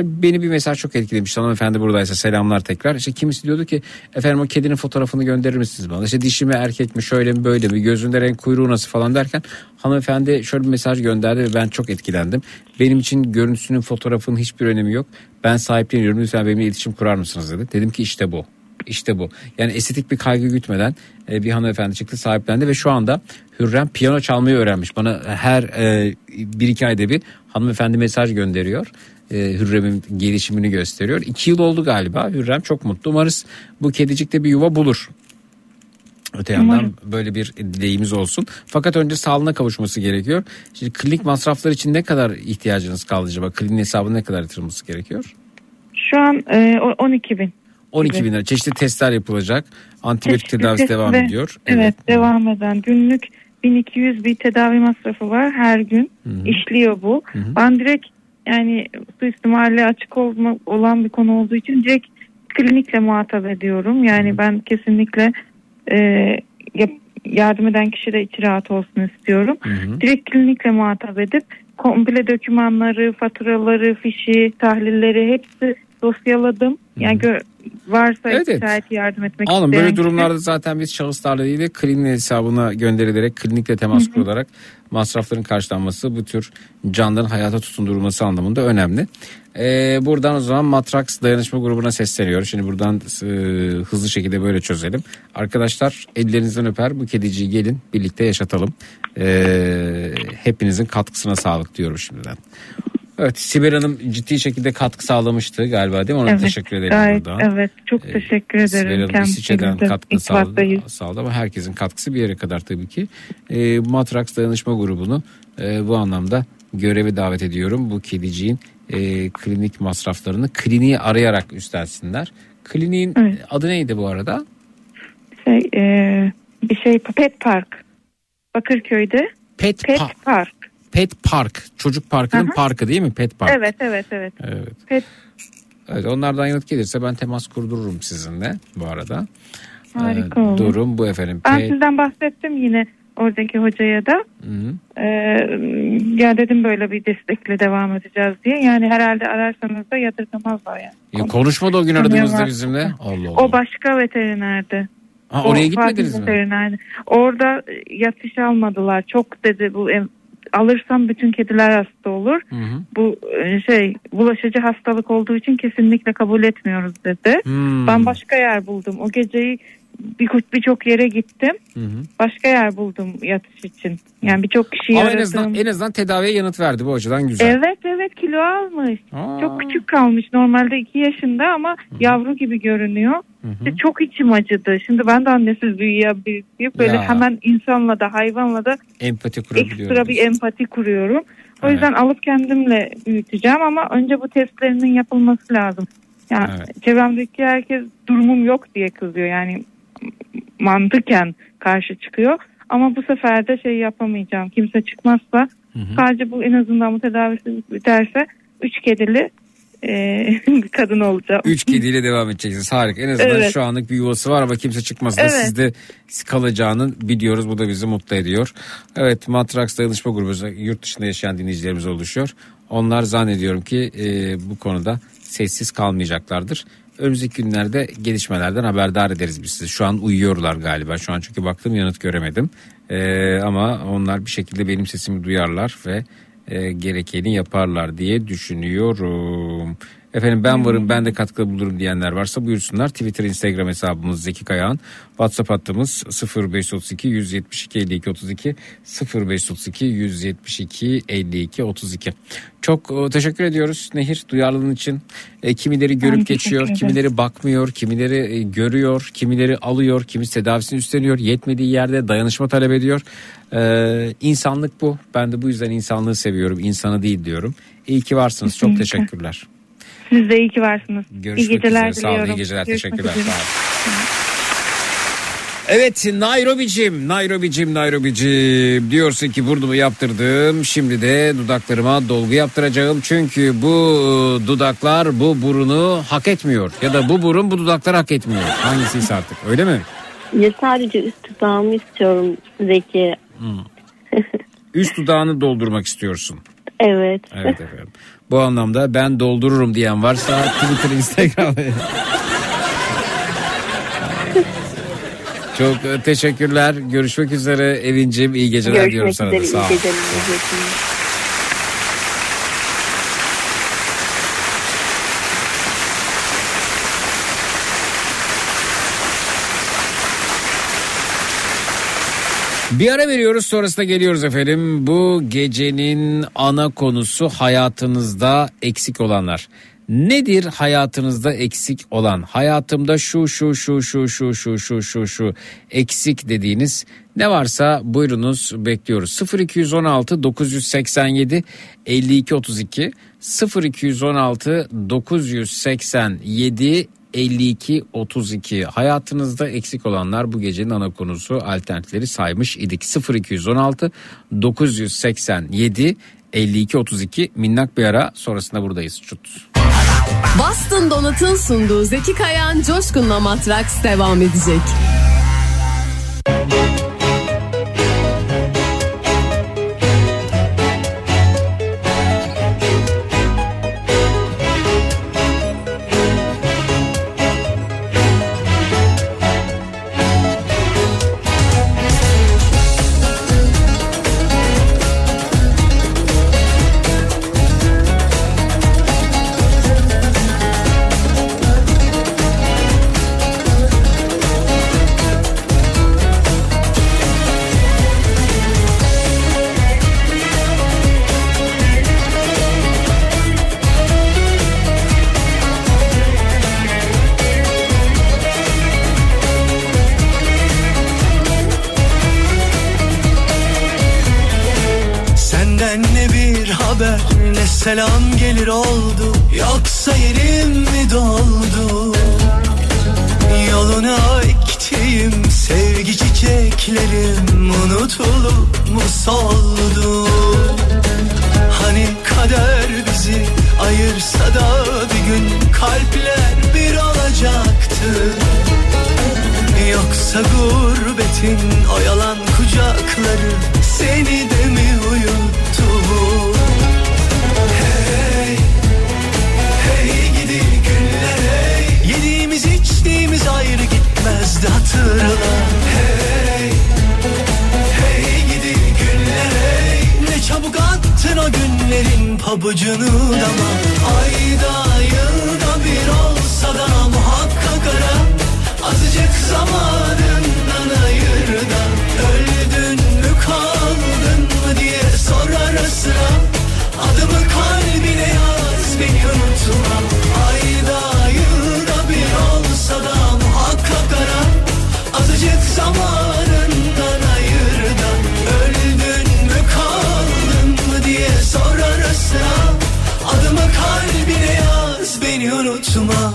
beni bir mesaj çok etkilemiş hanımefendi buradaysa selamlar tekrar işte kimisi diyordu ki efendim o kedinin fotoğrafını gönderir misiniz bana işte dişi mi erkek mi şöyle mi böyle mi gözünde renk kuyruğu nasıl falan derken hanımefendi şöyle bir mesaj gönderdi ve ben çok etkilendim benim için görüntüsünün fotoğrafının hiçbir önemi yok ben sahipleniyorum lütfen benimle iletişim kurar mısınız dedi dedim ki İşte bu. Yani estetik bir kaygı gütmeden bir hanımefendi çıktı sahiplendi ve şu anda Hürrem piyano çalmayı öğrenmiş. Bana her 1-2 ayda bir hanımefendi mesaj gönderiyor. Hürrem'in gelişimini gösteriyor. 2 yıl oldu galiba. Hürrem çok mutlu. Umarız bu kedicikte bir yuva bulur. Öte yandan böyle bir dileğimiz olsun. Fakat önce sağlığına kavuşması gerekiyor. Şimdi klinik masraflar için ne kadar ihtiyacınız kaldı acaba? Klinik hesabına ne kadar yatırılması gerekiyor? Şu an 12.000. 12 bin lira. Çeşitli testler yapılacak. Antibiyotik tedavisi devam ediyor. Evet, devam eden günlük 1200 bir tedavi masrafı var her gün. Hı-hı. İşliyor bu. Hı-hı. Ben direkt yani suistimali açık olan bir konu olduğu için direkt klinikle muhatap ediyorum. Yani Hı-hı. ben kesinlikle yardım eden kişi de içi rahat olsun istiyorum. Hı-hı. Direkt klinikle muhatap edip komple dokümanları, faturaları, fişi, tahlilleri hepsi dosyaladım. Yani varsa şikayet yardım etmek isteyen. Anladım. Böyle durumlarda zaten biz şahıslarla değil de klinik hesabına gönderilerek klinikle temas kurularak masrafların karşılanması bu tür canların hayata tutundurulması anlamında önemli. Buradan o zaman Matrax dayanışma grubuna sesleniyor. Şimdi buradan hızlı şekilde böyle çözelim. Arkadaşlar ellerinizden öper bu kediciyi gelin birlikte yaşatalım. hepinizin katkısına sağlık diyorum şimdiden. Evet, Sibel Hanım ciddi şekilde katkı sağlamıştı galiba, değil mi? Ona evet, teşekkür ederim gayet, buradan. Evet, çok teşekkür ederim. Sibel Hanım İsviçre'den katkı sağladı ama herkesin katkısı bir yere kadar tabii ki. Matrax Dayanışma Grubu'nu bu anlamda göreve davet ediyorum. Bu kediciğin klinik masraflarını kliniği arayarak üstlensinler. Kliniğin evet, adı neydi bu arada? Pet Park. Bakırköy'de. Pet Park. Pet Park, çocuk parkının aha, parkı değil mi? Pet Park. Evet. Evet, onlardan yanıt gelirse ben temas kurdururum sizinle bu arada. Harika oldu. Durum bu efendim. Ben sizden bahsettim yine oradaki hocaya da. Ya dedim böyle bir destekle devam edeceğiz diye. Yani herhalde ararsanız da yadırgamazlar yani. Konuşmadı o gün aradığımızda bizimle. Allah. O başka veterinerdi. Ha, oraya gitmediniz mi? Orada yatış almadılar. Çok dedi bu alırsam bütün kediler hasta olur. Bu bulaşıcı hastalık olduğu için kesinlikle kabul etmiyoruz dedi. Ben başka yer buldum. O geceyi birçok yere gittim. Başka yer buldum yatış için. Yani birçok kişiyi aradım. Ama en azından tedaviye yanıt verdi, bu açıdan güzel. Evet, kilo almış. Aa. Çok küçük kalmış. Normalde 2 yaşında ama yavru gibi görünüyor. İşte çok içim acıdı. Şimdi ben de annesiz büyüyebilirim diye böyle hemen insanla da hayvanla da empati kurabiliyorum. Ekstra bir empati kuruyorum. O yüzden alıp kendimle büyüteceğim ama önce bu testlerinin yapılması lazım. Yani çevremdeki herkes durumum yok diye kızıyor. Yani mantıken karşı çıkıyor ama bu sefer de yapamayacağım, kimse çıkmazsa sadece bu en azından bu tedavisi biterse 3 kedili kadın olacağım. 3 kediyle devam edeceksiniz, harika. En azından şu anlık bir yuvası var ama kimse çıkmazsa sizde kalacağını biliyoruz, bu da bizi mutlu ediyor. Evet, Matrax Dayanışma Grubu yurt dışında yaşayan dinleyicilerimiz oluşuyor, onlar zannediyorum ki bu konuda sessiz kalmayacaklardır. Önümüzdeki günlerde gelişmelerden haberdar ederiz biz sizi. Şu an uyuyorlar galiba. Şu an çünkü baktım yanıt göremedim. Ama onlar bir şekilde benim sesimi duyarlar ve gerekeni yaparlar diye düşünüyorum. Efendim ben varım, ben de katkıda bulurum diyenler varsa buyursunlar. Twitter, Instagram hesabımız Zeki Kayan. WhatsApp hattımız 0532 172 52 32 0532 172 52 32. Çok teşekkür ediyoruz Nehir, duyarlılığın için. Kimileri görüp geçiyor, kimileri bakmıyor, kimileri görüyor, kimileri alıyor, kimisi tedavisini üstleniyor. Yetmediği yerde dayanışma talep ediyor. İnsanlık bu. Ben de bu yüzden insanlığı seviyorum, insanı değil diyorum. İyi ki varsınız. Çok teşekkürler. Siz de iyi ki varsınız. Görüşmek iyi geceler üzere. Diliyorum. Sağ olun, iyi geceler. Görüşmek teşekkürler. Sağ olun. Evet, Nairobi'cim diyorsun ki burnumu yaptırdım, şimdi de dudaklarıma dolgu yaptıracağım. Çünkü bu dudaklar bu burunu hak etmiyor ya da bu burun bu dudakları hak etmiyor. Hangisiyse artık, öyle mi? Ya sadece üst dudağımı istiyorum Zeki. Üst dudağını doldurmak istiyorsun. Evet. Evet efendim. Bu anlamda ben doldururum diyen varsa Twitter, Instagram. Çok teşekkürler. Görüşmek üzere Evincim. İyi geceler görüşmek diyorum sana da. Sağ ol. Bir ara veriyoruz, sonrasında geliyoruz efendim. Bu gecenin ana konusu hayatınızda eksik olanlar. Nedir hayatınızda eksik olan? Hayatımda şu eksik dediğiniz ne varsa buyurunuz, bekliyoruz. 0216 987 52 32 0216 987 52-32 hayatınızda eksik olanlar bu gecenin ana konusu, alternatifleri saymış idik. 0216-987-52-32 minnak bir ara, sonrasında buradayız. Boston Donut'un sunduğu Zeki Kayan Coşkun'la Matrax devam edecek. Nereden ne bir haber ne selam gelir oldu, yoksa yerim mi doldu? Yoluna ektiğim sevgi çiçeklerim unutulup mu soldu? Hani kader bizi ayırsa da bir gün kalpler bir olacaktı. Yoksa gurbetin o yalan kucakları seni de mi uyuttu? Hey, hey gidi günler hey. Yediğimiz içtiğimiz ayrı gitmezdi hatırla. Hey, hey gidi günler hey. Ne çabuk attın o günlerin pabucunu dama. Ayda yılda bir olsa da muhakkak ara. Azıcık zamanından ayır da öldün mü kaldın mı diye sor ara sıra. Adımı kalbine yaz beni unutma. Ayda yılda bir olsa da muhakkak ara. Azıcık zamanından ayır da öldün mü kaldın mı diye sor ara sıra. Adımı kalbine yaz beni unutma.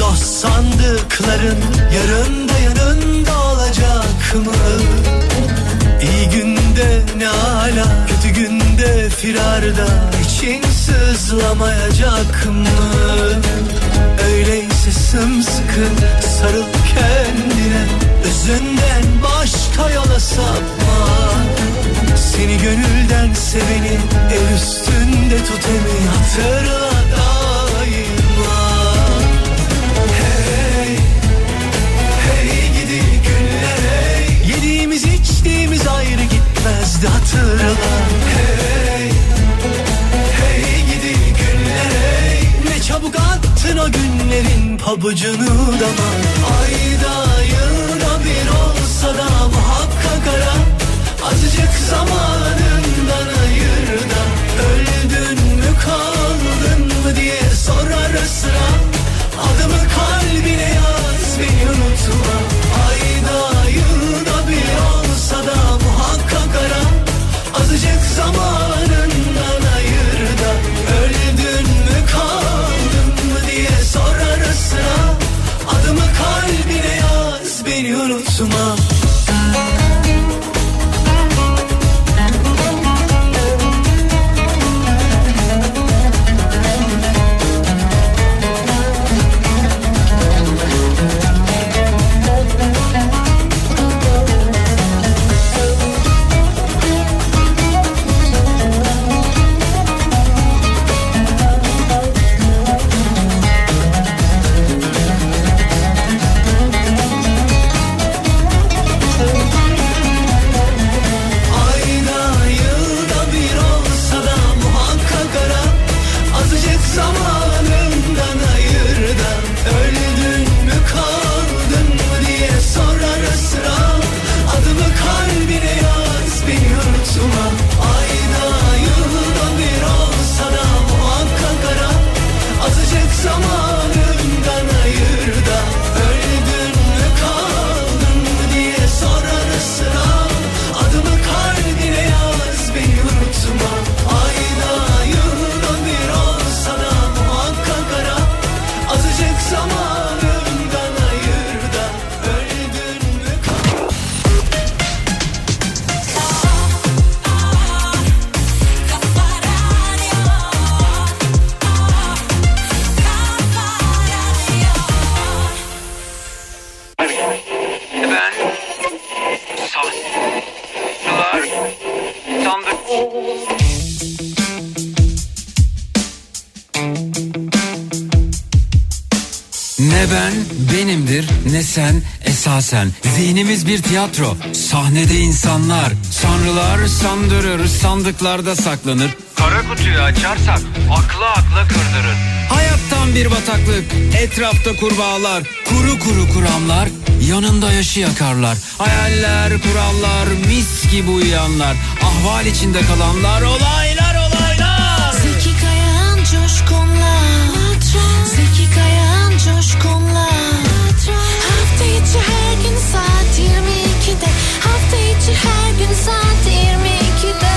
Dost sandıkların yarın da yanında olacak mı? İyi günde ne ala, kötü günde firarda için sızlamayacak mı? Öyleyse sımsıkı sarıl kendine, özünden başka yola sapma. Seni gönülden seveni el üstünde tut emi hatırla daima. İçtiğimiz ayrı gitmezdi hatırla. Hey, hey gidi günler hey. Ne çabuk attın o günlerin pabucunu dama. Ayda yılda bir olsa da muhakkak ara. Azıcık zamanından ayır da öldün mü kaldın mı diye sor ara sıra. Adımı kalbine yaz beni unutma. Ayda yılda bir olsa da muhakkak ara. Azıcık zamanından ayır da öldün mü kaldın mı diye sor ara sıra. Adımı kalbine yaz beni unutma. Sen. Zihnimiz bir tiyatro, sahnede insanlar, sanrılar sandırır, sandıklarda saklanır. Kara kutuyu açarsak akla kırdırır. Hayattan bir bataklık, etrafta kurbağalar, kuru kuru kuramlar, yanında yaşı yakarlar. Hayaller, kurallar, mis gibi uyuyanlar, ahval içinde kalanlar, olaylar olaylar. Zeki Kayan Coşkun'la Matrax, Zeki Kayan Coşkun'la Matrax. Hafta içi her gün saat 22'de, hafta içi her gün saat 22'de.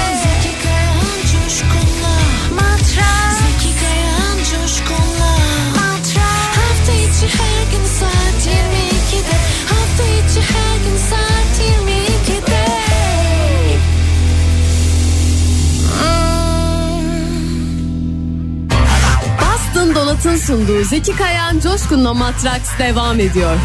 Zeki Kayan Coşkun'la Matrax, Zeki Kayan Coşkun'la Matrax. Hafta içi her gün saat 22'de, hafta içi her gün saat 22'de. Bastın Dolat'ın sunduğu Zeki Kayan Coşkun'la Matrax devam ediyor.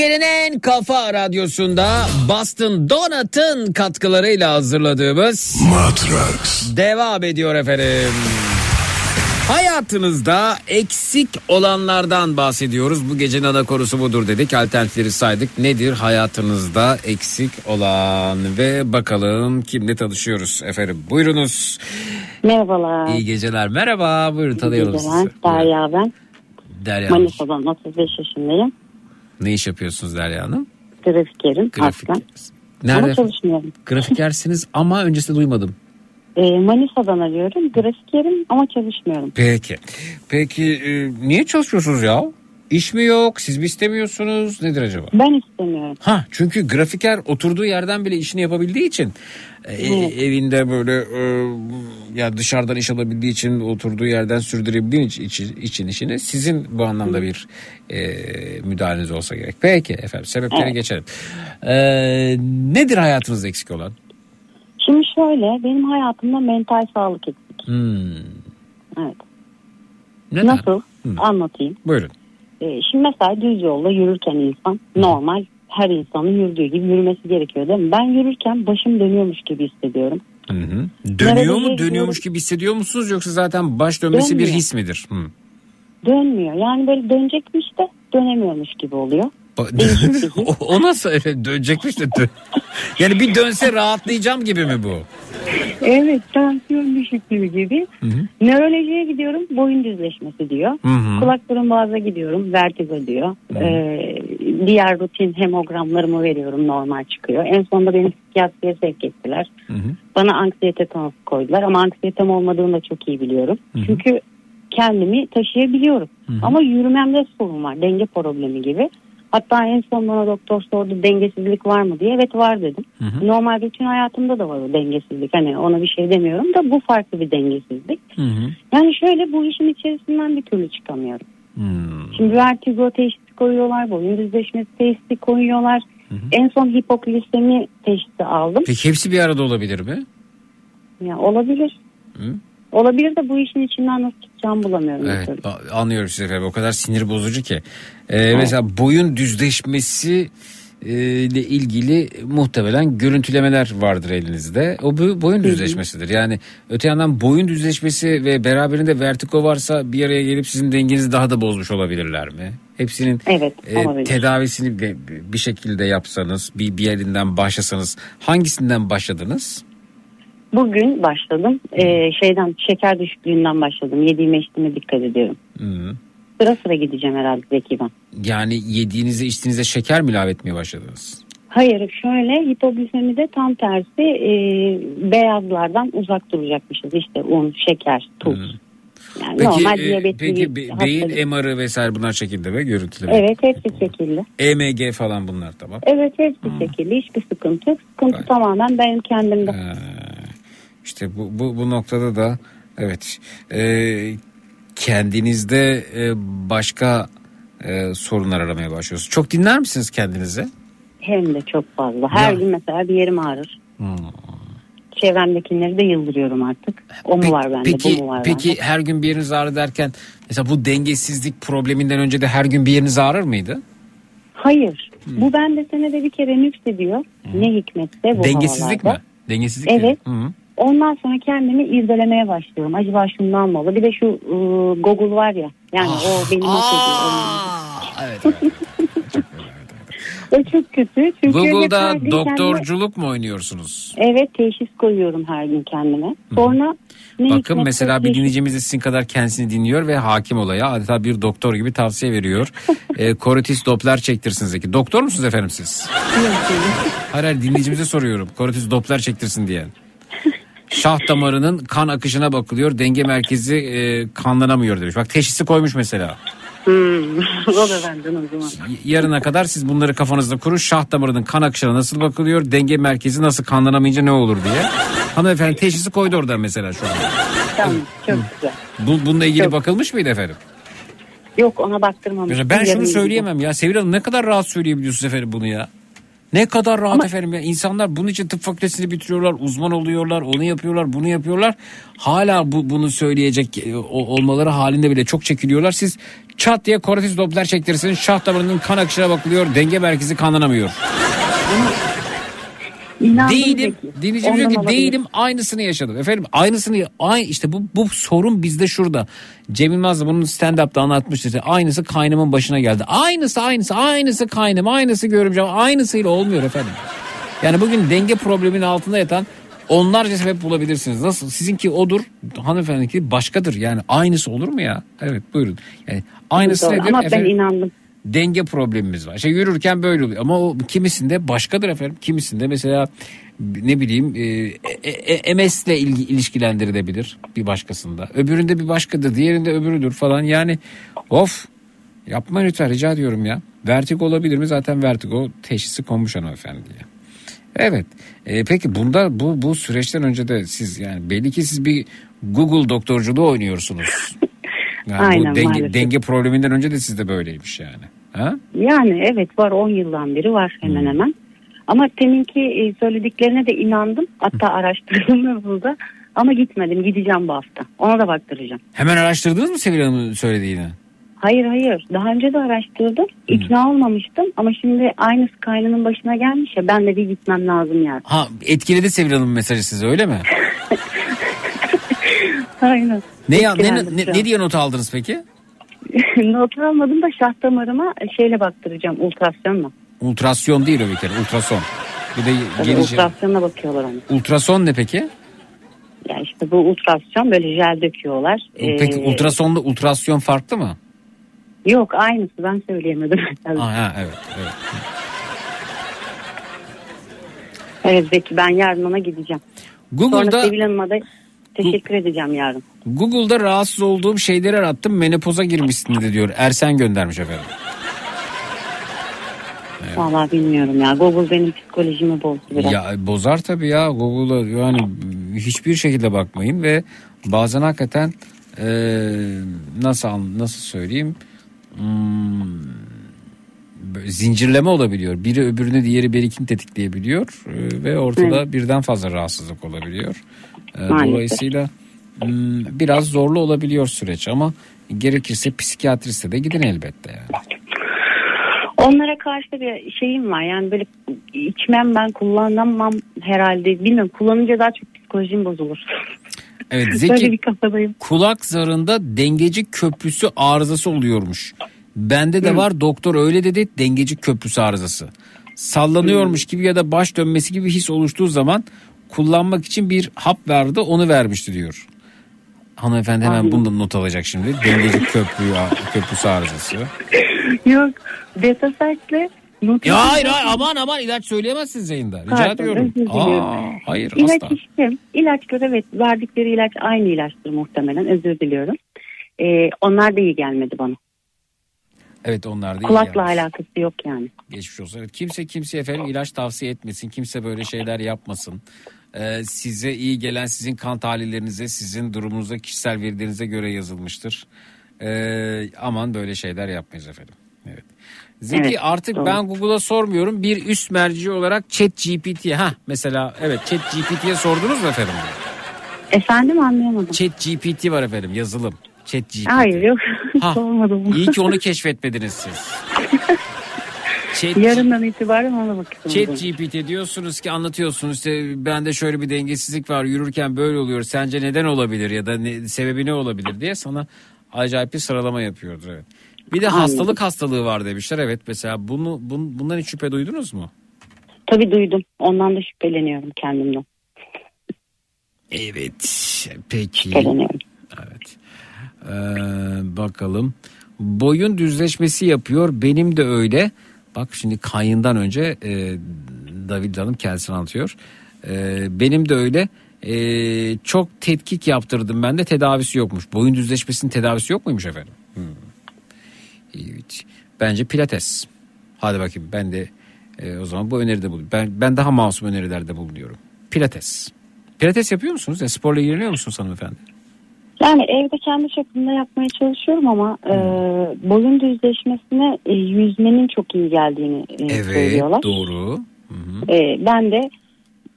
Türkiye'nin en kafa radyosunda Boston Donut'ın katkılarıyla hazırladığımız Matrax devam ediyor efendim. Hayatınızda eksik olanlardan bahsediyoruz. Bu gecenin ana konusu budur dedik. Alternatifleri saydık. Nedir hayatınızda eksik olan? Ve bakalım kimle tanışıyoruz efendim. Buyurunuz. Merhabalar. İyi geceler. Merhaba. Buyurun, tanıyalım sizi. Derya ben. Derya. Manisa'dan 35 yaşındayım. Ne iş yapıyorsunuz Derya Hanım? Grafikerim. Grafikerim. Nerede? Ama çalışmıyorum. Grafikersiniz ama öncesinde duymadım. Manisa'dan arıyorum. Grafikerim ama çalışmıyorum. Peki. Peki niye çalışıyorsunuz ya? İş mi yok? Siz mi istemiyorsunuz? Nedir acaba? Ben istemiyorum. Ha, çünkü grafiker oturduğu yerden bile işini yapabildiği için, evet, evinde böyle ya dışarıdan iş alabildiği için, oturduğu yerden sürdürebildiği için işini, sizin bu anlamda bir müdahaleniz olsa gerek. Peki efendim, sebepleri evet, geçelim. Nedir hayatınızda eksik olan? Şimdi şöyle, benim hayatımda mental sağlık eksik. Evet. Neden? Nasıl? Anlatayım. Buyurun. Şimdi mesela düz yolda yürürken insan normal her insanın yürüdüğü gibi yürümesi gerekiyor değil mi? Ben yürürken başım dönüyormuş gibi hissediyorum. Hı-hı. Dönüyor mu? Dönüyormuş gibi hissediyor musunuz? Yoksa zaten baş dönmesi dönmüyor, bir his midir? Hı. Dönmüyor. Yani böyle dönecekmiş de dönemiyormuş gibi oluyor. O nasıl? Dönecekmiş de yani bir dönse rahatlayacağım gibi mi bu? Evet, tansiyon düşüklüğü gibi. Hı-hı. Nörolojiye gidiyorum, boyun düzleşmesi diyor. Hı-hı. Kulak burun boğaza gidiyorum, vertigo diyor. Diğer rutin hemogramlarımı veriyorum, normal çıkıyor. En sonunda beni psikiyatriye sevk ettiler. Hı-hı. Bana anksiyete tanısı koydular ama anksiyetem olmadığını da çok iyi biliyorum. Hı-hı. Çünkü kendimi taşıyabiliyorum. Hı-hı. Ama yürümemde sorun var, denge problemi gibi. Hatta en son bana doktor sordu, dengesizlik var mı diye. Evet var dedim. Hı hı. Normal bütün hayatımda da var o dengesizlik. Hani ona bir şey demiyorum da bu farklı bir dengesizlik. Hı hı. Yani şöyle, bu işin içerisinden bir türlü çıkamıyorum. Hı. Şimdi vertigo teşhisi koyuyorlar, boyun düzleşmesi teşhisi koyuyorlar. Hı hı. En son hipoglisemi teşhisi aldım. Peki hepsi bir arada olabilir mi? Ya olabilir. Hı. Olabilir de bu işin içinden nasıl çıkacağım bulamıyorum. Evet, anlıyorum sizi efendim. O kadar sinir bozucu ki. Evet. Mesela boyun düzleşmesi ile ilgili muhtemelen görüntülemeler vardır elinizde. O boyun düzleşmesidir. Yani öte yandan boyun düzleşmesi ve beraberinde vertigo varsa bir araya gelip sizin dengenizi daha da bozmuş olabilirler mi? Hepsinin evet, tedavisini bir şekilde yapsanız, bir yerinden başlasanız, hangisinden başladınız? Bugün başladım. Şeker düşüklüğünden başladım. Yediğime içtiğime dikkat ediyorum. Hı. Sıra sıra gideceğim herhalde Zeki ben. Yani yediğinize içtiğinize şeker mi ilave etmeye başladınız? Hayır, şöyle, hipoglisemide tam tersi beyazlardan uzak duracakmışız. İşte un, şeker, tuz. Hı. Yani peki, normal diyabetli. Peki beyin MR'ı vesaire bunlar şekilde ve görüntüleme. Evet, hepsi şekilli. EMG falan bunlar, tamam. Evet, hepsi şekilli. Hiçbir sıkıntı yok. Sıkıntı ben, tamamen benim kendimde. İşte bu noktada da evet, kendinizde başka sorunlar aramaya başlıyorsunuz. Çok dinler misiniz kendinizi? Hem de çok fazla. Her gün mesela bir yerim ağrır. Çevremdekileri de yıldırıyorum artık. O mu var bende, bu mu var bende? Peki her gün bir yeriniz ağrı derken mesela bu dengesizlik probleminden önce de her gün bir yeriniz ağrır mıydı? Hayır. Bu bende senede bir kere nüksediyor. Ne hikmetse bu dengesizlik havalarda. Mi? Dengesizlik evet. Hı. Ondan sonra kendimi irdelemeye başlıyorum. Acaba şundan mı oldu? Bir de şu Google var ya. Yani o benim evet. O çok kötü. Çünkü Google'da doktorculuk mu oynuyorsunuz? Evet, teşhis koyuyorum her gün kendime. Sonra bakın mesela bir dinleyicimiz de sizin kadar kendisini dinliyor ve hakim olaya, adeta bir doktor gibi tavsiye veriyor. Korotis Doppler çektirsiniz Zeki. Doktor musunuz efendim siz? Hayır, dinleyicimize soruyorum. Korotis Doppler çektirsin diyen. Şah damarının kan akışına bakılıyor. Denge merkezi kanlanamıyor demiş. Bak teşhisi koymuş mesela. O da benden o zaman. Yarına kadar siz bunları kafanızda kurun. Şah damarının kan akışına nasıl bakılıyor? Denge merkezi nasıl kanlanamayınca ne olur diye. Hanımefendi teşhisi koydu oradan mesela şu an. Tamam, çok güzel. Bununla ilgili çok bakılmış mıydı efendim? Yok, ona baktırmamıştım. Ben şunu söyleyemem ya. Sevil Hanım ne kadar rahat söyleyebiliyorsunuz efendim bunu ya. Ne kadar rahat. Ama efendim ya, insanlar bunun için tıp fakültesini bitiriyorlar, uzman oluyorlar, onu yapıyorlar, bunu yapıyorlar. Hala bunu söyleyecek olmaları halinde bile çok çekiliyorlar. Siz Çat diye kortez doppler çektirsin. Şah damarının kan akışına bakılıyor. Denge merkezi kanlanamıyor. Dinleyicim diyor ki değilim, aynısını yaşadım. Efendim aynısını işte bu sorun bizde şurada. Cem Yılmaz da bunun stand-up'ta anlatmıştı. Aynısı kaynımın başına geldi. Aynısı kaynım, aynısı görümcem, aynısıyla olmuyor efendim. Yani bugün denge probleminin altında yatan onlarca sebep bulabilirsiniz. Nasıl sizinki odur, hanımefendinki başkadır. Yani aynısı olur mu ya? Evet buyurun. Yani aynısı doğru, nedir? Ama efendim, ben inandım. Denge problemimiz var. Şey yürürken böyle oluyor. Ama o kimisinde başkadır efendim. Kimisinde mesela ne bileyim MS ile ilişkilendirilebilir bir başkasında. Öbüründe bir başkadır. Diğerinde öbürüdür falan. Yani of yapma lütfen rica ediyorum ya. Vertigo olabilir mi? Zaten vertigo teşhisi konmuş hanımefendiye. Evet. Peki bunda bu süreçten önce de siz yani belli ki siz bir Google doktorculuğu oynuyorsunuz. Yani aynen, bu denge probleminden önce de sizde böyleymiş yani. Ha? Yani evet var 10 yıldan beri var hemen hemen. Ama teminki söylediklerine de inandım. Hatta araştırdım burada. Ama gitmedim, gideceğim bu hafta. Ona da baktıracağım. Hemen araştırdınız mı Sevil Hanım'ın söylediğini? Hayır. Daha önce de araştırdım. İkna olmamıştım ama şimdi aynısı kaynının başına gelmiş ya, ben de bir gitmem lazım yani. Ha, etkiledi Sevil Hanım'ın mesajı size öyle mi? Aynen. Ne diye not aldınız peki? Not almadım da şah damarıma şeyle baktıracağım, ultrasyonla. Ultrasyon değil o bir kere, ultrason. Bir de ultrasyonla bakıyorlar onu. Ultrason ne peki? Ya işte bu ultrason böyle jel döküyorlar. Peki ultrasonla ultrasyon farklı mı? Yok aynısı, ben söyleyemedim. Aha, evet. Evet Zeki, ben yarın ona gideceğim. Google'da... Sonra Sevil Hanım'a da teşekkür edeceğim yarın. Google'da rahatsız olduğum şeyleri arattım. Menopoza girmişsin de diyor. Ersen göndermiş efendim. Evet. Vallahi bilmiyorum ya. Google benim psikolojimi bozdu biraz. Ya bozar tabii ya. Google'a yani hiçbir şekilde bakmayın ve bazen hakikaten nasıl söyleyeyim? Zincirleme olabiliyor. Biri öbürünü, diğeri berikini tetikleyebiliyor ve ortada birden fazla rahatsızlık olabiliyor. Dolayısıyla biraz zorlu olabiliyor süreç ama gerekirse psikiyatriste de gidin elbette yani. Onlara karşı bir şeyim var yani, böyle içmem ben, kullanamam herhalde, bilmiyorum, kullanınca daha çok psikolojim bozulur. Evet Zeki, kulak zarında dengeci köprüsü arızası oluyormuş. Bende de var, doktor öyle dedi, dengeci köprüsü arızası. Sallanıyormuş gibi ya da baş dönmesi gibi his oluştuğu zaman kullanmak için bir hap verdi, onu vermişti diyor. Hanımefendi hemen bundan not alacak şimdi. Dengeci köprüsü arızası. Yok, beta sertle. Hayır, aman ilaç söyleyemezsiniz yayında. Rica ediyorum. Hayır, ilaç asla. İlaçlar evet, verdikleri ilaç aynı ilaçtır muhtemelen, özür diliyorum. Onlar da iyi gelmedi bana. Evet, onlar da kulakla alakası yok yani. Geçmiş olsun. Evet, kimse efendim ilaç tavsiye etmesin. Kimse böyle şeyler yapmasın. Size iyi gelen sizin kan tahlillerinize, sizin durumunuza, kişisel verilerinize göre yazılmıştır. Aman böyle şeyler yapmayız efendim. Evet. Zeki artık doğru. Ben Google'a sormuyorum. Bir üst merci olarak ChatGPT'ye mesela evet ChatGPT'ye sordunuz mu efendim? Efendim anlayamadım. ChatGPT var efendim, yazılım. ChatGPT. Hayır yok. Olmadı. İyi ki onu keşfetmediniz siz. Yarından itibaren ona bakacağım. ChatGPT diyorsunuz ki, anlatıyorsunuz işte bende şöyle bir dengesizlik var, yürürken böyle oluyor, sence neden olabilir ya da sebebi ne olabilir diye sana acayip bir sıralama yapıyordur evet. Bir de hastalığı var demişler evet, mesela bundan hiç şüphe duydunuz mu? Tabii duydum, ondan da şüpheleniyorum kendimden. Evet peki. Şüpheleniyorum. Evet. Bakalım, boyun düzleşmesi yapıyor, benim de öyle. Bak şimdi kayından önce David Hanım kendisini anlatıyor. Benim de öyle. Çok tetkik yaptırdım, ben de tedavisi yokmuş. Boyun düzleşmesinin tedavisi yok muymuş efendim? Evet. Bence Pilates. Hadi bakayım, ben de o zaman bu öneride bulunuyorum. Ben daha masum önerilerde bulunuyorum. Pilates. Pilates yapıyor musunuz? Yani sporla ilgileniyor musunuz hanımefendi? Yani evde kendi çapımda yapmaya çalışıyorum ama boyun düzleşmesine yüzmenin çok iyi geldiğini söylüyorlar. Evet doğru. Ben de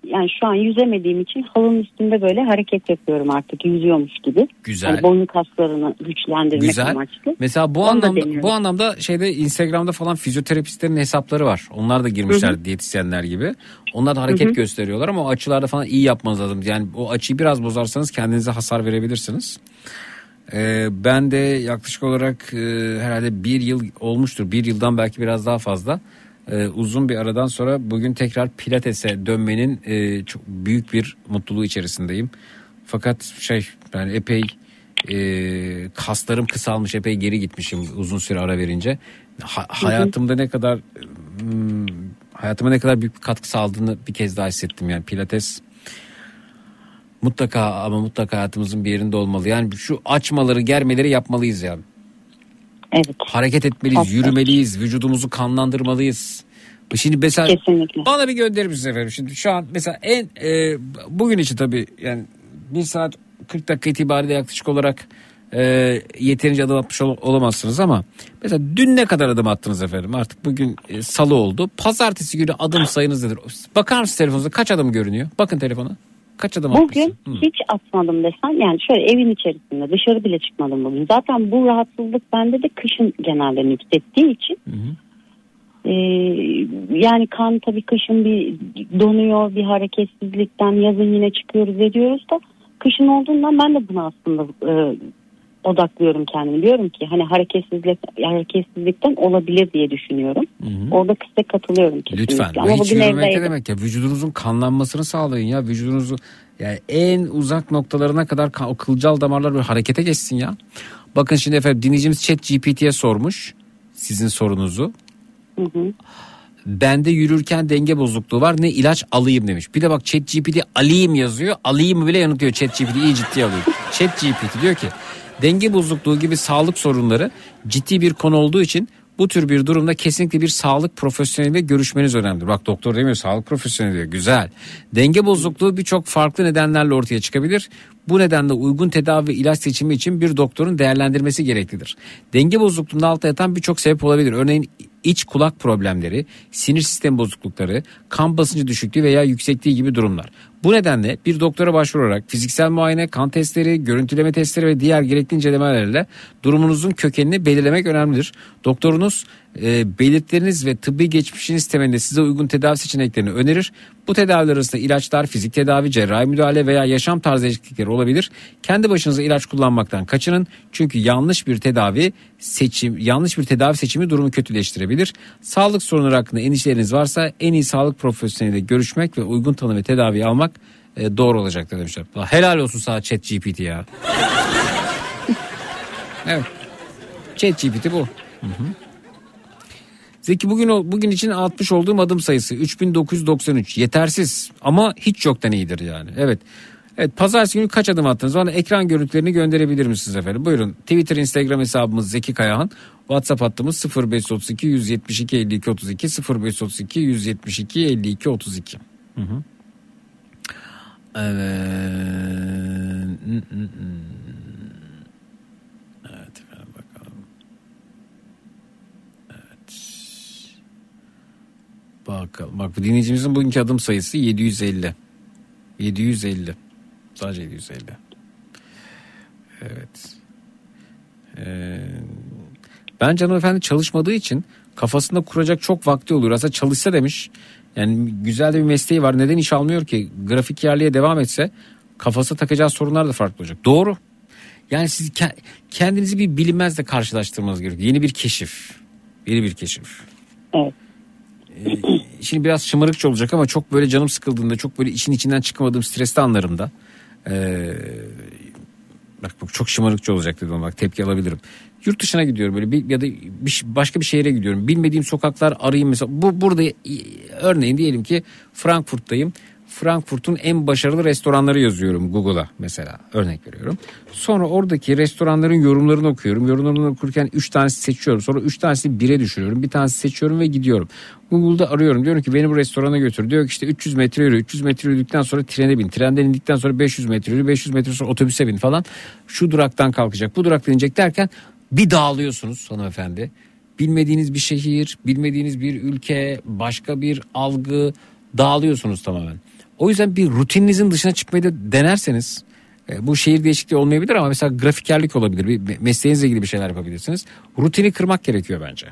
yani şu an yüzemediğim için halının üstünde böyle hareket yapıyorum artık, yüzüyormuş gibi. Güzel. Yani boyun kaslarını güçlendirmek güzel amaçlı. Mesela bu anlamda şeyde Instagram'da falan fizyoterapistlerin hesapları var. Onlar da girmişler, hı-hı, diyetisyenler gibi. Onlar da hareket, hı-hı, gösteriyorlar ama o açılarda falan iyi yapmanız lazım. Yani o açıyı biraz bozarsanız kendinize hasar verebilirsiniz. Ben de yaklaşık olarak herhalde bir yıl olmuştur. Bir yıldan belki biraz daha fazla. Uzun bir aradan sonra bugün tekrar Pilates'e dönmenin çok büyük bir mutluluğu içerisindeyim. Fakat yani epey kaslarım kısalmış, epey geri gitmişim uzun süre ara verince. Hayatımda ne kadar hayatıma ne kadar büyük bir katkı sağladığını bir kez daha hissettim. Yani Pilates mutlaka ama mutlaka hayatımızın bir yerinde olmalı. Yani şu açmaları, germeleri yapmalıyız yani. Evet. Hareket etmeliyiz, aslında yürümeliyiz, vücudumuzu kanlandırmalıyız. Şimdi mesela kesinlikle bana bir göndermişsiniz efendim. Şimdi şu an mesela bugün için tabii yani 1 saat 40 dakika itibariyle yaklaşık olarak yeterince adım atmış olamazsınız ama mesela dün ne kadar adım attınız efendim? Artık bugün salı oldu. Pazartesi günü adım sayınız nedir? Bakar mısınız telefonunuza kaç adım görünüyor? Bakın telefona. Kaç adım atmışsın? Bugün hiç atmadım desem yani şöyle evin içerisinde dışarı bile çıkmadım bugün. Zaten bu rahatsızlık bende de kışın genelde nüksettiği için. Hı-hı. Yani kan tabii kışın bir donuyor, bir hareketsizlikten, yazın yine çıkıyoruz ediyoruz da kışın olduğundan ben de buna aslında odaklıyorum kendimi. Diyorum ki hani hareketsizlikten olabilir diye düşünüyorum. Hı-hı. Orada kısa katılıyorum kesinlikle. Lütfen. Ama hiç yürümek ne demek ya? Vücudunuzun kanlanmasını sağlayın ya. Vücudunuzu yani en uzak noktalarına kadar o kılcal damarlar böyle harekete geçsin ya. Bakın şimdi efendim dinleyicimiz ChatGPT'ye sormuş sizin sorunuzu. Hı-hı. Bende yürürken denge bozukluğu var. Ne ilaç alayım demiş. Bir de bak ChatGPT alayım yazıyor. Alayım bile yanıtlıyor ChatGPT. İyi ciddiye alıyor. ChatGPT diyor ki denge bozukluğu gibi sağlık sorunları ciddi bir konu olduğu için bu tür bir durumda kesinlikle bir sağlık profesyoneliyle görüşmeniz önemlidir. Bak doktor demiyor, sağlık profesyoneli diyor. Güzel. Denge bozukluğu birçok farklı nedenlerle ortaya çıkabilir. Bu nedenle uygun tedavi ve ilaç seçimi için bir doktorun değerlendirmesi gereklidir. Denge bozukluğunda altta yatan birçok sebep olabilir. Örneğin iç kulak problemleri, sinir sistemi bozuklukları, kan basıncı düşüklüğü veya yüksekliği gibi durumlar. Bu nedenle bir doktora başvurarak fiziksel muayene, kan testleri, görüntüleme testleri ve diğer gerekli incelemelerle durumunuzun kökenini belirlemek önemlidir. Doktorunuz belirtileriniz ve tıbbi geçmişiniz temelinde size uygun tedavi seçeneklerini önerir. Bu tedaviler arasında ilaçlar, fizik tedavi, cerrahi müdahale veya yaşam tarzı değişiklikleri olabilir. Kendi başınıza ilaç kullanmaktan kaçının. Çünkü yanlış bir tedavi seçimi durumu kötüleştirebilir. Sağlık sorunları hakkında endişeleriniz varsa en iyi sağlık profesyoneliyle görüşmek ve uygun tanı ve tedavi almak doğru olacaktır demişler. Helal olsun sana ChatGPT ya. Evet. ChatGPT bu. Hı hı. Zeki bugün için atmış olduğum adım sayısı 3993. Yetersiz ama hiç yoktan iyidir yani. Evet. Evet, pazartesi günü kaç adım attınız? Bana ekran görüntülerini gönderebilir misiniz efendim? Buyurun. Twitter, Instagram hesabımız Zeki Kayahan. WhatsApp hattımız 0532 172 52 32 0532 172 52 32. Hı hı. Evet. Bakalım. Bak bu dinleyicimizin bugünkü adım sayısı 750. 750. Sadece 750. Evet. Bence hanımefendi çalışmadığı için kafasında kuracak çok vakti olur. Aslında çalışsa demiş. Yani güzel de bir mesleği var. Neden iş almıyor ki? Grafik yerliğe devam etse kafasına takacağı sorunlar da farklı olacak. Doğru. Yani siz kendinizi bir bilinmezle karşılaştırmanız gerekiyor. Yeni bir keşif. Evet. Şimdi biraz şımarıkça olacak ama çok böyle canım sıkıldığında, çok böyle işin içinden çıkamadığım stresli anlarımda bak çok şımarıkça olacak dedim, bak tepki alabilirim. Yurt dışına gidiyorum böyle ya da başka bir şehre gidiyorum, bilmediğim sokaklar arayayım mesela. Burada örneğin diyelim ki Frankfurt'tayım. Frankfurt'un en başarılı restoranları yazıyorum Google'a mesela, örnek veriyorum. Sonra oradaki restoranların yorumlarını okuyorum. Yorumlarını okurken 3 tanesi seçiyorum. Sonra 3 tanesini 1'e düşürüyorum. Bir tanesi seçiyorum ve gidiyorum. Google'da arıyorum. Diyorum ki beni bu restorana götür. Diyor ki işte 300 metre yürü. 300 metre yürüdükten sonra trene bin. Trenden indikten sonra 500 metre yürü. 500 metre sonra otobüse bin falan. Şu duraktan kalkacak. Bu duraktan inecek derken bir dağılıyorsunuz hanımefendi. Bilmediğiniz bir şehir, bilmediğiniz bir ülke, başka bir algı, dağılıyorsunuz tamamen. O yüzden bir rutininizin dışına çıkmayı da denerseniz, bu şehir değişikliği olmayabilir ama mesela grafikerlik olabilir. Bir mesleğinizle ilgili bir şeyler yapabilirsiniz. Rutini kırmak gerekiyor bence.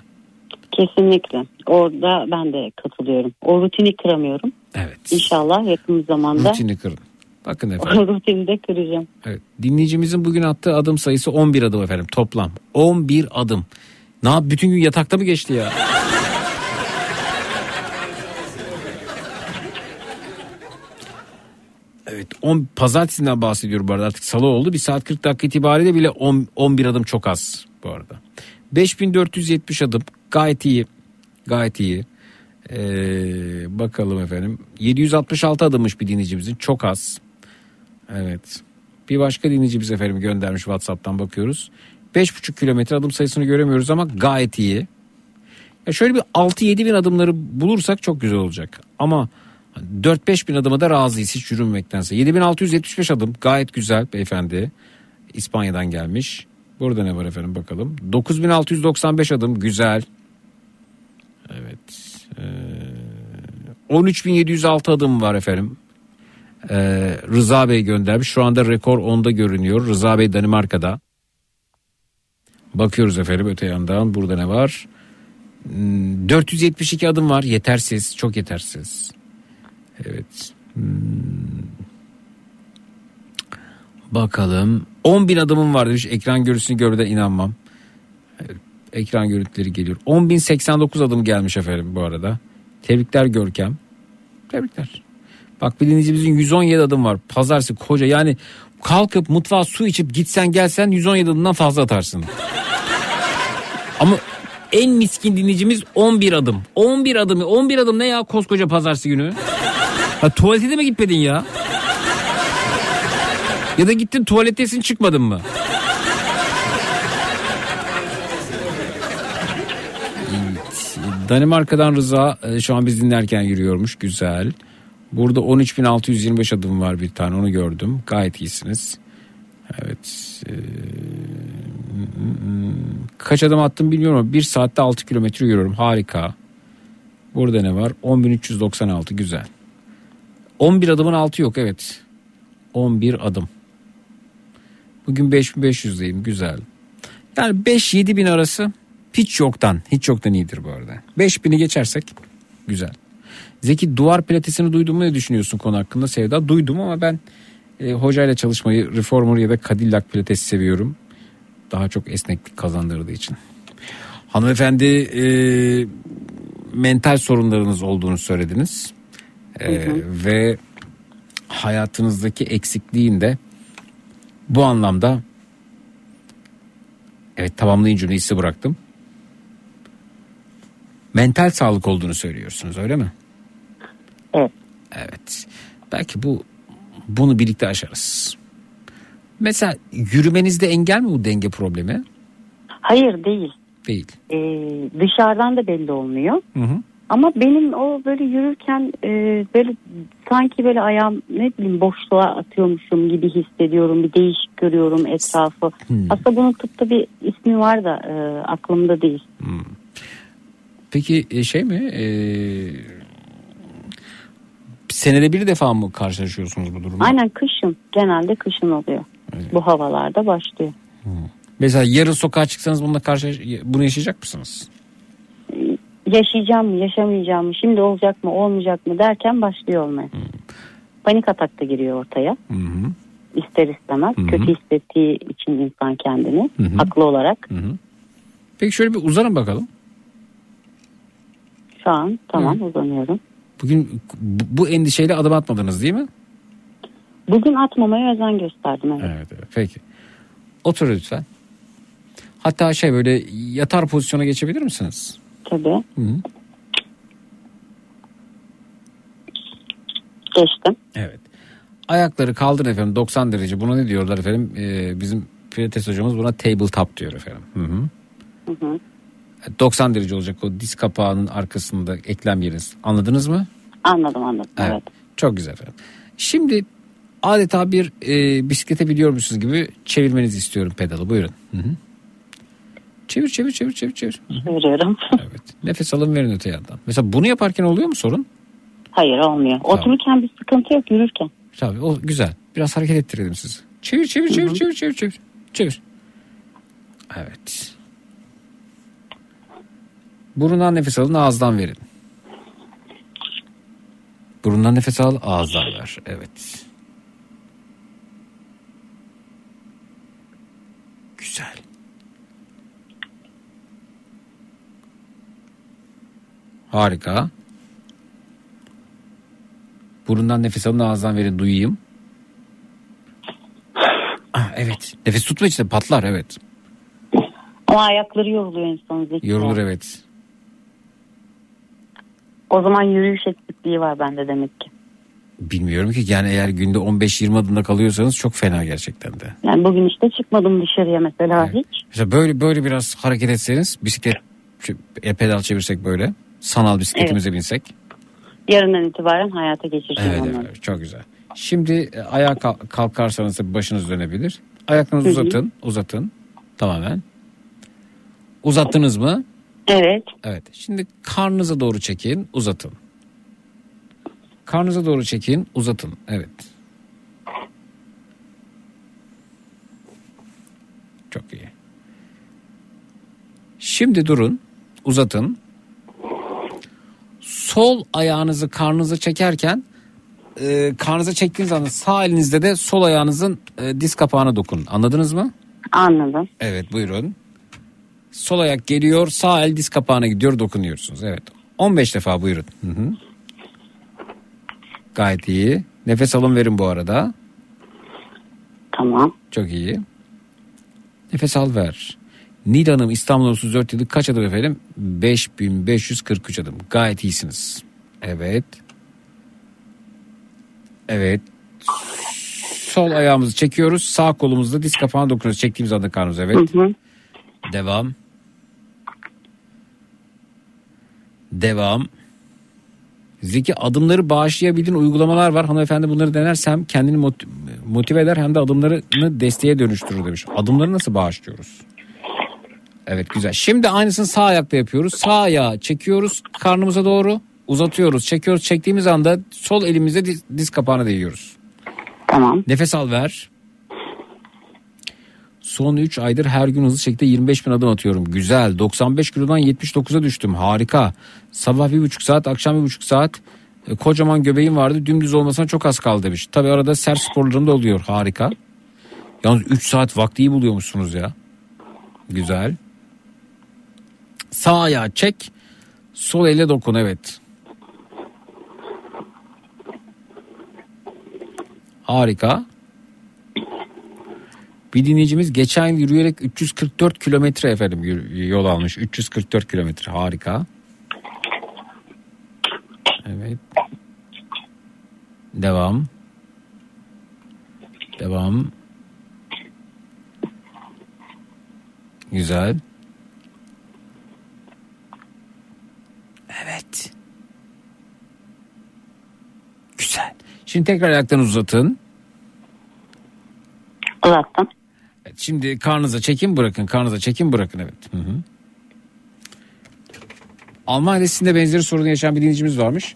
Kesinlikle. Orada ben de katılıyorum. O rutini kıramıyorum. Evet. İnşallah yakın zamanda. Rutini kırın. Bakın efendim. O rutini de kıracağım. Evet. Dinleyicimizin bugün attığı adım sayısı 11 adım efendim. Toplam 11 adım. Ne yap? Bütün gün yatakta mı geçti ya? Evet, pazartesinden bahsediyorum bu arada, artık salı oldu. Bir saat 40 dakika itibariyle bile 11 adım çok az bu arada. 5470 adım gayet iyi. Gayet iyi. Bakalım efendim. 766 adımmış bir dinleyicimizin, çok az. Evet. Bir başka dinleyicimiz efendim göndermiş, WhatsApp'tan bakıyoruz. 5,5 kilometre adım sayısını göremiyoruz ama gayet iyi. Ya şöyle bir 6-7 bin adımları bulursak çok güzel olacak. Ama 4-5 bin adıma da razıyız hiç yürümektense. 7675 adım gayet güzel beyefendi. İspanya'dan gelmiş. Burada ne var efendim bakalım. 9695 adım güzel. Evet. 13706 adım var efendim. Rıza Bey göndermiş. Şu anda rekor 10'da görünüyor. Rıza Bey Danimarka'da. Bakıyoruz efendim öte yandan. Burada ne var? 472 adım var. Yetersiz. Çok yetersiz. Evet. Bakalım. 10.000 adımım var demiş. Ekran görüntüsünü görmeden inanmam. Evet, ekran görüntüleri geliyor. 10.089 adım gelmiş efendim bu arada. Tebrikler Görkem. Tebrikler. Bak bildiğinizimizin 117 adım var. Pazartesi koca, yani kalkıp mutfağa su içip gitsen gelsen 117 adımdan fazla atarsın. Ama en miskin dinleyicimiz 11 adım. 11 adım. 11 adım ne ya koskoca pazartesi günü? Ha, tuvalete de mi gitmedin ya? Ya da gittin tuvalettesin çıkmadın mı? Evet. Danimarka'dan Rıza şu an biz dinlerken yürüyormuş. Güzel. Burada 13.625 adım var bir tane, onu gördüm. Gayet iyisiniz. Evet. Kaç adım attım bilmiyorum ama 1 saatte 6 kilometre yürüyorum. Harika. Burada ne var? 10.396 güzel. 11 adımın altı yok, evet. 11 adım. Bugün 5500'deyim güzel. Yani 5-7 bin arası hiç yoktan iyidir bu arada. 5000'i geçersek güzel. Zeki, duvar pilatesini duydun mu, ne düşünüyorsun konu hakkında Sevda? Duydum ama ben hocayla çalışmayı, reformer ya da Cadillac pilatesi seviyorum. Daha çok esneklik kazandırdığı için. Hanımefendi mental sorunlarınız olduğunu söylediniz. Ve hayatınızdaki eksikliğin de bu anlamda, evet, tamamlayın cümleyi size bıraktım. Mental sağlık olduğunu söylüyorsunuz, öyle mi? Evet. Evet. Belki bunu birlikte aşarız. Mesela yürümenizde engel mi bu denge problemi? Hayır, değil. Değil. Dışarıdan da belli olmuyor. Hı hı. Ama benim o böyle yürürken böyle sanki böyle ayağım, ne bileyim, boşluğa atıyormuşum gibi hissediyorum. Bir değişik görüyorum etrafı. Hmm. Aslında bunun tıpta bir ismi var da aklımda değil. Hmm. Peki şey mi? Senede bir defa mı karşılaşıyorsunuz bu durumla? Aynen, kışın. Genelde kışın oluyor. Evet. Bu havalarda başlıyor. Hmm. Mesela yarın sokağa çıksanız bununla bunu yaşayacak mısınız? Yaşayacağım mı, yaşamayacağım mı, şimdi olacak mı, olmayacak mı derken başlıyor olmaya. Hmm. Panik atak da giriyor ortaya. Hmm. İster istemez. Hmm. Kötü hissettiği için insan kendini. Hmm. Haklı olarak. Hmm. Peki şöyle bir uzanın bakalım. Şu an tamam. Hmm. Uzanıyorum. Bugün bu endişeyle adım atmadınız değil mi? Bugün atmamaya özen gösterdim. Evet. Evet. Peki. Otur lütfen. Hatta böyle yatar pozisyona geçebilir misiniz? Tabii. Hı. Geçtim. Evet. Ayakları kaldırın efendim 90 derece. Buna ne diyorlar efendim? Bizim pilates hocamız buna table top diyor efendim. Hı hı. Hı hı. 90 derece olacak o diz kapağının arkasında eklem yeriniz. Anladınız mı? Anladım. Evet. Evet. Çok güzel efendim. Şimdi adeta bir bisiklete biliyor musunuz gibi çevirmenizi istiyorum pedalı. Buyurun. Hı hı. Çevir. Çeviriyorum. Evet. Nefes alın verin öte yandan. Mesela bunu yaparken oluyor mu sorun? Hayır, olmuyor. Tamam. Otururken bir sıkıntı yok, yürürken. Tabii, o güzel. Biraz hareket ettirelim sizi. Çevir. Evet. Burundan nefes alın, ağızdan verin. Burundan nefes al, ağızdan ver. Evet. Güzel. Harika. Burundan nefes alın, ağızdan verin, duyayım. Evet. Nefes tutma içinde patlar, evet. Ama ayakları yoruluyor insanın. Yorulur, evet. O zaman yürüyüş eksikliği var bende demek ki. Bilmiyorum ki, yani eğer günde 15-20 adımda kalıyorsanız çok fena gerçekten de. Yani bugün işte çıkmadım dışarıya mesela, evet. Hiç. Mesela böyle biraz hareket etseniz, bisiklet pedal çevirsek böyle, sanal bisikletimize, evet, binsek. Yarından itibaren hayata geçireceğim, evet, onları. Evet, çok güzel. Şimdi ayağa kalkarsanız başınız dönebilir. Ayaklarınızı uzatın tamamen. Uzattınız mı? Evet. Evet. Şimdi karnınıza doğru çekin, uzatın. Karnınıza doğru çekin, uzatın. Evet. Çok iyi. Şimdi durun, uzatın. Sol ayağınızı karnınıza çekerken, karnınıza çektiğiniz anda sağ elinizde de sol ayağınızın diz kapağına dokunun. Anladınız mı? Anladım. Evet, buyurun. Sol ayak geliyor, sağ el diz kapağına gidiyor, dokunuyorsunuz. Evet. 15 defa, buyurun. Hı-hı. Gayet iyi. Nefes alın, verin bu arada. Tamam. Çok iyi. Nefes al, ver. Nil Hanım, İstanbul 34 yılı, kaç adım efendim? 5543 adım. Gayet iyisiniz. Evet. Evet. Sol ayağımızı çekiyoruz. Sağ kolumuzla diz kapağına dokunuyoruz. Çektiğimiz anda karnımız, evet. Hı hı. Devam. Zeki, adımları bağışlayabildiğin uygulamalar var. Hanımefendi bunları denersem kendini motive eder hem de adımlarını desteğe dönüştürür demiş. Adımları nasıl bağışlıyoruz? Evet, güzel. Şimdi aynısını sağ ayakta yapıyoruz. Sağ ayağı çekiyoruz karnımıza doğru. Uzatıyoruz, çekiyoruz. Çektiğimiz anda sol elimizle diz kapağına değiyoruz. Tamam. Nefes al, ver. Son 3 aydır her gün hızlı şekilde 25.000 adım atıyorum. Güzel. 95 kilodan 79'a düştüm. Harika. Sabah 1,5 saat, akşam 1,5 saat. Kocaman göbeğim vardı. Dümdüz olmasına çok az kaldı demiş. Tabii arada sert sporlarım da oluyor. Harika. Yalnız 3 saat vakti iyi buluyormuşsunuz ya. Güzel. Sağ ayağı çek. Sol elle dokun, evet. Harika. Bir dinleyicimiz geçen yıl yürüyerek 344 kilometre efendim yol almış. 344 kilometre, harika. Evet. Devam. Güzel. Evet. Güzel. Şimdi tekrar ayaklarını uzatın. Uzattım. Şimdi karnınıza çekin, bırakın. Evet. Hı-hı. Almanya'da sizin de benzeri sorunu yaşayan bir dinleyicimiz varmış.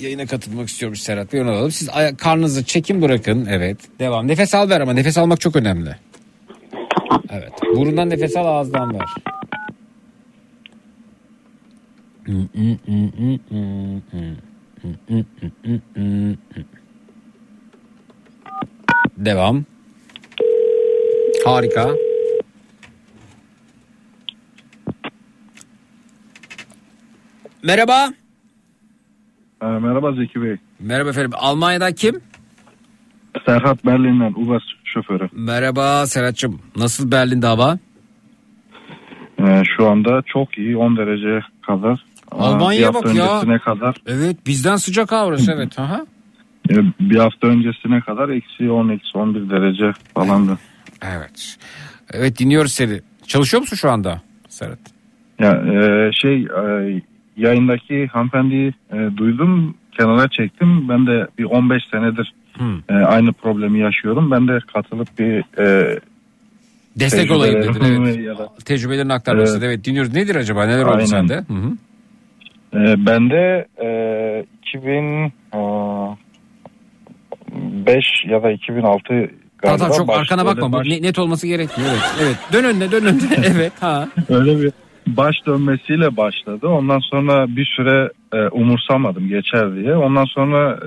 Yayına katılmak istiyormuş Serhat Bey, onu alalım. Siz karnınızı çekin, bırakın. Evet. Devam. Nefes al, ver, ama nefes almak çok önemli. Evet. Burundan nefes al, ağızdan ver. Devam. Harika. Merhaba. Merhaba Zeki Bey. Merhaba efendim. Almanya'dan kim? Serhat, Berlin'den Uber şoförü. Merhaba Serhat'cığım. Nasıl Berlin'de hava? Şu anda çok iyi. 10 derece kadar. Almanya'ya bak ya. Kadar. Evet, bizden sıcak hava orası, evet. Aha. Bir hafta öncesine kadar eksi 10, eksi 11 derece falandı. Evet. Evet, dinliyoruz seni. Çalışıyor musun şu anda Serhat? Ya yayındaki hanımefendiyi duydum, kenara çektim. Ben de bir 15 senedir aynı problemi yaşıyorum. Ben de katılıp bir destek olayım dedin. Evet. Ya da, tecrübelerini aktarması. Evet, dinliyoruz. Nedir acaba? Neler oldu sende? Ben de 2005 ya da 2006 galiba. Tamam, çok arkana bakma. Net olması gerekiyor. Evet. Evet. Dön önüne. Evet. Ha. Öyle bir baş dönmesiyle başladı. Ondan sonra bir süre umursamadım geçer diye. Ondan sonra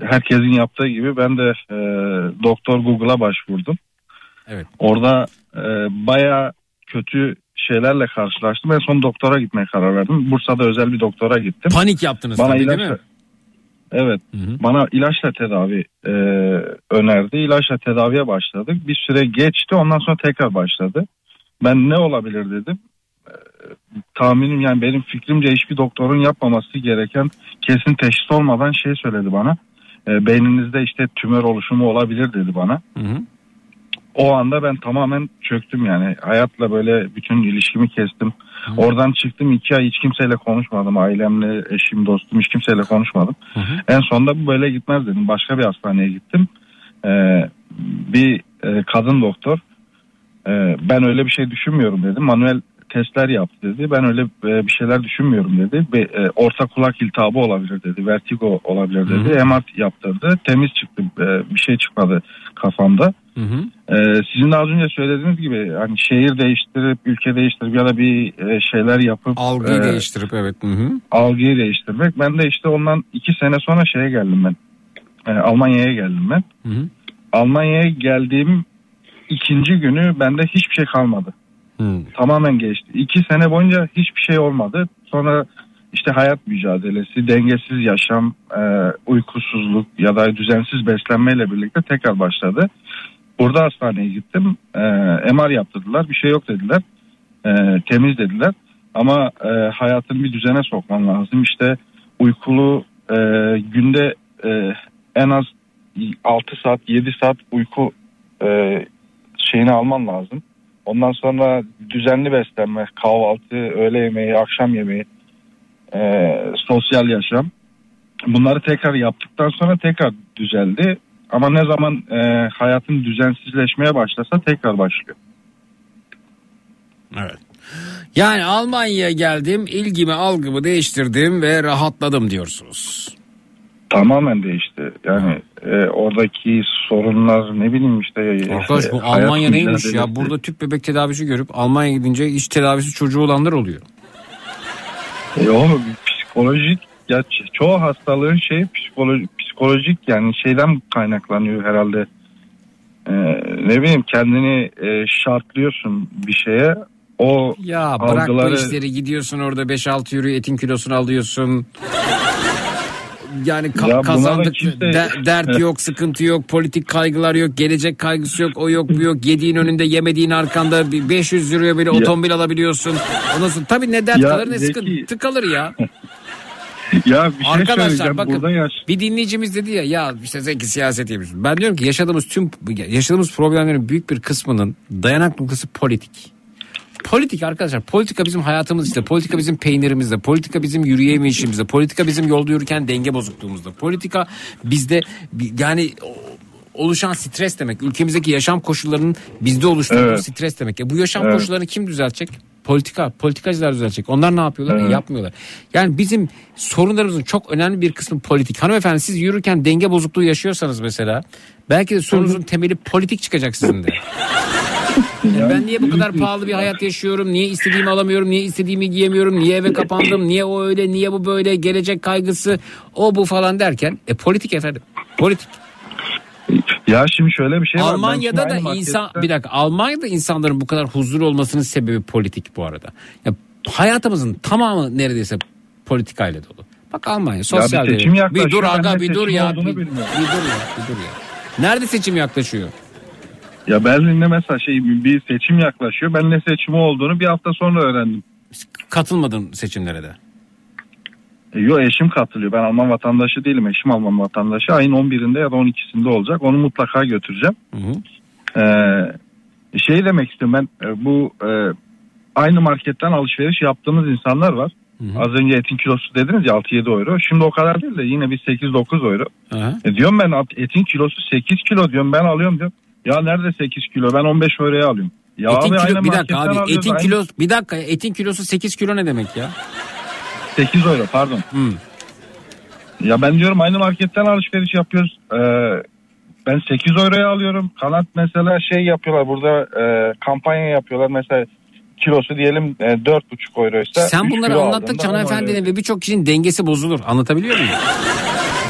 herkesin yaptığı gibi ben de Doktor Google'a başvurdum. Evet. Orada bayağı kötü şeylerle karşılaştım. En son doktora gitmeye karar verdim. Bursa'da özel bir doktora gittim. Panik yaptınız bana tabii, değil mi? Evet. Hı-hı. Bana ilaçla tedavi önerdi. İlaçla tedaviye başladık. Bir süre geçti. Ondan sonra tekrar başladı. Ben ne olabilir dedim. Tahminim, yani benim fikrimce hiçbir doktorun yapmaması gereken, kesin teşhis olmadan şey söyledi bana. Beyninizde işte tümör oluşumu olabilir dedi bana. Hı-hı. O anda ben tamamen çöktüm yani. Hayatla böyle bütün ilişkimi kestim. Hı-hı. Oradan çıktım, 2 ay hiç kimseyle konuşmadım. Ailemle, eşim, dostum, hiç kimseyle konuşmadım. Hı-hı. En sonunda bu böyle gitmez dedim. Başka bir hastaneye gittim. Bir kadın doktor, ben öyle bir şey düşünmüyorum dedi. Manuel testler yaptı dedi. Ben öyle bir şeyler düşünmüyorum dedi. Orta kulak iltihabı olabilir dedi. Vertigo olabilir dedi. Hı-hı. MR yaptırdı. Temiz çıktı. Bir şey çıkmadı kafamda. Hı hı. Sizin az önce söylediğiniz gibi hani şehir değiştirip, ülke değiştirip ya da bir şeyler yapıp algıyı değiştirip, evet. Hı hı. Algıyı değiştirmek. Ben de işte ondan 2 sene sonra şeye geldim ben. Almanya'ya geldim ben. Hı hı. Almanya'ya geldiğim 2. günü bende hiçbir şey kalmadı. Hı. Tamamen geçti. 2 sene boyunca hiçbir şey olmadı. Sonra işte hayat mücadelesi, dengesiz yaşam, uykusuzluk ya da düzensiz beslenmeyle birlikte tekrar başladı. Burada hastaneye gittim. MR yaptırdılar. Bir şey yok dediler. Temiz dediler. Ama hayatını bir düzene sokman lazım. İşte uykulu günde en az 6 saat 7 saat uyku şeyini alman lazım. Ondan sonra düzenli beslenme, kahvaltı, öğle yemeği, akşam yemeği, sosyal yaşam. Bunları tekrar yaptıktan sonra tekrar düzeldi. Ama ne zaman hayatın düzensizleşmeye başlasa tekrar başlıyor. Evet. Yani Almanya'ya geldim, ilgimi algımı değiştirdim ve rahatladım diyorsunuz. Tamamen değişti. Yani oradaki sorunlar, ne bileyim işte. Arkadaş, bu Almanya neymiş ya? Değişti. Burada tüp bebek tedavisi görüp Almanya'ya gidince iç tedavisi çocuğu olanlar oluyor. Oğlum, psikolojik. Ya çoğu hastalığın şeyi psikolojik yani şeyden kaynaklanıyor herhalde. Ne bileyim, kendini şartlıyorsun bir şeye. O ya bırak algıları... bu işleri, gidiyorsun orada 5-6 euro etin kilosunu alıyorsun. Yani ya kazandık kimse... dert yok, sıkıntı yok, politik kaygılar yok, gelecek kaygısı yok, o yok bu yok. Yediğin önünde, yemediğin arkanda, 500 euroya böyle otomobil alabiliyorsun. Ondan tabii ne dert kalır ne sıkıntı kalır ya. Ya bir şey arkadaşlar, bakın yaş... bir dinleyicimiz dedi ya işte Zeki siyaset yapıyoruz. Ben diyorum ki yaşadığımız problemlerin büyük bir kısmının dayanak noktası politik. Politik arkadaşlar, politika bizim hayatımız işte, politika bizim peynirimizde, politika bizim yürüyemeyişimizde, politika bizim yolda yürürken denge bozukluğumuzda, politika bizde yani oluşan stres demek, ülkemizdeki yaşam koşullarının bizde oluşturduğu stres demek. Bu yaşam koşullarını kim düzeltecek? Politikacılar düzelecek. Onlar ne yapıyorlar? Yapmıyorlar. Yani bizim sorunlarımızın çok önemli bir kısmı politik. Hanımefendi, siz yürürken denge bozukluğu yaşıyorsanız mesela, belki de sorunuzun temeli politik çıkacak sizin de. Yani ben niye bu kadar pahalı bir hayat yaşıyorum? Niye istediğimi alamıyorum? Niye istediğimi giyemiyorum? Niye eve kapandım? Niye o öyle? Niye bu böyle? Gelecek kaygısı, o bu falan derken politik efendim. Politik. Ya şimdi şöyle bir şey var. Almanya'da da Almanya'da insanların bu kadar huzurlu olmasının sebebi politik bu arada. Ya hayatımızın tamamı neredeyse politikayla dolu. Bak Almanya sosyal devrim. Bir dur aga, bir dur ya. Nerede seçim yaklaşıyor? Ya Berlin'de mesela bir seçim yaklaşıyor. Ben ne seçimi olduğunu bir hafta sonra öğrendim. Katılmadın seçimlere de. Yok, eşim katılıyor. Ben Alman vatandaşı değilim. Eşim Alman vatandaşı. Ayın 11'inde ya da 12'sinde olacak. Onu mutlaka götüreceğim. Hı hı. Şey demek istiyorum ben. Bu aynı marketten alışveriş yaptığımız insanlar var. Hı hı. Az önce etin kilosu dediniz ya 6-7 euro. Şimdi o kadar değil de yine bir 8-9 euro. Diyorum ben etin kilosu 8 kilo diyorum. Ben alıyorum diyorum. Ya nerede 8 kilo? Ben 15 euroya alıyorum. Ya etin kilo, bir dakika abi. Etin kilosu, bir dakika. Etin kilosu 8 kilo ne demek ya? 8 euro pardon. Ya ben diyorum aynı marketten alışveriş yapıyoruz. Ben 8 euroya alıyorum. Kanat mesela şey yapıyorlar burada, kampanya yapıyorlar. Mesela kilosu diyelim 4,5 euroysa. Sen bunları anlattıkça hanımefendinin ve birçok kişinin dengesi bozulur. Anlatabiliyor muyum?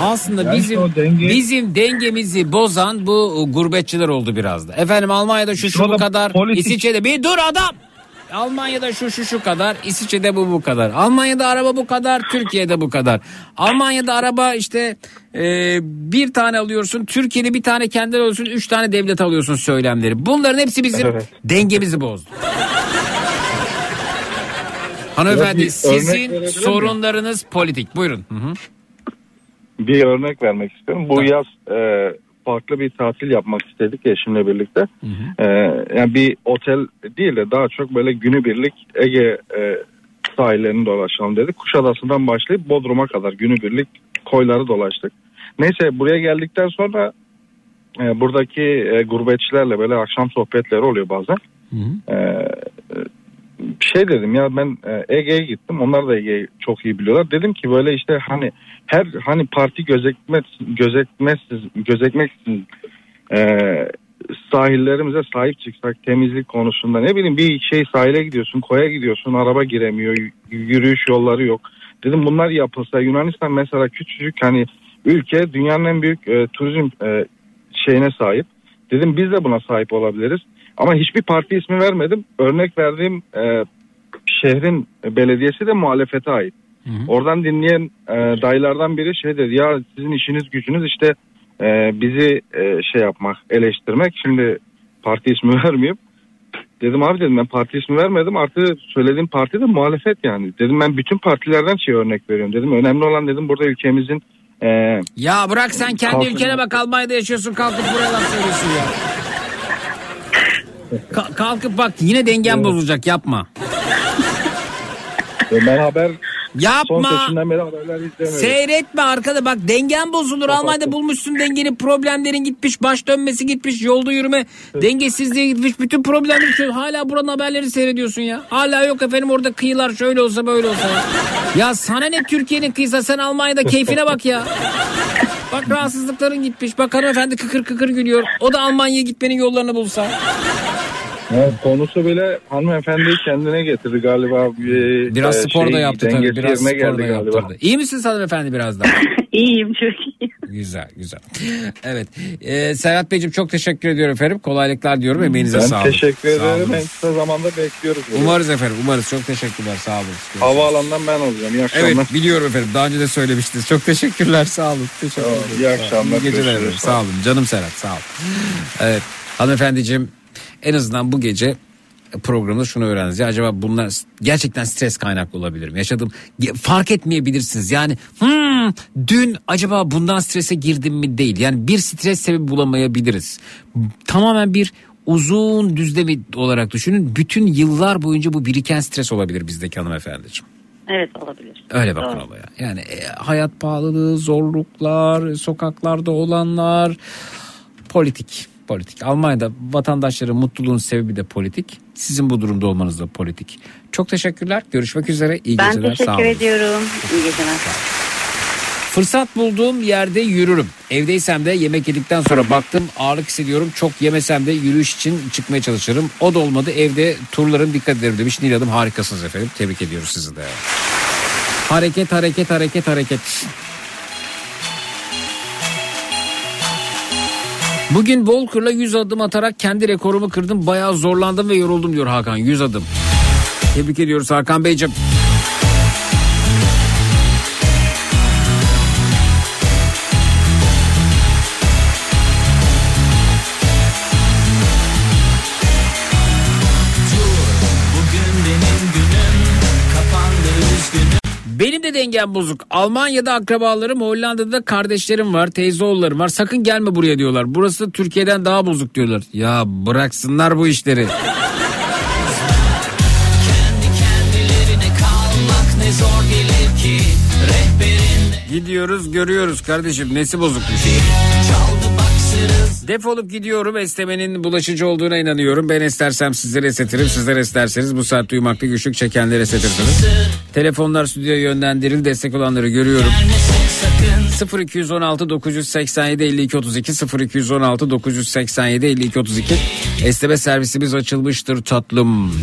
Aslında yani bizim dengemizi bozan bu gurbetçiler oldu biraz da. Efendim Almanya'da şu kadar, İsviçre'de bir dur adam. Almanya'da şu kadar, İsviçre'de bu kadar. Almanya'da araba bu kadar, Türkiye'de bu kadar. Almanya'da araba işte bir tane alıyorsun, Türkiye'de bir tane kendin alıyorsun, 3 tane devlet alıyorsun söylemleri. Bunların hepsi bizim dengemizi bozdu. Hanımefendi sizin sorunlarınız politik. Buyurun. Hı-hı. Bir örnek vermek istiyorum. Bu yaz farklı bir tatil yapmak istedik eşimle birlikte. Hı hı. Yani bir otel değil de daha çok böyle günübirlik Ege sahillerini dolaşalım dedik. Kuşadası'ndan başlayıp Bodrum'a kadar günübirlik koyları dolaştık. Neyse buraya geldikten sonra buradaki gurbetçilerle böyle akşam sohbetleri oluyor bazen. Hı hı. Şey dedim ya ben Ege'ye gittim. Onlar da Ege'yi çok iyi biliyorlar. Dedim ki böyle işte hani her hani parti gözetmeksiz sahillerimize sahip çıksak, temizlik konusunda ne bileyim bir şey sahile gidiyorsun, koya gidiyorsun, araba giremiyor, yürüyüş yolları yok. Dedim bunlar yapılsa Yunanistan mesela küçücük hani ülke dünyanın en büyük turizm şeyine sahip. Dedim biz de buna sahip olabiliriz. Ama hiçbir parti ismi vermedim. Örnek verdiğim şehrin belediyesi de muhalefete ait. Hı hı. Oradan dinleyen dayılardan biri şey dedi. Ya sizin işiniz gücünüz işte bizi şey yapmak, eleştirmek. Şimdi parti ismi vermeyeyim. Dedim abi dedim ben parti ismi vermedim. Artı söylediğim parti de muhalefet yani. Dedim ben bütün partilerden şey örnek veriyorum dedim. Önemli olan dedim burada ülkemizin... ya bırak sen kendi ülkene bak, Almanya'da yaşıyorsun, kalkıp buraya laf söylüyorsun ya. Kalkıp bak yine dengen bozulacak, yapma. Ben haber yapma. Son seçimden beri haberler izlemiyorum. Seyretme arkada bak, dengen bozulur. Almanya'da bulmuşsun dengeni, problemlerin gitmiş, baş dönmesi gitmiş, yolda yürüme dengesizliği gitmiş, bütün problemler çözülmüş. Hala buranın haberleri seyrediyorsun ya. Hala yok efendim orada kıyılar şöyle olsa böyle olsa. Ya sana ne Türkiye'nin kıyısı, sen Almanya'da keyfine bak ya. Bak rahatsızlıkların gitmiş. Bak hanımefendi kıkır kıkır gülüyor. O da Almanya'ya gitmenin yollarını bulsa. Evet, konusu bile hanımefendiyi kendine getirdi galiba. Biraz spor da yaptı tabii. Biraz spor da yaptı. İyi misin hanımefendi biraz daha? İyiyim, çok iyiyim. Güzel, güzel. Evet. Serhat Beyciğim çok teşekkür ediyorum efendim. Kolaylıklar diyorum. Emeğinize sağlık. Ben teşekkür ederim. En kısa zamanda bekliyoruz. Böyle. Umarız efendim. Umarız. Çok teşekkürler. Sağ olun. Havaalanından ben olacağım. İyi akşamlar. Evet, biliyorum efendim. Daha önce de söylemiştiniz. Çok teşekkürler. Sağ olun. Teşekkür ederim. İyi akşamlar. İyi geceler efendim. Sağ olun. Canım Serhat. Sağ olun. Evet. Hanımefendiciğim, en azından bu gece programda şunu öğrendiniz. Ya acaba bunlar gerçekten stres kaynaklı olabilir mi? Yaşadığım fark etmeyebilirsiniz. Yani dün acaba bundan strese girdim mi değil. Yani bir stres sebebi bulamayabiliriz. Tamamen bir uzun düzlem olarak düşünün. Bütün yıllar boyunca bu biriken stres olabilir bizdeki hanımefendiciğim. Evet, olabilir. Öyle bakın olaya. Yani hayat pahalılığı, zorluklar, sokaklarda olanlar, politik. Almanya'da vatandaşların mutluluğun sebebi de politik. Sizin bu durumda olmanız da politik. Çok teşekkürler. Görüşmek üzere. İyi geceler. Ben teşekkür ediyorum. İyi geceler. Fırsat bulduğum yerde yürürüm. Evdeysem de yemek yedikten sonra baktım ağırlık hissediyorum. Çok yemesem de yürüyüş için çıkmaya çalışırım. O da olmadı. Evde turlarım, dikkat ederim demiş. Nil Hanım, harikasınız efendim. Tebrik ediyoruz sizi de. Hareket. Bugün Volker'la 100 adım atarak kendi rekorumu kırdım. Bayağı zorlandım ve yoruldum diyor Hakan. 100 adım. Tebrik ediyoruz Hakan Beyciğim. Benim de dengem bozuk. Almanya'da akrabalarım, Hollanda'da da kardeşlerim var, teyzeoğullarım var. Sakın gelme buraya diyorlar. Burası Türkiye'den daha bozuk diyorlar. Ya bıraksınlar bu işleri. Gidiyoruz, görüyoruz kardeşim nesi bozukmuş. Çaldı baksın. Defolup gidiyorum. Esnemenin bulaşıcı olduğuna inanıyorum. Ben esnersem sizlere esnetirim. Sizler esnerseniz bu saat duymakta güçlük çekenlere esnetirsiniz. Telefonlar stüdyoya yönlendirildi. Destek olanları görüyorum. 0216 987 52 32 0216 987 52 32 Esneme servisimiz açılmıştır tatlım.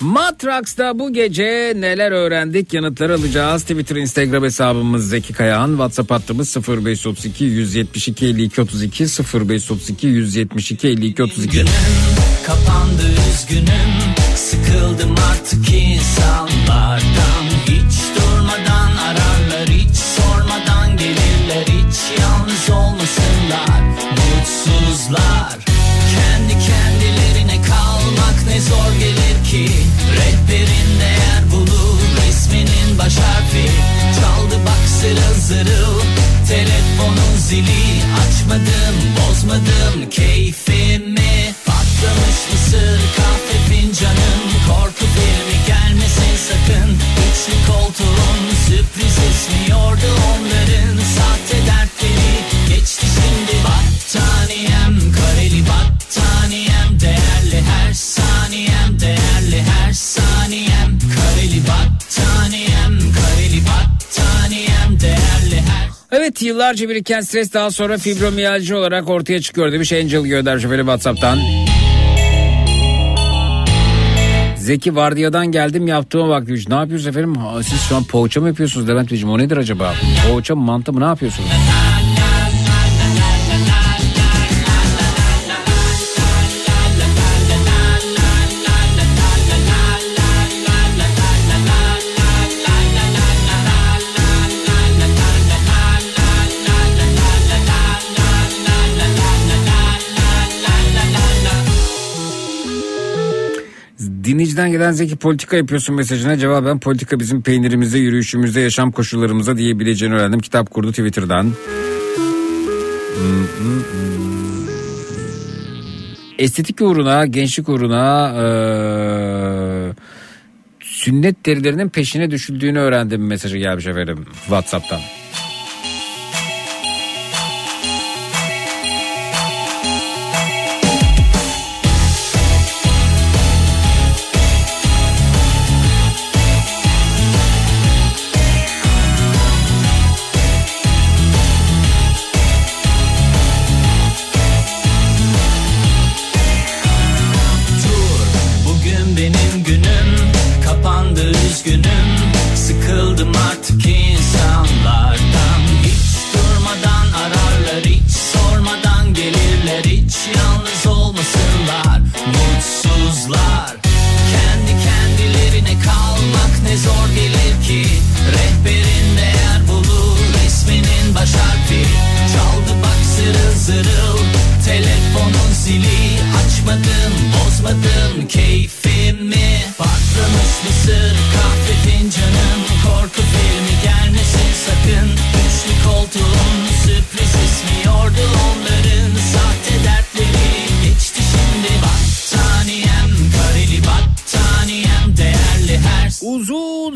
Matrax'ta bu gece neler öğrendik yanıtları alacağız. Twitter, Instagram hesabımız Zeki Kayan, WhatsApp hattımız 0532 172 52 32 0532 172 52 32. Günüm kapandı, üzgünüm, sıkıldım artık insanlardan. Hiç durmadan ararlar, hiç sormadan gelirler, hiç yalnız olmasınlar, mutsuzlar. Kendi kendilerine kalmak ne zor gelir ki. Redberin değer bulur resminin baş harfi. Çaldı bak zırıl zırıl telefonun zili. Açmadım bozmadım keyfimi. Patlamış mısır kahve fincanım. Korku filmi gelmesin sakın. Üçlü koltuğun sürpriz esmiyordu onların. Sahte dertleri geçti şimdi. Battaniyem kareli battaniyem. Değerli her saniyem. Değerli her saniyem. Kareli battaniyem. Kareli battaniyem. Değerli her. Evet, yıllarca biriken stres daha sonra fibromiyalji olarak ortaya çıkıyor demiş Angel göndermiş böyle WhatsApp'tan. Zeki vardiyadan geldim yaptığıma bak demiş. Ne yapıyorsunuz efendim? Ha, siz şu an poğaça mı yapıyorsunuz Levent Beyciğim? O nedir acaba? Poğaça mı mantı mı ne yapıyorsunuz? Dinleyiciden gelen Zeki politika yapıyorsun mesajına cevaben politika bizim peynirimizde, yürüyüşümüzde, yaşam koşullarımıza diyebileceğini öğrendim. Kitap kurdu Twitter'dan. Estetik uğruna, gençlik uğruna sünnet derilerinin peşine düşüldüğünü öğrendim mesajı gelmiş efendim WhatsApp'tan.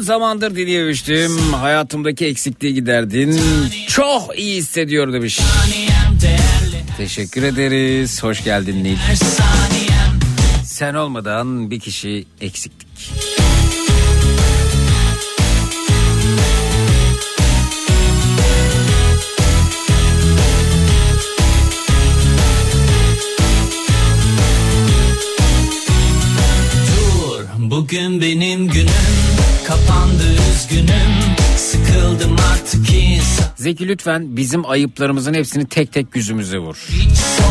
Zamandır dinleyemiştim. Hayatımdaki eksikliği giderdin. Çok iyi hissediyor demiş. Teşekkür ederiz. Hoş geldin Nil. Sen olmadan bir kişi eksiklik. Dur, bugün benim günüm. Kapandı üzgünüm, sıkıldım artık insan. Zeki lütfen bizim ayıplarımızın hepsini tek tek yüzümüze vur.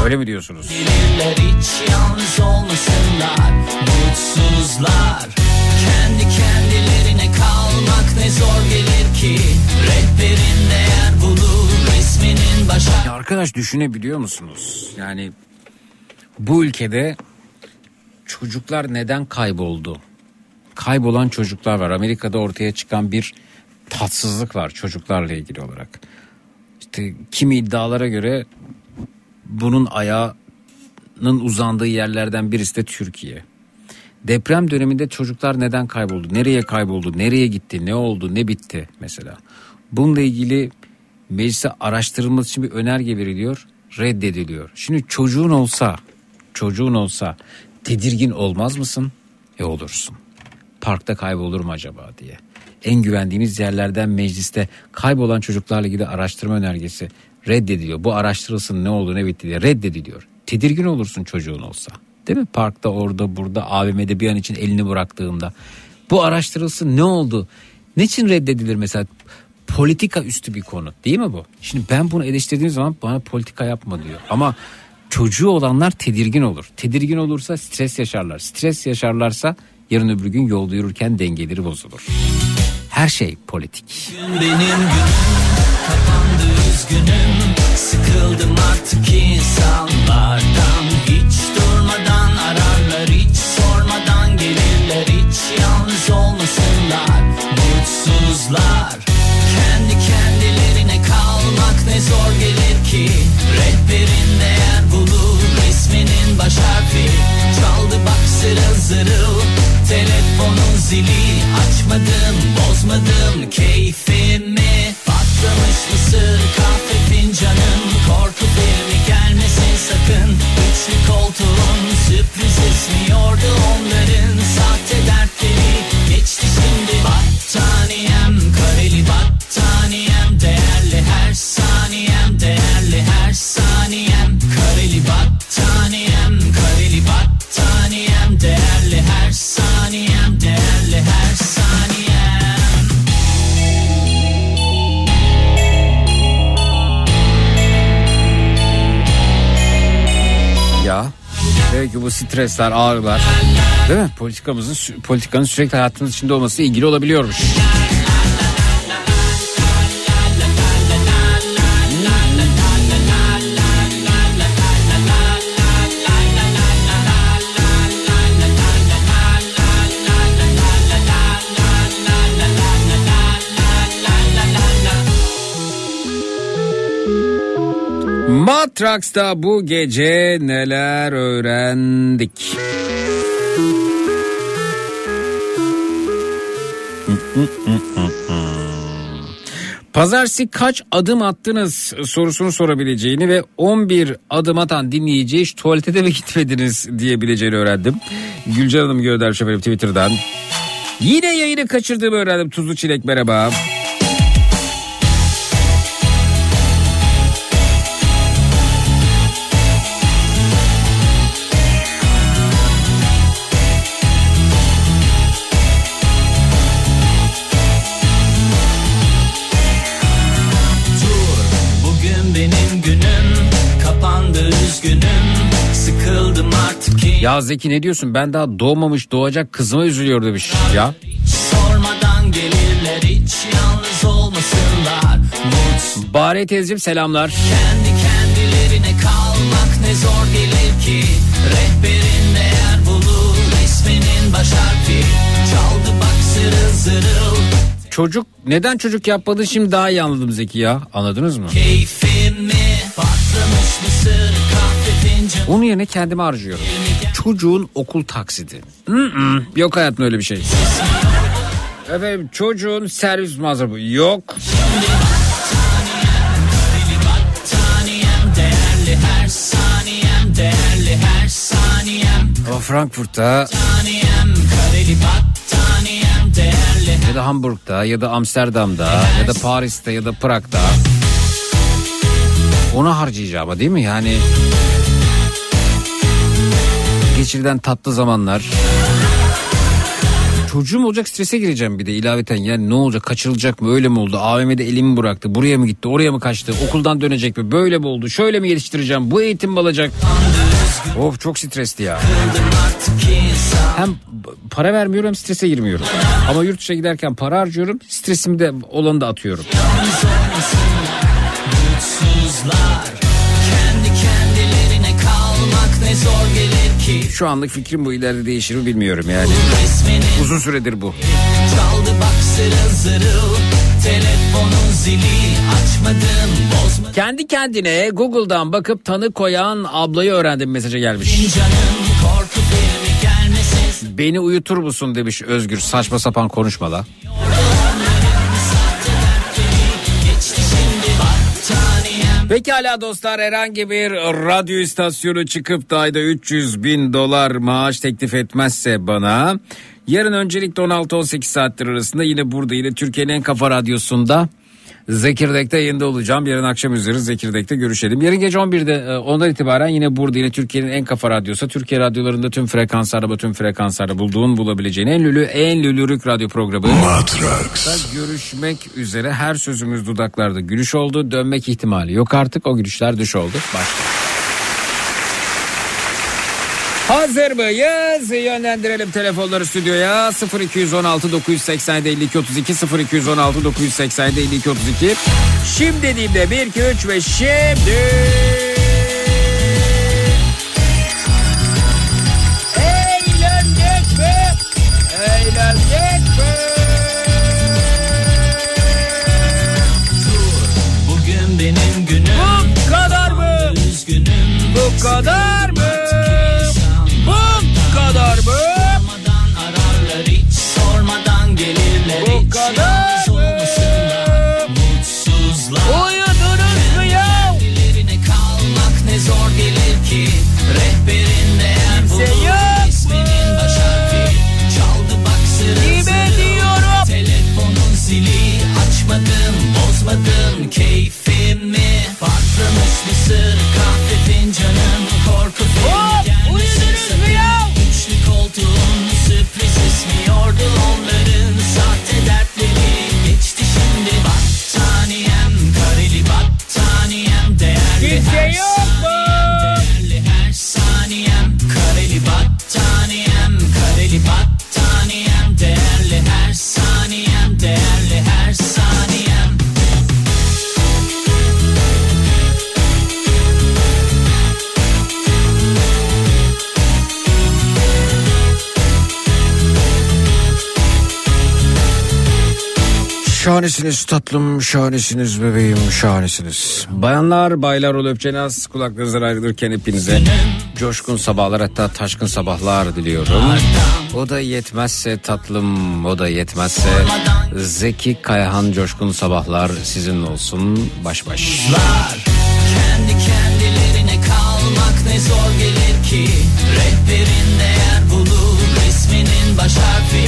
Öyle mi diyorsunuz? Gelirler hiç yalnız olmasınlar, mutsuzlar. Kendi kendilerine kalmak ne zor gelir ki. Redberin değer bulur resminin başa. Ya arkadaş düşünebiliyor musunuz? Yani bu ülkede çocuklar neden kayboldu? Kaybolan çocuklar var. Amerika'da ortaya çıkan bir tatsızlık var çocuklarla ilgili olarak. İşte kimi iddialara göre bunun ayağının uzandığı yerlerden birisi de Türkiye. Deprem döneminde çocuklar neden kayboldu? Nereye kayboldu? Nereye gitti? Ne oldu? Ne bitti mesela? Bununla ilgili meclise araştırılması için bir önerge veriliyor, reddediliyor. Şimdi çocuğun olsa tedirgin olmaz mısın? Olursun. Parkta kaybolur mu acaba diye. En güvendiğimiz yerlerden mecliste kaybolan çocuklarla ilgili araştırma önergesi reddediliyor. Bu araştırılsın, ne oldu ne bitti diye reddediliyor. Tedirgin olursun çocuğun olsa. Değil mi? Parkta, orada, burada, AVM'de bir an için elini bıraktığında. Bu araştırılsın, ne oldu? Niçin reddedilir mesela? Politika üstü bir konu değil mi bu? Şimdi ben bunu eleştirdiğim zaman bana politika yapma diyor. Ama çocuğu olanlar tedirgin olur. Tedirgin olursa stres yaşarlar. Stres yaşarlarsa yarın öbür gün yolda yürürken dengeleri bozulur. Her şey politik. Gün benim günüm, kapandı üzgünüm. Sıkıldım artık insanlardan. Hiç durmadan ararlar, hiç sormadan gelirler. Hiç yalnız olmasınlar, mutsuzlar. Kendi kendilerine kalmak ne zor gelir ki. Rehberinde yer bulur resminin baş harfi. Çaldı bak zırıl zırıl telefonun zili. Açmadım bozmadım keyfimi. Patlamış mısır kahve fincanım. Korku filmi gelmesin sakın. Üçlü koltuğun sürpriz esmiyordu onların. Sahte dertleri geçti şimdi. Battaniyem kareli battaniyem. Değerli her saniyem. Değerli her saniyem. Kareli battaniyem. Kareli battaniyem. Değerli her saniyem. Değerli her saniyem. Ya belki bu stresler, ağrılar, değil mi? Politikanın sürekli hayatımız içinde olması ilgili olabiliyormuş. Matrax'ta bu gece neler öğrendik? Pazartesi kaç adım attınız sorusunu sorabileceğini ve 11 adım atan dinleyiciye hiç tuvalete de mi gitmediniz diyebileceğini öğrendim. Gülcan Hanım göndermiş efendim Twitter'dan. Yine yayını kaçırdığımı öğrendim. Tuzlu Çilek merhaba. Ya Zeki ne diyorsun? Ben daha doğmamış doğacak kızıma üzülüyor demiş ya. Sormadan gelirler hiç yalnız olmasınlar. Bahriye teyzeciğim selamlar. Kendi kendilerine kalmak ne zor gelir ki. Rehberin eğer bulur resminin baş harfi. Çaldı bak zırıl zırıl. Çocuk neden çocuk yapmadı şimdi daha iyi anladım Zeki ya. Anladınız mı? Keyfimi patlamış mısır kahve fincanı. Onun yerine kendimi harcıyorum. Çocuğun okul taksidi. Yok hayatım öyle bir şey. Efendim çocuğun servis masrafı. Yok. Ama Frankfurt'ta ya da Hamburg'da ya da Amsterdam'da ya da Paris'te ya da Prag'da ona harcayacağım değil mi yani? Geçirden tatlı zamanlar. Çocuğum olacak strese gireceğim bir de ilaveten. Yani ne olacak, kaçırılacak mı, öyle mi oldu, AVM'de elimi bıraktı, buraya mı gitti, oraya mı kaçtı, okuldan dönecek mi, böyle mi oldu, şöyle mi yetiştireceğim, bu eğitim mi alacak? Of çok stresli ya. Hem para vermiyorum hem strese girmiyorum. Ama yurt dışına giderken para harcıyorum, stresimi de olanı da atıyorum. şu anlık fikrim bu, ileride değişir mi bilmiyorum yani. Uzun süredir bu. Çaldı bak zırıl zırıl, telefonun zili açmadım, bozmadım. Kendi kendine Google'dan bakıp tanı koyan ablayı öğrendim mesaja gelmiş. Beni uyutur musun demiş Özgür, saçma sapan konuşma la. Pekala dostlar, herhangi bir radyo istasyonu çıkıp da ayda $300.000 maaş teklif etmezse bana, yarın öncelikle 16-18 saatler arasında yine burada, yine Türkiye'nin en kafa radyosunda Zekirdek'te yayında olacağım. Yarın akşam üzeri Zekirdek'te görüşelim. Yarın gece 11'de ondan itibaren yine burada, yine Türkiye'nin en kafa radyosu. Türkiye radyolarında tüm frekanslarda, bulduğun, bulabileceğin en lülürük radyo programı. Matrax. Görüşmek üzere. Her sözümüz dudaklarda gülüş oldu. Dönmek ihtimali yok artık. O gülüşler düş oldu. Başla. Hazır mıyız? Yönlendirelim telefonları stüdyoya. 0216 987 52 32 0216 987 52 32. Şimdi dediğimde 1 2 3 ve şimdi. Eğlendik mi? Eğlendik mi? Dur, bugün benim günüm. Bu kadar mı? Üzgünüm. Bu kadar mı? Bu kadar mı? Uyudunuz mu ya? Kalmak ne zor gelir ki, rehberin değer bulur, isminin baş harfi. Çaldı bak zırıl zırıl, telefonun zili açmadım, bozmadım keyfimi. Patlamış mısır, kahve fincanım, korku filmi gelmesin sakın. Üçlü koltuğun sürpriz ismiyordu onların sahte dertleri. Geçti şimdi battaniyem, kareli battaniyem, değerli her saniyem, değerli her saniyem. Kareli battaniyem, kareli battaniyem, değerli her saniyem, değerli her saniyem. Şahanesiniz tatlım, şahanesiniz bebeğim, şahanesiniz. Bayanlar, baylar, ol öpçenaz, kulaklarınızdan ayrılırken hepinize coşkun sabahlar, hatta taşkın sabahlar diliyorum. O da yetmezse tatlım, o da yetmezse Zeki Kayan Coşkun sabahlar sizin olsun baş baş. Kendi kendilerine kalmak ne zor gelir ki, rehberin değer bulur, resminin baş harfi.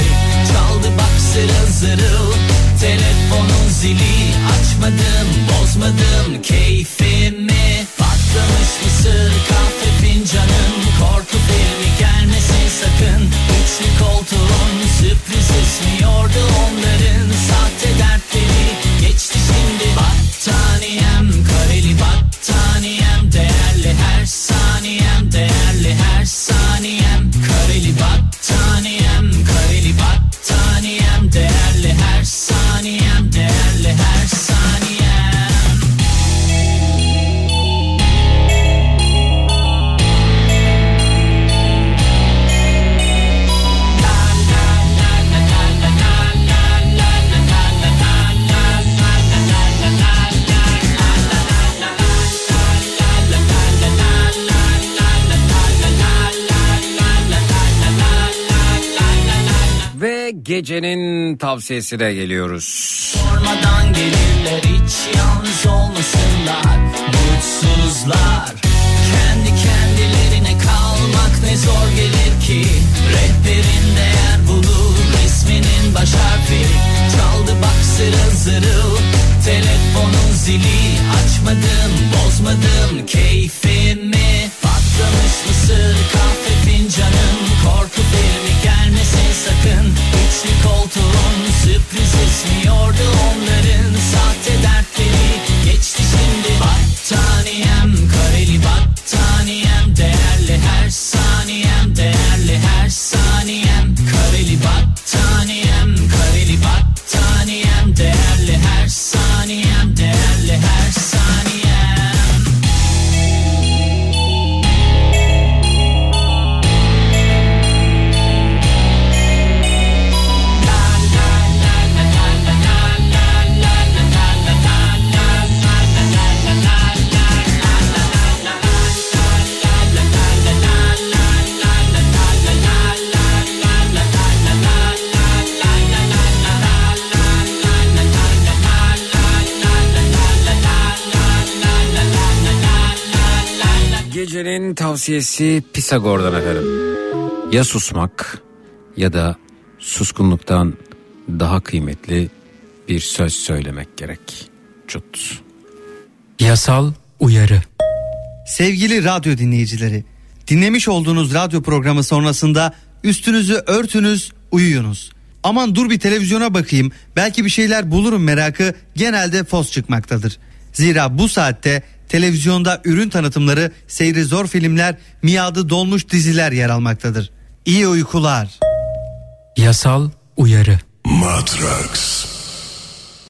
Çaldı bak zırıl zırıl, telefonun zili açmadım, bozmadım keyfimi. Patlamış mısır, kahve fincanım, korku filmi gelmesin sakın. Üçlü koltuğun sürpriz esmiyordu onların sahte dertleri. Geçti şimdi battaniyem, kareli battaniyem, değerli her saniyem, değerli her saniyem. Kareli battaniyem, kareli battaniyem, değerli her saniyem, değerli her saniyem. Ve gecenin tavsiyesine geliyoruz. Sormadan gelirler, hiç yalnız olmasınlar, mutsuzlar. Kendi kendilerine kalmak ne zor gelir ki, rehberin değer bulur, resminin baş harfi. Çaldı bak zırıl zırıl, telefonun zili açmadım, bozmadım keyfimi. Patlamış mısır, kahve fincanım, korku filmi gelmesin sakın. Üçlü koltuğun sürpriz esmiyordu onların sahte dertleri. Geçti şimdi battaniyem, kareli battaniyem, değerli her saniyem, değerli her saniyem. Kareli battaniyem, kareli battaniyem, değerli her saniyem, değerli her saniyem. Gecenin tavsiyesi Pisagor'dan efendim. Ya susmak ya da suskunluktan daha kıymetli bir söz söylemek gerek. Çut. Yasal uyarı. Sevgili radyo dinleyicileri, dinlemiş olduğunuz radyo programı sonrasında üstünüzü örtünüz, uyuyunuz. Aman dur bir televizyona bakayım, belki bir şeyler bulurum merakı genelde fos çıkmaktadır. Zira bu saatte televizyonda ürün tanıtımları, seyri zor filmler, miadı dolmuş diziler yer almaktadır. İyi uykular. Yasal uyarı. Matrax.